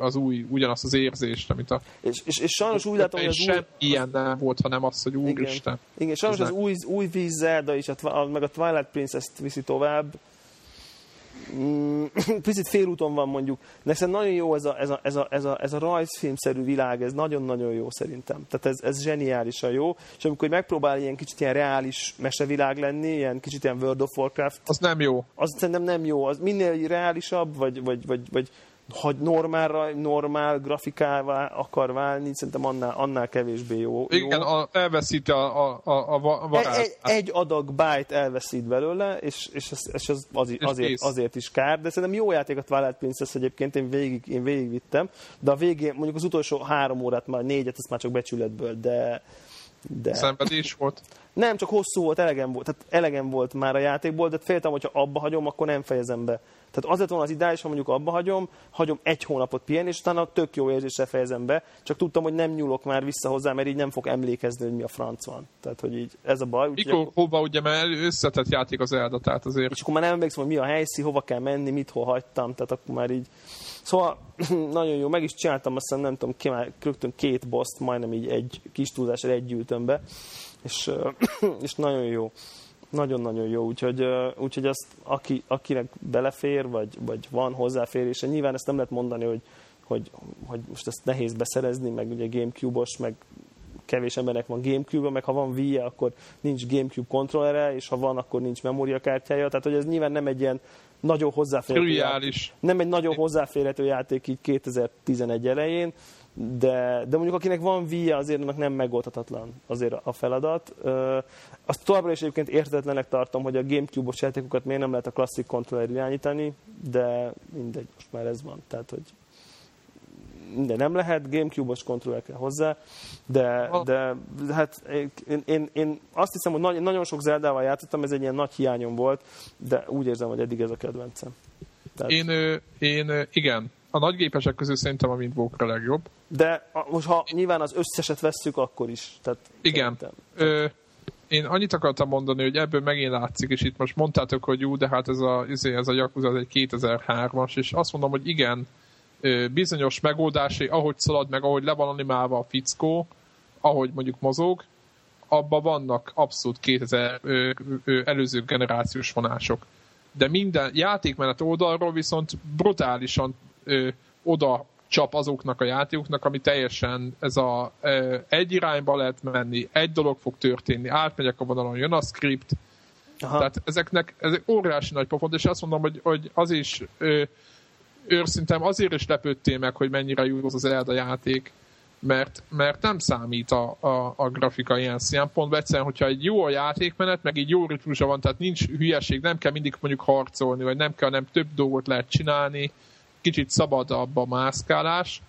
ugyanazt az érzést, amit a... És sajnos úgy látom, hogy az új... ilyen nem volt, hanem az, hogy úristen. Igen, sajnos az új Wii Zelda is, meg a Twilight Princess-t viszi tovább. Picit félúton van mondjuk. Nekem nagyon jó ez a rajzfilmszerű világ, ez nagyon-nagyon jó szerintem. Tehát ez zseniálisan jó. És amikor megpróbál ilyen kicsit ilyen reális mesevilág lenni, ilyen kicsit ilyen World of Warcraft. Az nem jó. Az szerintem nem jó. Az minél reálisabb, vagy normál grafikává akar válni, szerintem annál kevésbé jó. Igen, elveszíti a varázs. Egy adag byte elveszít belőle, és azért is kár, de szerintem jó játék a Twilight Princess egyébként, én végig vittem, de a végén, mondjuk az utolsó 3 órát, már 4-et, ezt már csak becsületből, de... Szenvedés volt? Nem, csak hosszú volt, elegem volt már a játékból, de féltem, hogyha abba hagyom, akkor nem fejezem be. Tehát az lett volna az ideális, ha mondjuk abba hagyom 1 hónapot pihenni, és utána tök jó érzésre fejezem be, csak tudtam, hogy nem nyúlok már vissza hozzá, mert így nem fog emlékezni, hogy mi a franc van. Tehát, hogy így ez a baj. Mikor, hova, ugye, mert összetett játék az Zelda, tehát azért... És akkor már nem emlékszem, hogy mi a helyszín, hova kell menni, mit hol hagytam, tehát akkor már így... Szóval nagyon jó, meg is csináltam, aztán nem tudom, rögtön 2 boss-t, majdnem így egy kis túlzásra egy gyűltöm be, és nagyon jó. Nagyon-nagyon jó, úgyhogy azt, akinek belefér, vagy van hozzáférése, nyilván ezt nem lehet mondani, hogy most ezt nehéz beszerezni, meg ugye Gamecube-os, meg kevés embernek van Gamecube-a, meg ha van Wii-je, akkor nincs Gamecube kontrollere, és ha van, akkor nincs memóriakártyája, tehát hogy ez nyilván nem egy ilyen nagyon hozzáférhető játék. Nem egy nagyon hozzáférhető játék így 2011 elején, de mondjuk akinek van Wii-je, azért annak nem megoldhatatlan azért a feladat. Azt továbbra is egyébként érthetetlenek tartom, hogy a Gamecube-os játékokat miért nem lehet a klasszik kontroller irányítani, de mindegy, most már ez van. Tehát, hogy minden nem lehet, Gamecube-os kontroller kell hozzá, de hát én azt hiszem, hogy nagyon sok Zeldával játszottam, ez egy ilyen nagy hiányom volt, de úgy érzem, hogy eddig ez a kedvencem. Tehát... Én igen. A nagygépesek közül szerintem a Mindwalker a legjobb. De most ha nyilván az összeset vesszük, akkor is. Tehát igen. Én annyit akartam mondani, hogy ebből megint látszik, és itt most mondtátok, hogy jó, de hát ez a Yakuza, ez egy 2003-as, és azt mondom, hogy igen, bizonyos megoldásai, ahogy szalad, meg ahogy le van animálva a fickó, ahogy mondjuk mozog, abban vannak abszolút 2000 előző generációs vonások. De minden játékmenet oldalról viszont brutálisan oda csap azoknak a játékoknak, ami teljesen ez a egy irányba lehet menni, egy dolog fog történni, átmegyek a vonalon, jön a script. Aha. Tehát ezek óriási nagy pofont, és azt mondom, hogy az is őszintem azért is lepődtél meg, hogy mennyire jó az Zelda játék, mert nem számít a grafika ilyen szempontból. Egyszerűen, hogyha egy jó a játékmenet, meg egy jó ritmusa van, tehát nincs hülyeség, nem kell mindig mondjuk harcolni, vagy nem kell, nem több dolgot lehet csinálni, kicsit szabadabb a mászkálás.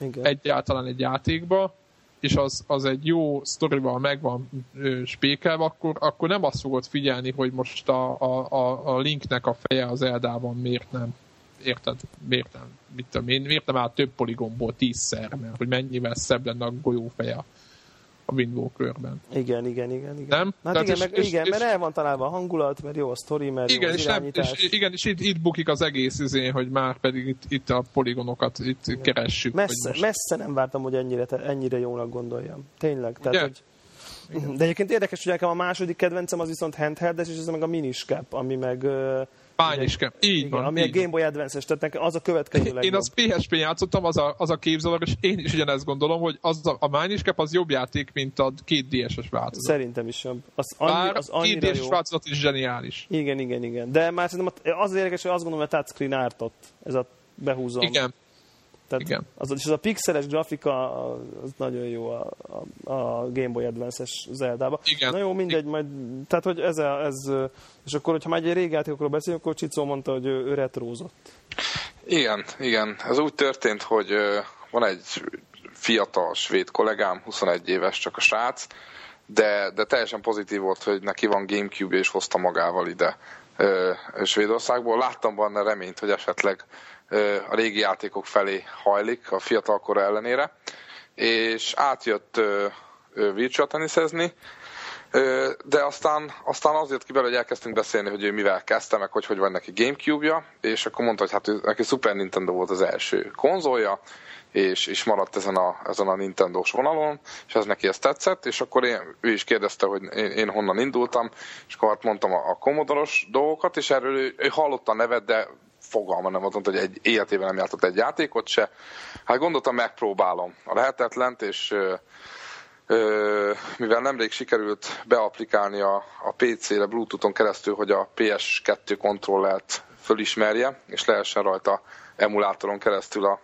Igen. Egyáltalán egy játékba, és az egy jó sztorival meg van spékelve, akkor nem azt fogod figyelni, hogy most a Linknek a feje az Eldában miért nem. Érted? Miért nem? Mit tudom én? Miért nem áll több poligomból 10-szer? Mert hogy mennyivel szebb lenne a golyófeje a Window körben. Igen. Nem? Hát igen, mert el van találva a hangulat, mert jó a sztori, mert igen, jó az irányítás. És itt bukik az egész izén, hogy már pedig itt a poligonokat itt igen. keressük. Messze nem vártam, hogy ennyire jónak gondoljam. Tényleg. Tehát, hogy... De egyébként érdekes, hogy nekem a második kedvencem az viszont handheldes, és ez meg a miniskap, ami meg... Pányiskám, így van. Ami így a Game Boy Advance-es, tehát az a következő legjobb. Én az PSP-n játszottam, az a képzavar, és én is ugyanezt gondolom, hogy a Pányiskám az jobb játék, mint a 2DS-es változat. Szerintem is jobb. Az 2DS-es változat is zseniális. Igen. De már szerintem az érdekes, hogy azt gondolom, hogy a touchscreen ártott. Ez a behúzom. Igen. Tehát igen. Az a pixeles grafika az nagyon jó a Game Boy Advance-es Zeldába. Igen. Na jó, mindegy, majd, tehát hogy ez és akkor, hogyha már egy régi játékokról beszélünk, akkor Csicó mondta, hogy ő retrózott. Igen. Ez úgy történt, hogy van egy fiatal svéd kollégám, 21 éves csak a srác, de teljesen pozitív volt, hogy neki van GameCube és hozta magával ide Svédországból. Láttam benne reményt, hogy esetleg a régi játékok felé hajlik a fiatalkora ellenére, és átjött virtual tenniszezni, de aztán az jött ki belőle, hogy elkezdtünk beszélni, hogy ő mivel kezdte, meg hogy van neki Gamecube-ja, és akkor mondta, hogy hát neki Super Nintendo volt az első konzolja, és maradt ezen a Nintendo-s vonalon, és ez neki ezt tetszett, és akkor ő is kérdezte, hogy én honnan indultam, és akkor hát mondtam a Commodore-os dolgokat, és erről ő hallotta a nevet, de fogalma nem volt, hogy egy életében nem játszott egy játékot se. Hát gondoltam, megpróbálom a lehetetlent, és mivel nemrég sikerült beaplikálni a PC-re Bluetooth-on keresztül, hogy a PS2 kontrollert fölismerje, és lehessen rajta emulátoron keresztül a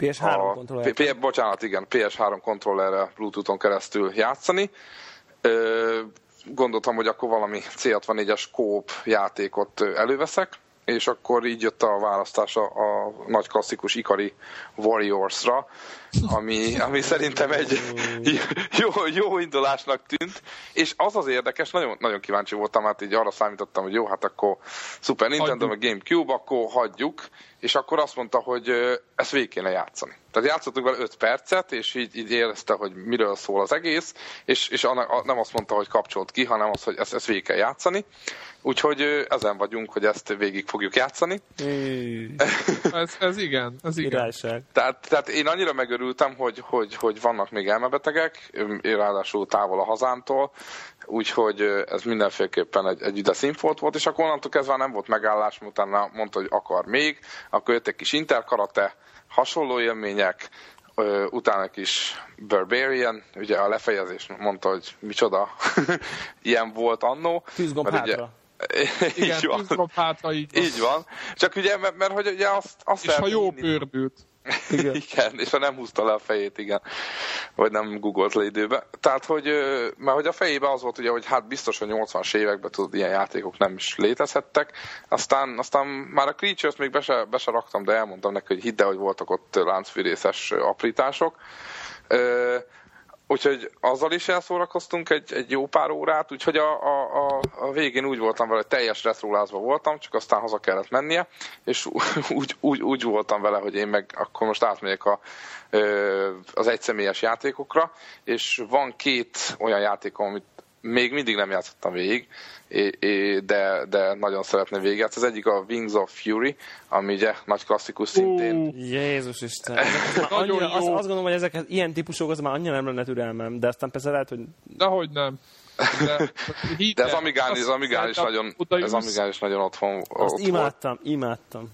PS3 kontrollerre. Bocsánat, igen, PS3 kontrollerre Bluetooth-on keresztül játszani. Gondoltam, hogy akkor valami C64-es co-op játékot előveszek, és akkor így jött a választás a nagy klasszikus Ikari Warriors-ra, ami szerintem egy jó indulásnak tűnt, és az érdekes, nagyon, nagyon kíváncsi voltam, hát így arra számítottam, hogy jó, hát akkor Super Nintendo, meg Gamecube, akkor hagyjuk, és akkor azt mondta, hogy ezt végig kéne játszani. Tehát játszottuk vele 5 percet, és így érezte, hogy miről szól az egész, és nem azt mondta, hogy kapcsolt ki, hanem azt, hogy ezt végig kell játszani. Úgyhogy ezen vagyunk, hogy ezt végig fogjuk játszani. Ez igen. Királyság. Tehát én annyira megörültem, hogy vannak még elmebetegek, ráadásul távol a hazámtól, úgyhogy ez mindenféleképpen egy üde színfolt volt, és akkor onnantól kezdve nem volt megállás, mert utána mondta, hogy akar még, akkor jött egy kis interkarate, hasonló élmények, utána egy kis Barbarian, ugye a lefejezés mondta, hogy micsoda, ilyen volt annó. Tűzgomb hátra. Igen, tűzgomb hátra, így van. Csak ugye, mert hogy ugye azt és ha jó pördült. Igen, és ha nem húzta le a fejét, igen, vagy nem googolt le időben. Tehát, hogy a fejében az volt, ugye, hogy hát biztos, hogy 80-as években tudod, ilyen játékok nem is létezhettek. Aztán már a Creatures még be se raktam, de elmondtam neki, hogy hidd el, hogy voltak ott láncfűrészes aprítások. Úgyhogy azzal is elszórakoztunk egy jó pár órát, úgyhogy a végén úgy voltam vele, hogy teljes retrólázva voltam, csak aztán haza kellett mennie, és úgy voltam vele, hogy én meg akkor most átmegyek az egyszemélyes játékokra, és van 2 olyan játékom, amit még mindig nem játszottam végig, de nagyon szeretném végigjátszani. Az egyik a Wings of Fury, ami ugye nagy klasszikus szintén. Jézus Isten! Azt gondolom, hogy ezek ilyen típusok, az már annyira nem lenne türelmem, de aztán persze lehet, hogy... Dehogy nem. De ez Amigán is nagyon otthon volt. Imádtam,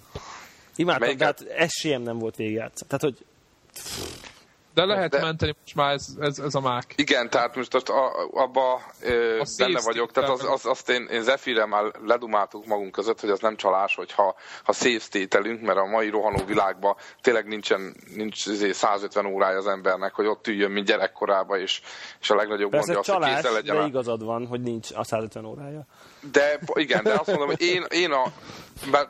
de hát esélyem nem volt végigjátszani. Tehát, hogy... De lehet menteni, most már ez a mák. Igen, tehát most abban benne vagyok. Tehát azt én Zephyrrel már ledumáltuk magunk között, hogy az nem csalás, hogyha save state-elünk, mert a mai rohanó világban tényleg nincs 150 órája az embernek, hogy ott üljön, mint gyerekkorában, és a legnagyobb gondja az, hogy kézzel legyen. De igazad van, hogy nincs a 150 órája. De igen, de azt mondom, hogy én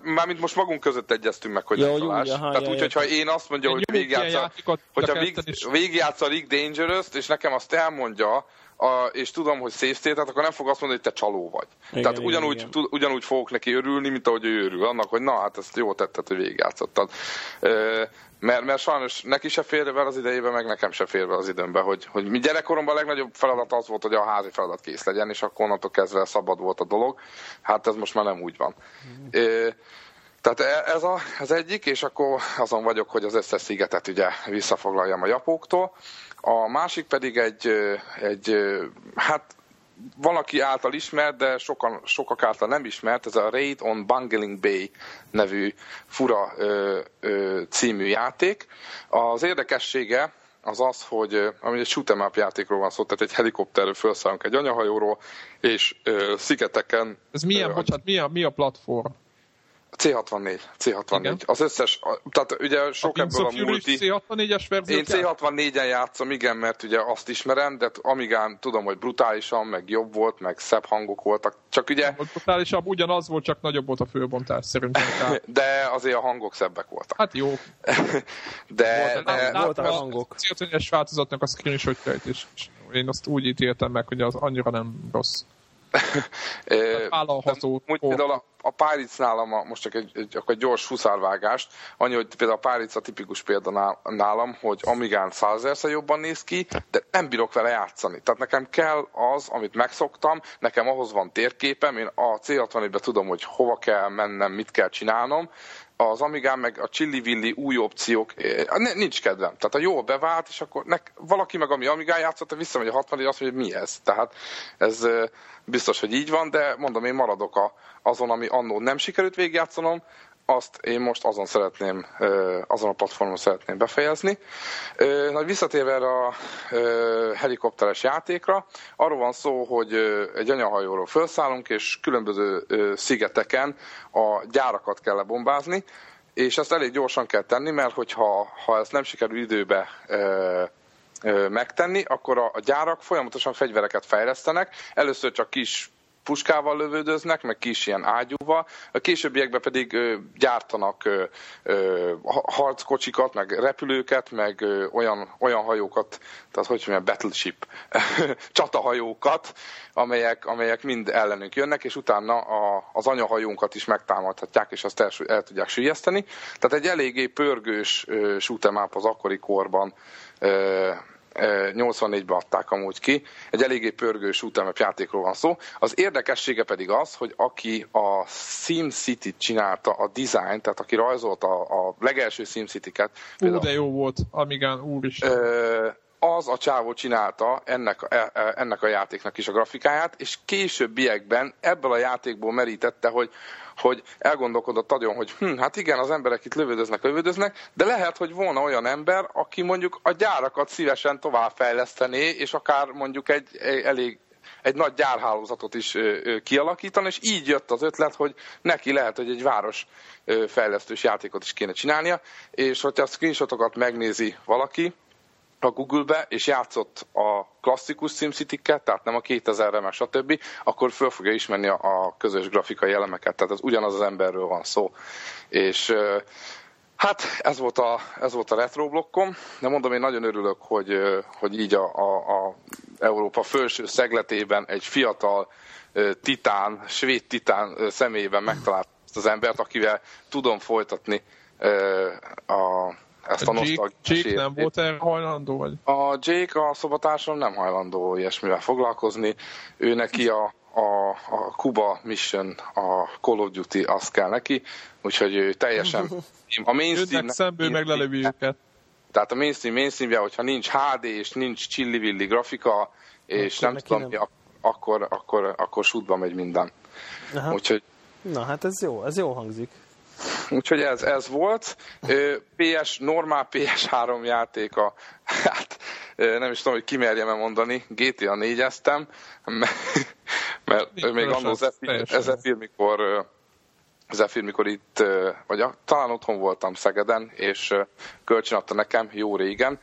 mármint most magunk között egyeztünk meg, hogy nem csalás. Tehát úgyhogy ha én azt mondom, hogy végigjátszom, hogyha végigjátssza a Rick Dangerous-t, és nekem azt elmondja, és tudom, hogy save state-et, akkor nem fog azt mondani, hogy te csaló vagy. Igen, tehát ugyanúgy fogok neki örülni, mint ahogy ő örül annak, hogy na hát ezt jól tetted, hogy végigjátszottad. Mert sajnos neki se fér vele az idejében, meg nekem se fér vele az időmben, hogy mi gyerekkoromban a legnagyobb feladat az volt, hogy a házi feladat kész legyen, és akkor onnantól kezdve szabad volt a dolog. Hát ez most már nem úgy van. Tehát ez az egyik, és akkor azon vagyok, hogy az összes szigetet ugye visszafoglaljam a japóktól. A másik pedig hát valaki által ismert, de sokak által nem ismert, ez a Raid on Bungling Bay nevű fura című játék. Az érdekessége az az, hogy ami egy shoot'em up játékról van szó, tehát egy helikopterről felszállunk egy anyahajóról, és szigeteken... Ez milyen, bocsánat, mi a platform? C64. Igen. Az összes, tehát ugye sok ebből a multi... C64-es verzió. Én C64-en játszom, igen, mert ugye azt ismerem, de Amigán tudom, hogy brutálisan, meg jobb volt, meg szebb hangok voltak, csak ugye... Nem volt brutálisabb, ugyanaz volt, csak nagyobb volt a főbontás szerintem. De azért a hangok szebbek voltak. Hát jó. De voltak a hangok. A C64-es változatnak a screenshotjait is. Én azt úgy ítéltem meg, hogy az annyira nem rossz. Úgy például a Pirates nálam, most csak egy gyors huszárvágást, annyi, hogy például a Pirates a tipikus példa nálam, hogy Amigán Salzersze jobban néz ki, de nem bírok vele játszani. Tehát nekem kell az, amit megszoktam, nekem ahhoz van térképem, én a C64-ben tudom, hogy hova kell mennem, mit kell csinálnom, az Amigán meg a Chili-Villi új opciók, nincs kedvem. Tehát a jól bevált, és akkor valaki meg, ami Amigán játszott, visszamegy a 64, azt mondja, hogy mi ez. Tehát ez biztos, hogy így van, de mondom, én maradok azon, ami annó nem sikerült végigjátszanom, azt én most azon a platformon szeretném befejezni. Na, visszatérve erre a helikopteres játékra, arról van szó, hogy egy anyahajóról felszállunk, és különböző szigeteken a gyárakat kell lebombázni, és ezt elég gyorsan kell tenni, mert hogyha ezt nem sikerül időbe megtenni, akkor a gyárak folyamatosan fegyvereket fejlesztenek, először csak kis puskával lövődöznek, meg kis ilyen ágyúval, a későbbiekben pedig gyártanak harckocsikat, meg repülőket, meg olyan hajókat, tehát hogy mondjam, battleship csatahajókat, amelyek mind ellenünk jönnek, és utána az anyahajónkat is megtámadhatják, és azt el tudják süllyeszteni. Tehát egy eléggé pörgős shoot'em up az akkori korban, 84-ben adták amúgy ki. Egy eléggé pörgős shoot'em-up játékról van szó. Az érdekessége pedig az, hogy aki a SimCity-t csinálta, a design, tehát aki rajzolta a legelső SimCity-ket. De jó volt, Amigán, úristen. Az a csávó csinálta ennek a játéknak is a grafikáját, és későbbiekben ebből a játékból merítette, hogy elgondolkodott agyon, hogy hát igen, az emberek itt lövődöznek, de lehet, hogy volna olyan ember, aki mondjuk a gyárakat szívesen továbbfejlesztené, és akár mondjuk egy nagy gyárhálózatot is kialakítani, és így jött az ötlet, hogy neki lehet, hogy egy városfejlesztős játékot is kéne csinálnia, és hogyha a screenshotokat megnézi valaki a Google-be, és játszott a klasszikus SimCity-ket, tehát nem a 2000-re, stb., akkor föl fogja ismerni a közös grafikai elemeket, tehát ez ugyanaz az emberről van szó. És hát ez volt a retro blokkom, de mondom, én nagyon örülök, hogy így a Európa felső szegletében egy fiatal svéd titán személyében megtalált ezt az embert, akivel tudom folytatni ezt a Jake nem volt erre hajlandó? Vagy? A Jake, a szobatársam nem hajlandó ilyesmivel foglalkozni. Ő neki a Cuba Mission, a Call of Duty, azt kell neki, úgyhogy ő teljesen a mainstream... szemből meglelövi őket. Tehát a mainstreamja, hogyha nincs HD és nincs csillivilli grafika, és akkor nem tudom mi, akkor sútba megy minden. Úgyhogy... Na hát ez jó hangzik. Úgyhogy ez volt. Normál PS3 játéka, hát nem is tudom, hogy kimerjem-e mondani, GTA 4-eztem, mert még annó Zephyr, mikor itt, vagy talán otthon voltam Szegeden, és kölcsönadta nekem jó régen,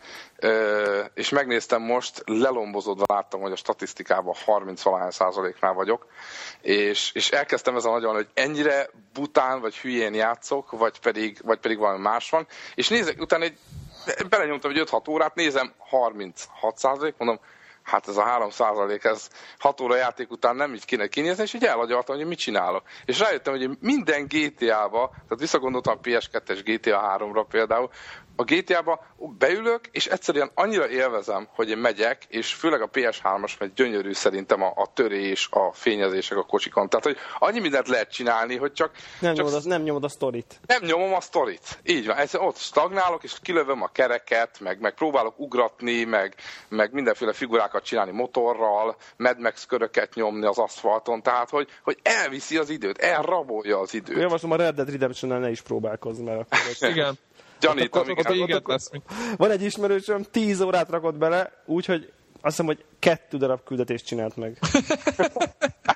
és megnéztem most, lelombozódva láttam, hogy a statisztikában 30%-nál vagyok, és elkezdtem ezen nagyon, hogy ennyire bután vagy hülyén játszok, vagy pedig valami más van, és nézek utána egy belenyomtam egy 5-6 órát, nézem 36%, mondom, hát ez a 3%, ez 6 óra játék után nem így kéne kinézni, és így elagyaltam, hogy mit csinálok. És rájöttem, hogy minden GTA-ba, tehát visszagondoltam a PS2-es GTA 3-ra például, a GTA-ba beülök, és egyszerűen annyira élvezem, hogy én megyek, és főleg a PS3-as, mert gyönyörű szerintem a törés, a fényezések a kocsikon. Tehát, hogy annyi mindent lehet csinálni, hogy csak... Nem nyomod a sztorit. Nem nyomom a sztorit. Így van. Egyszerűen ott stagnálok, és kilövöm a kereket, meg próbálok ugratni, meg mindenféle figurákat csinálni motorral, Mad Max köröket nyomni az aszfalton, tehát, hogy elviszi az időt, elrabolja az időt. Jó, most a Red Dead Redemptionnel ne is próbálkozz, mert akkor... Igen. Gyanítom, van egy ismerősöm, 10 órát rakott bele, úgyhogy azt hiszem, hogy 2 darab küldetést csinált meg.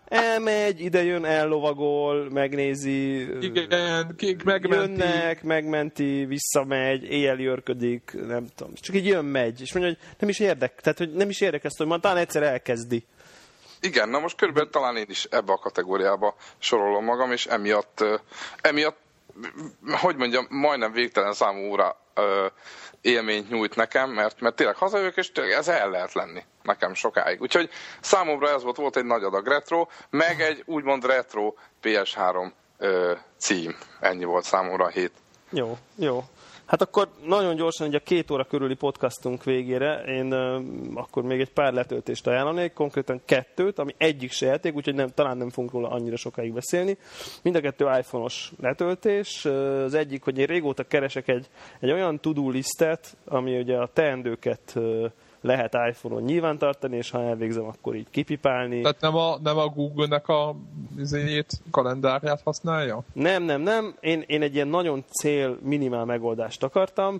Elmegy, idejön, ellovagol, megnézi, igen, jönnek, megmenti, visszamegy, éjjel jörködik, nem tudom. Csak így jön-megy, és mondja, hogy nem is érdek, tehát hogy nem is érdekes, hogy talán egyszer elkezdi. Igen, na most körülbelül talán én is ebbe a kategóriába sorolom magam, és emiatt hogy mondjam, majdnem végtelen számú óra élményt nyújt nekem, mert tényleg hazajövök, és tényleg ez el lehet lenni nekem sokáig. Úgyhogy számomra ez volt egy nagy adag retro, meg egy úgymond retro PS3 cím. Ennyi volt számomra a hét. Jó. Hát akkor nagyon gyorsan ugye a 2 óra körüli podcastunk végére én akkor még egy pár letöltést ajánlanék, konkrétan 2, ami egyik se játék, úgyhogy talán nem fogunk róla annyira sokáig beszélni. Mind a 2 iPhone-os letöltés. Az egyik, hogy én régóta keresek egy olyan to-do listet, ami ugye a teendőket lehet iPhone-on nyilvántartani, és ha elvégzem, akkor így kipipálni. Tehát nem a Google-nek a kalendárját használja? Nem. Én egy ilyen nagyon minimál megoldást akartam.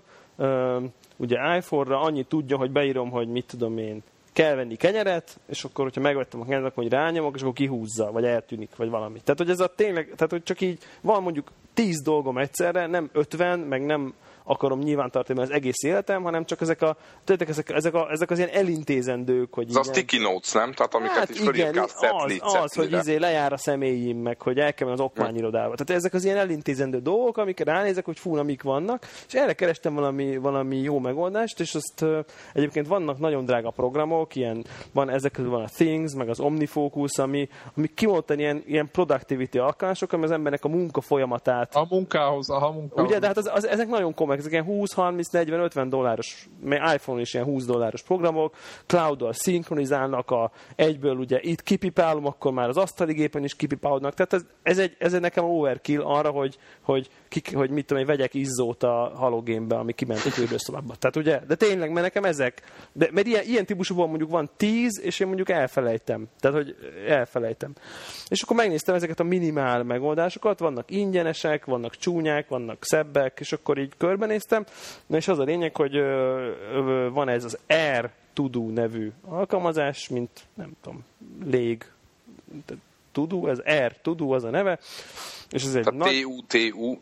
Ugye iPhone-ra annyi tudja, hogy beírom, hogy mit tudom én, kell venni kenyeret, és akkor, hogyha megvettem a kenyeret, akkor hogy rányomok, és akkor kihúzza, vagy eltűnik, vagy valami. Tehát, hogy ez a tényleg, tehát, hogy csak így van mondjuk 10 dolgom egyszerre, nem 50, meg nem akarom nyilvántartani az egész életem, hanem csak ezek az ilyen elintézendők, hogy az a sticky notes, nem? Tehát amiket hát is fölírkálsz szettlét. Az, hogy lejár a személyim, meg hogy el kell menni az okmányirodába. Tehát ezek az ilyen elintézendő dolgok, amiket ránézek, hogy fúna mik vannak, és erre kerestem valami jó megoldást, és azt egyébként vannak nagyon drága programok, ezek közül van a Things, meg az OmniFocus, ami kimondottan ilyen productivity alkalmazások, ami az embernek a munka folyamatát. A munkához. Ugye, de hát ezek nagyon komoly, ezek ilyen 20, 30, 40, 50 dolláros, mert iPhone is ilyen 20 dolláros programok, cloud-dal szinkronizálnak, egyből ugye itt kipipálom, akkor már az asztali gépen is kipipálódnak. Tehát ez nekem overkill arra, hogy mit tudom én, vegyek izzót a Halo Game-be, ami kiment a fürdőszobába. Tehát ugye, de tényleg, mert nekem ezek, de, mert ilyen típusúban mondjuk van 10, és én mondjuk elfelejtem. Tehát, hogy elfelejtem. És akkor megnéztem ezeket a minimál megoldásokat, vannak ingyenesek, vannak csúnyák, vannak szebbek, és akkor így körbenéztem, és az a lényeg, hogy van ez az Air To Do nevű alkalmazás, mint nem tudom, lég To Do, ez Air To Do az a neve, és ez egy nagy...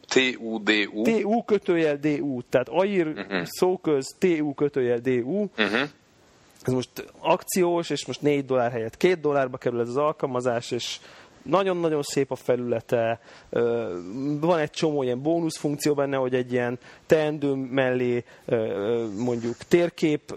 T-U-D-U. T-U-kötőjel-D-U, tehát air szóköz T-U-kötőjel-D-U. Ez most akciós, és most $4 helyett $2 kerül ez az alkalmazás, és nagyon-nagyon szép a felülete, van egy csomó ilyen bónusz funkció benne, hogy egy ilyen teendő mellé mondjuk térkép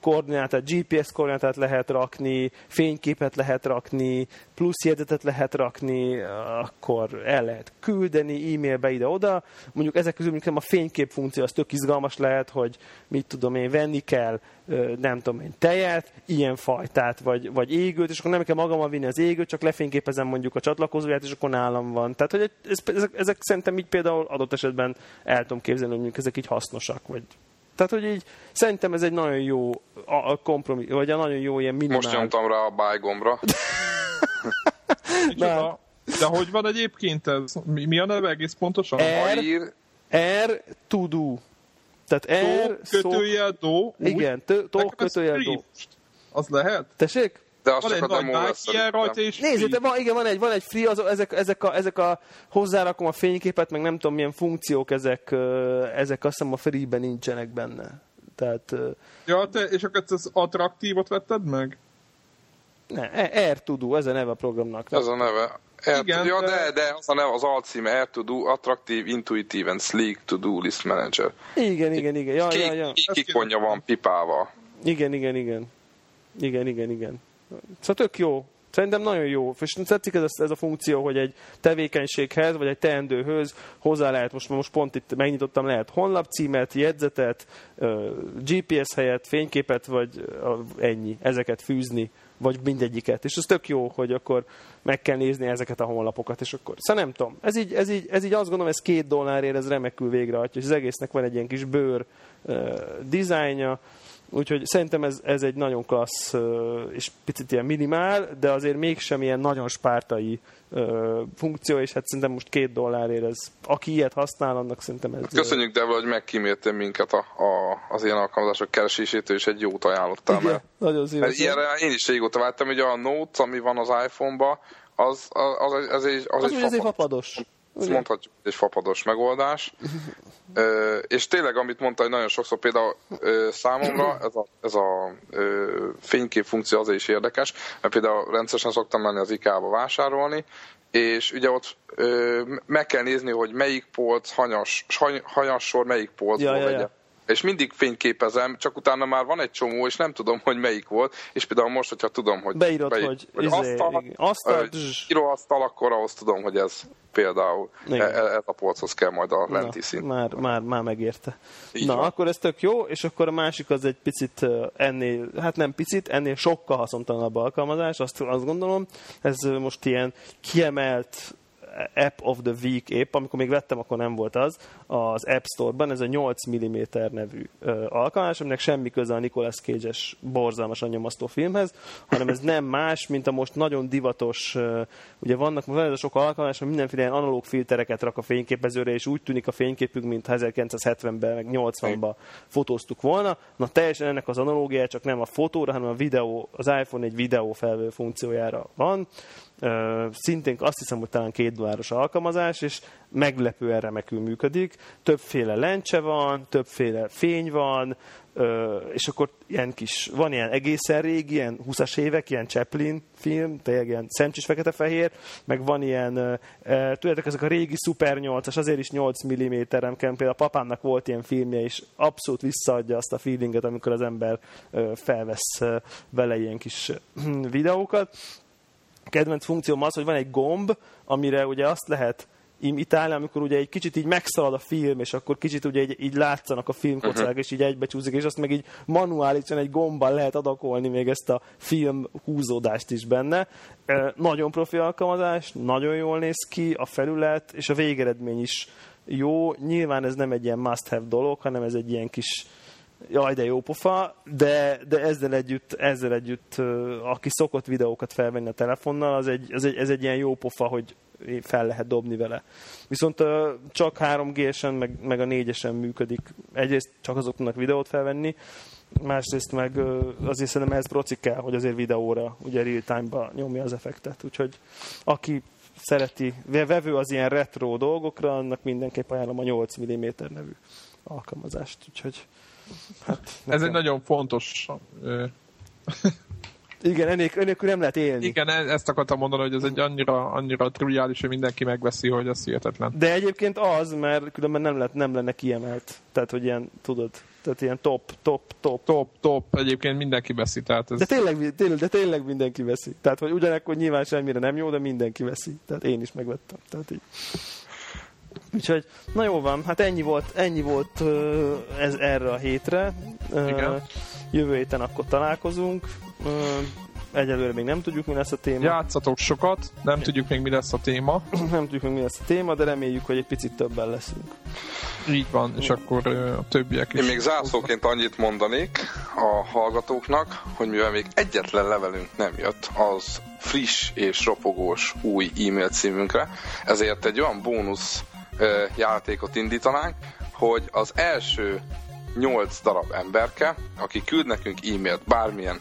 koordinátát, GPS koordinátát lehet rakni, fényképet lehet rakni, plusz jegyzetet lehet rakni, akkor el lehet küldeni e-mailbe ide-oda. Mondjuk ezek közül mondjuk a fénykép funkció az tök izgalmas lehet, hogy mit tudom én, venni kell, nem tudom én, tejet, ilyen fajtát, vagy égőt, és akkor nem kell magammal vinni az égőt, csak lefényképezem mondjuk a csatlakozóját, és akkor nálam van. Tehát, hogy ezek szerintem így például adott esetben el tudom képzelni, hogy mondjuk ezek így hasznosak, vagy... Tehát, hogy így szerintem ez egy nagyon jó kompromiss, vagy a nagyon jó ilyen minimál... Most nyomtam rá a bájgombra. De hogy van egyébként ez? Mi a neve egész pontosan? Air To Do. Tehát air, szó... Igen, tó kötőjel do. Az lehet? Tessék? De az van csak egy nagy Nike rajta és nézzétek, van egy free, ezek a hozzárakom a fényképet, meg nem tudom milyen funkciók, ezek azt hiszem a free-ben nincsenek benne. Tehát... Ja, te, és akkor az attraktívot vetted meg? Ne, Air To Do, ez a neve a programnak. Ez a neve. Igen, de az alcíme Air to Do, Attractive, Intuitive and Sleek to Do List Manager. Igen. Ja. Kikonja van pipával. Igen. Szóval tök jó. Szerintem nagyon jó. És tetszik ez a funkció, hogy egy tevékenységhez, vagy egy teendőhöz hozzá lehet, most pont itt megnyitottam, lehet honlapcímet, jegyzetet, GPS helyet, fényképet, vagy ennyi, ezeket fűzni, vagy mindegyiket. És ez tök jó, hogy akkor meg kell nézni ezeket a honlapokat, és akkor... Szóval nem tudom. Ez így azt gondolom, ez $2 ez remekül végrehajtja, és az egésznek van egy ilyen kis bőr dizájnja. Úgyhogy szerintem ez egy nagyon klassz és picit ilyen minimál, de azért mégsem ilyen nagyon spártai funkció, és hát szerintem most $2 ez. Aki ilyet használ, annak szerintem ez... Köszönjük, Debla, hogy megkíméltél minket az ilyen alkalmazások keresésétől, és egy jót ajánlottál. Igen, nagyon szívesen. Ilyenre én is régóta vártam, hogy a Notes, ami van az iPhone-ba, az egy fapados. Ezt mondhatjuk, egy fapados megoldás. És tényleg, amit mondta, nagyon sokszor például számomra ez a fénykép funkció azért is érdekes, mert például rendszeresen szoktam menni az IKEA-ba vásárolni, és ugye ott meg kell nézni, hogy melyik polc, hanyas sor, melyik polcból legyen. És mindig fényképezem, csak utána már van egy csomó, és nem tudom, hogy melyik volt, és például most, hogyha tudom, hogy íróasztal, akkor ahhoz tudom, hogy ez például ez a polchoz kell majd a lenti szint. Már megérte. Így van. Akkor ez tök jó, és akkor a másik az egy picit ennél, hát nem picit, ennél sokkal haszontalanabb alkalmazás, azt gondolom, ez most ilyen kiemelt App of the Week épp, amikor még vettem, akkor nem volt az App Store-ban, ez a 8 mm nevű alkalmazás, aminek semmi köze a Nicolas Cage-es borzalmasan nyomasztó filmhez, hanem ez nem más, mint a most nagyon divatos, ugye vannak ma sok alkalmazás, hogy mindenféle ilyen analóg filtereket rak a fényképezőre, és úgy tűnik a fényképünk, mint 1970-ben, meg 80-ban fotóztuk volna. Na teljesen ennek az analógia csak nem a fotóra, hanem a videó, az iPhone egy videó felvő funkciójára van. Szintén azt hiszem, hogy talán $2 alkalmazás, és meglepően remekül működik. Többféle lencse van, többféle fény van, és akkor van ilyen egészen régi, ilyen 20-as évek, ilyen Chaplin film, tényleg ilyen szemcsis fekete-fehér, meg van ilyen, tudjátok, ezek a régi Super 8-as, azért is 8 mm-en kell, például papámnak volt ilyen filmje, és abszolút visszaadja azt a feelinget, amikor az ember felvesz vele ilyen kis videókat. A kedvenc funkcióm az, hogy van egy gomb, amire ugye azt lehet imitálni, amikor ugye egy kicsit így megszalad a film, és akkor kicsit ugye így látszanak a filmkockák, és így egybecsúszik, és azt meg így manuálisan egy gombbal lehet adakolni még ezt a film húzódást is benne. Nagyon profi alkalmazás, nagyon jól néz ki a felület, és a végeredmény is jó. Nyilván ez nem egy ilyen must-have dolog, hanem ez egy ilyen kis... Jaj, de jó pofa, de ezzel együtt, aki szokott videókat felvenni a telefonnal, ez egy ilyen jó pofa, hogy fel lehet dobni vele. Viszont csak 3G-esen, meg a 4-esen működik. Egyrészt csak azok tudnak videót felvenni, másrészt meg azért szerintem ehhez procik kell, hogy azért videóra, ugye real time-ba nyomja az effektet. Úgyhogy aki szereti, vevő az ilyen retro dolgokra, annak mindenképp ajánlom a 8 mm nevű alkalmazást. Úgyhogy ez egy nagyon fontos... Igen, enélkül nem lehet élni. Igen, ezt akartam mondani, hogy ez egy annyira triviális, hogy mindenki megveszi, hogy ez hihetetlen. De egyébként az, mert különben nem lenne kiemelt. Tehát, hogy ilyen, tudod, tehát ilyen top, egyébként mindenki veszi. Tehát ez... de tényleg mindenki veszi. Tehát, hogy ugyanakkor nyilván semmire nem jó, de mindenki veszi. Tehát én is megvettem. Tehát így... Úgyhogy, na jó van, hát ennyi volt ez erre a hétre. Igen. Jövő héten akkor találkozunk. Egyelőre még nem tudjuk, mi lesz a téma. Játszatok sokat, nem tudjuk még, mi lesz a téma. De reméljük, hogy egy picit többen leszünk. Így van, és akkor a többiek is. Én még zászlóként annyit mondanék a hallgatóknak, hogy mivel még egyetlen levelünk nem jött, az friss és ropogós új e-mail címünkre, ezért egy olyan bónusz játékot indítanánk, hogy az első 8 darab emberke, aki küld nekünk e-mailt bármilyen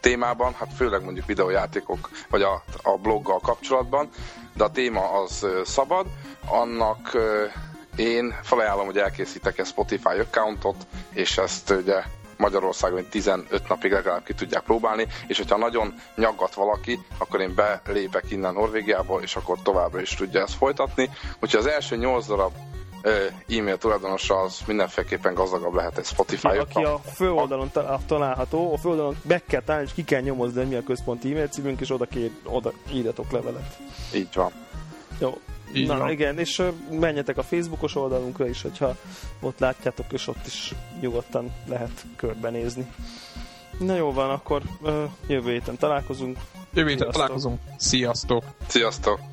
témában, hát főleg mondjuk videójátékok, vagy a bloggal kapcsolatban, de a téma az szabad, annak én felajánlom, hogy elkészítek egy Spotify accountot, és ezt ugye Magyarországon, hogy 15 napig legalább ki tudják próbálni, és hogyha nagyon nyaggat valaki, akkor én belépek innen Norvégiából, és akkor továbbra is tudja ezt folytatni. Úgyhogy az első 8 darab e-mail tulajdonosa az mindenféleképpen gazdagabb lehet egy Spotify-ot. Aki a főoldalon található, a főoldalon be kell találni, és ki kell nyomozni, hogy mi a központi e-mail címünk, és oda írjatok levelet. Így van. Jó. Na igen, és menjetek a Facebookos oldalunkra is, hogyha ott látjátok, és ott is nyugodtan lehet körbenézni. Na jó van, akkor jövő héten találkozunk. Sziasztok!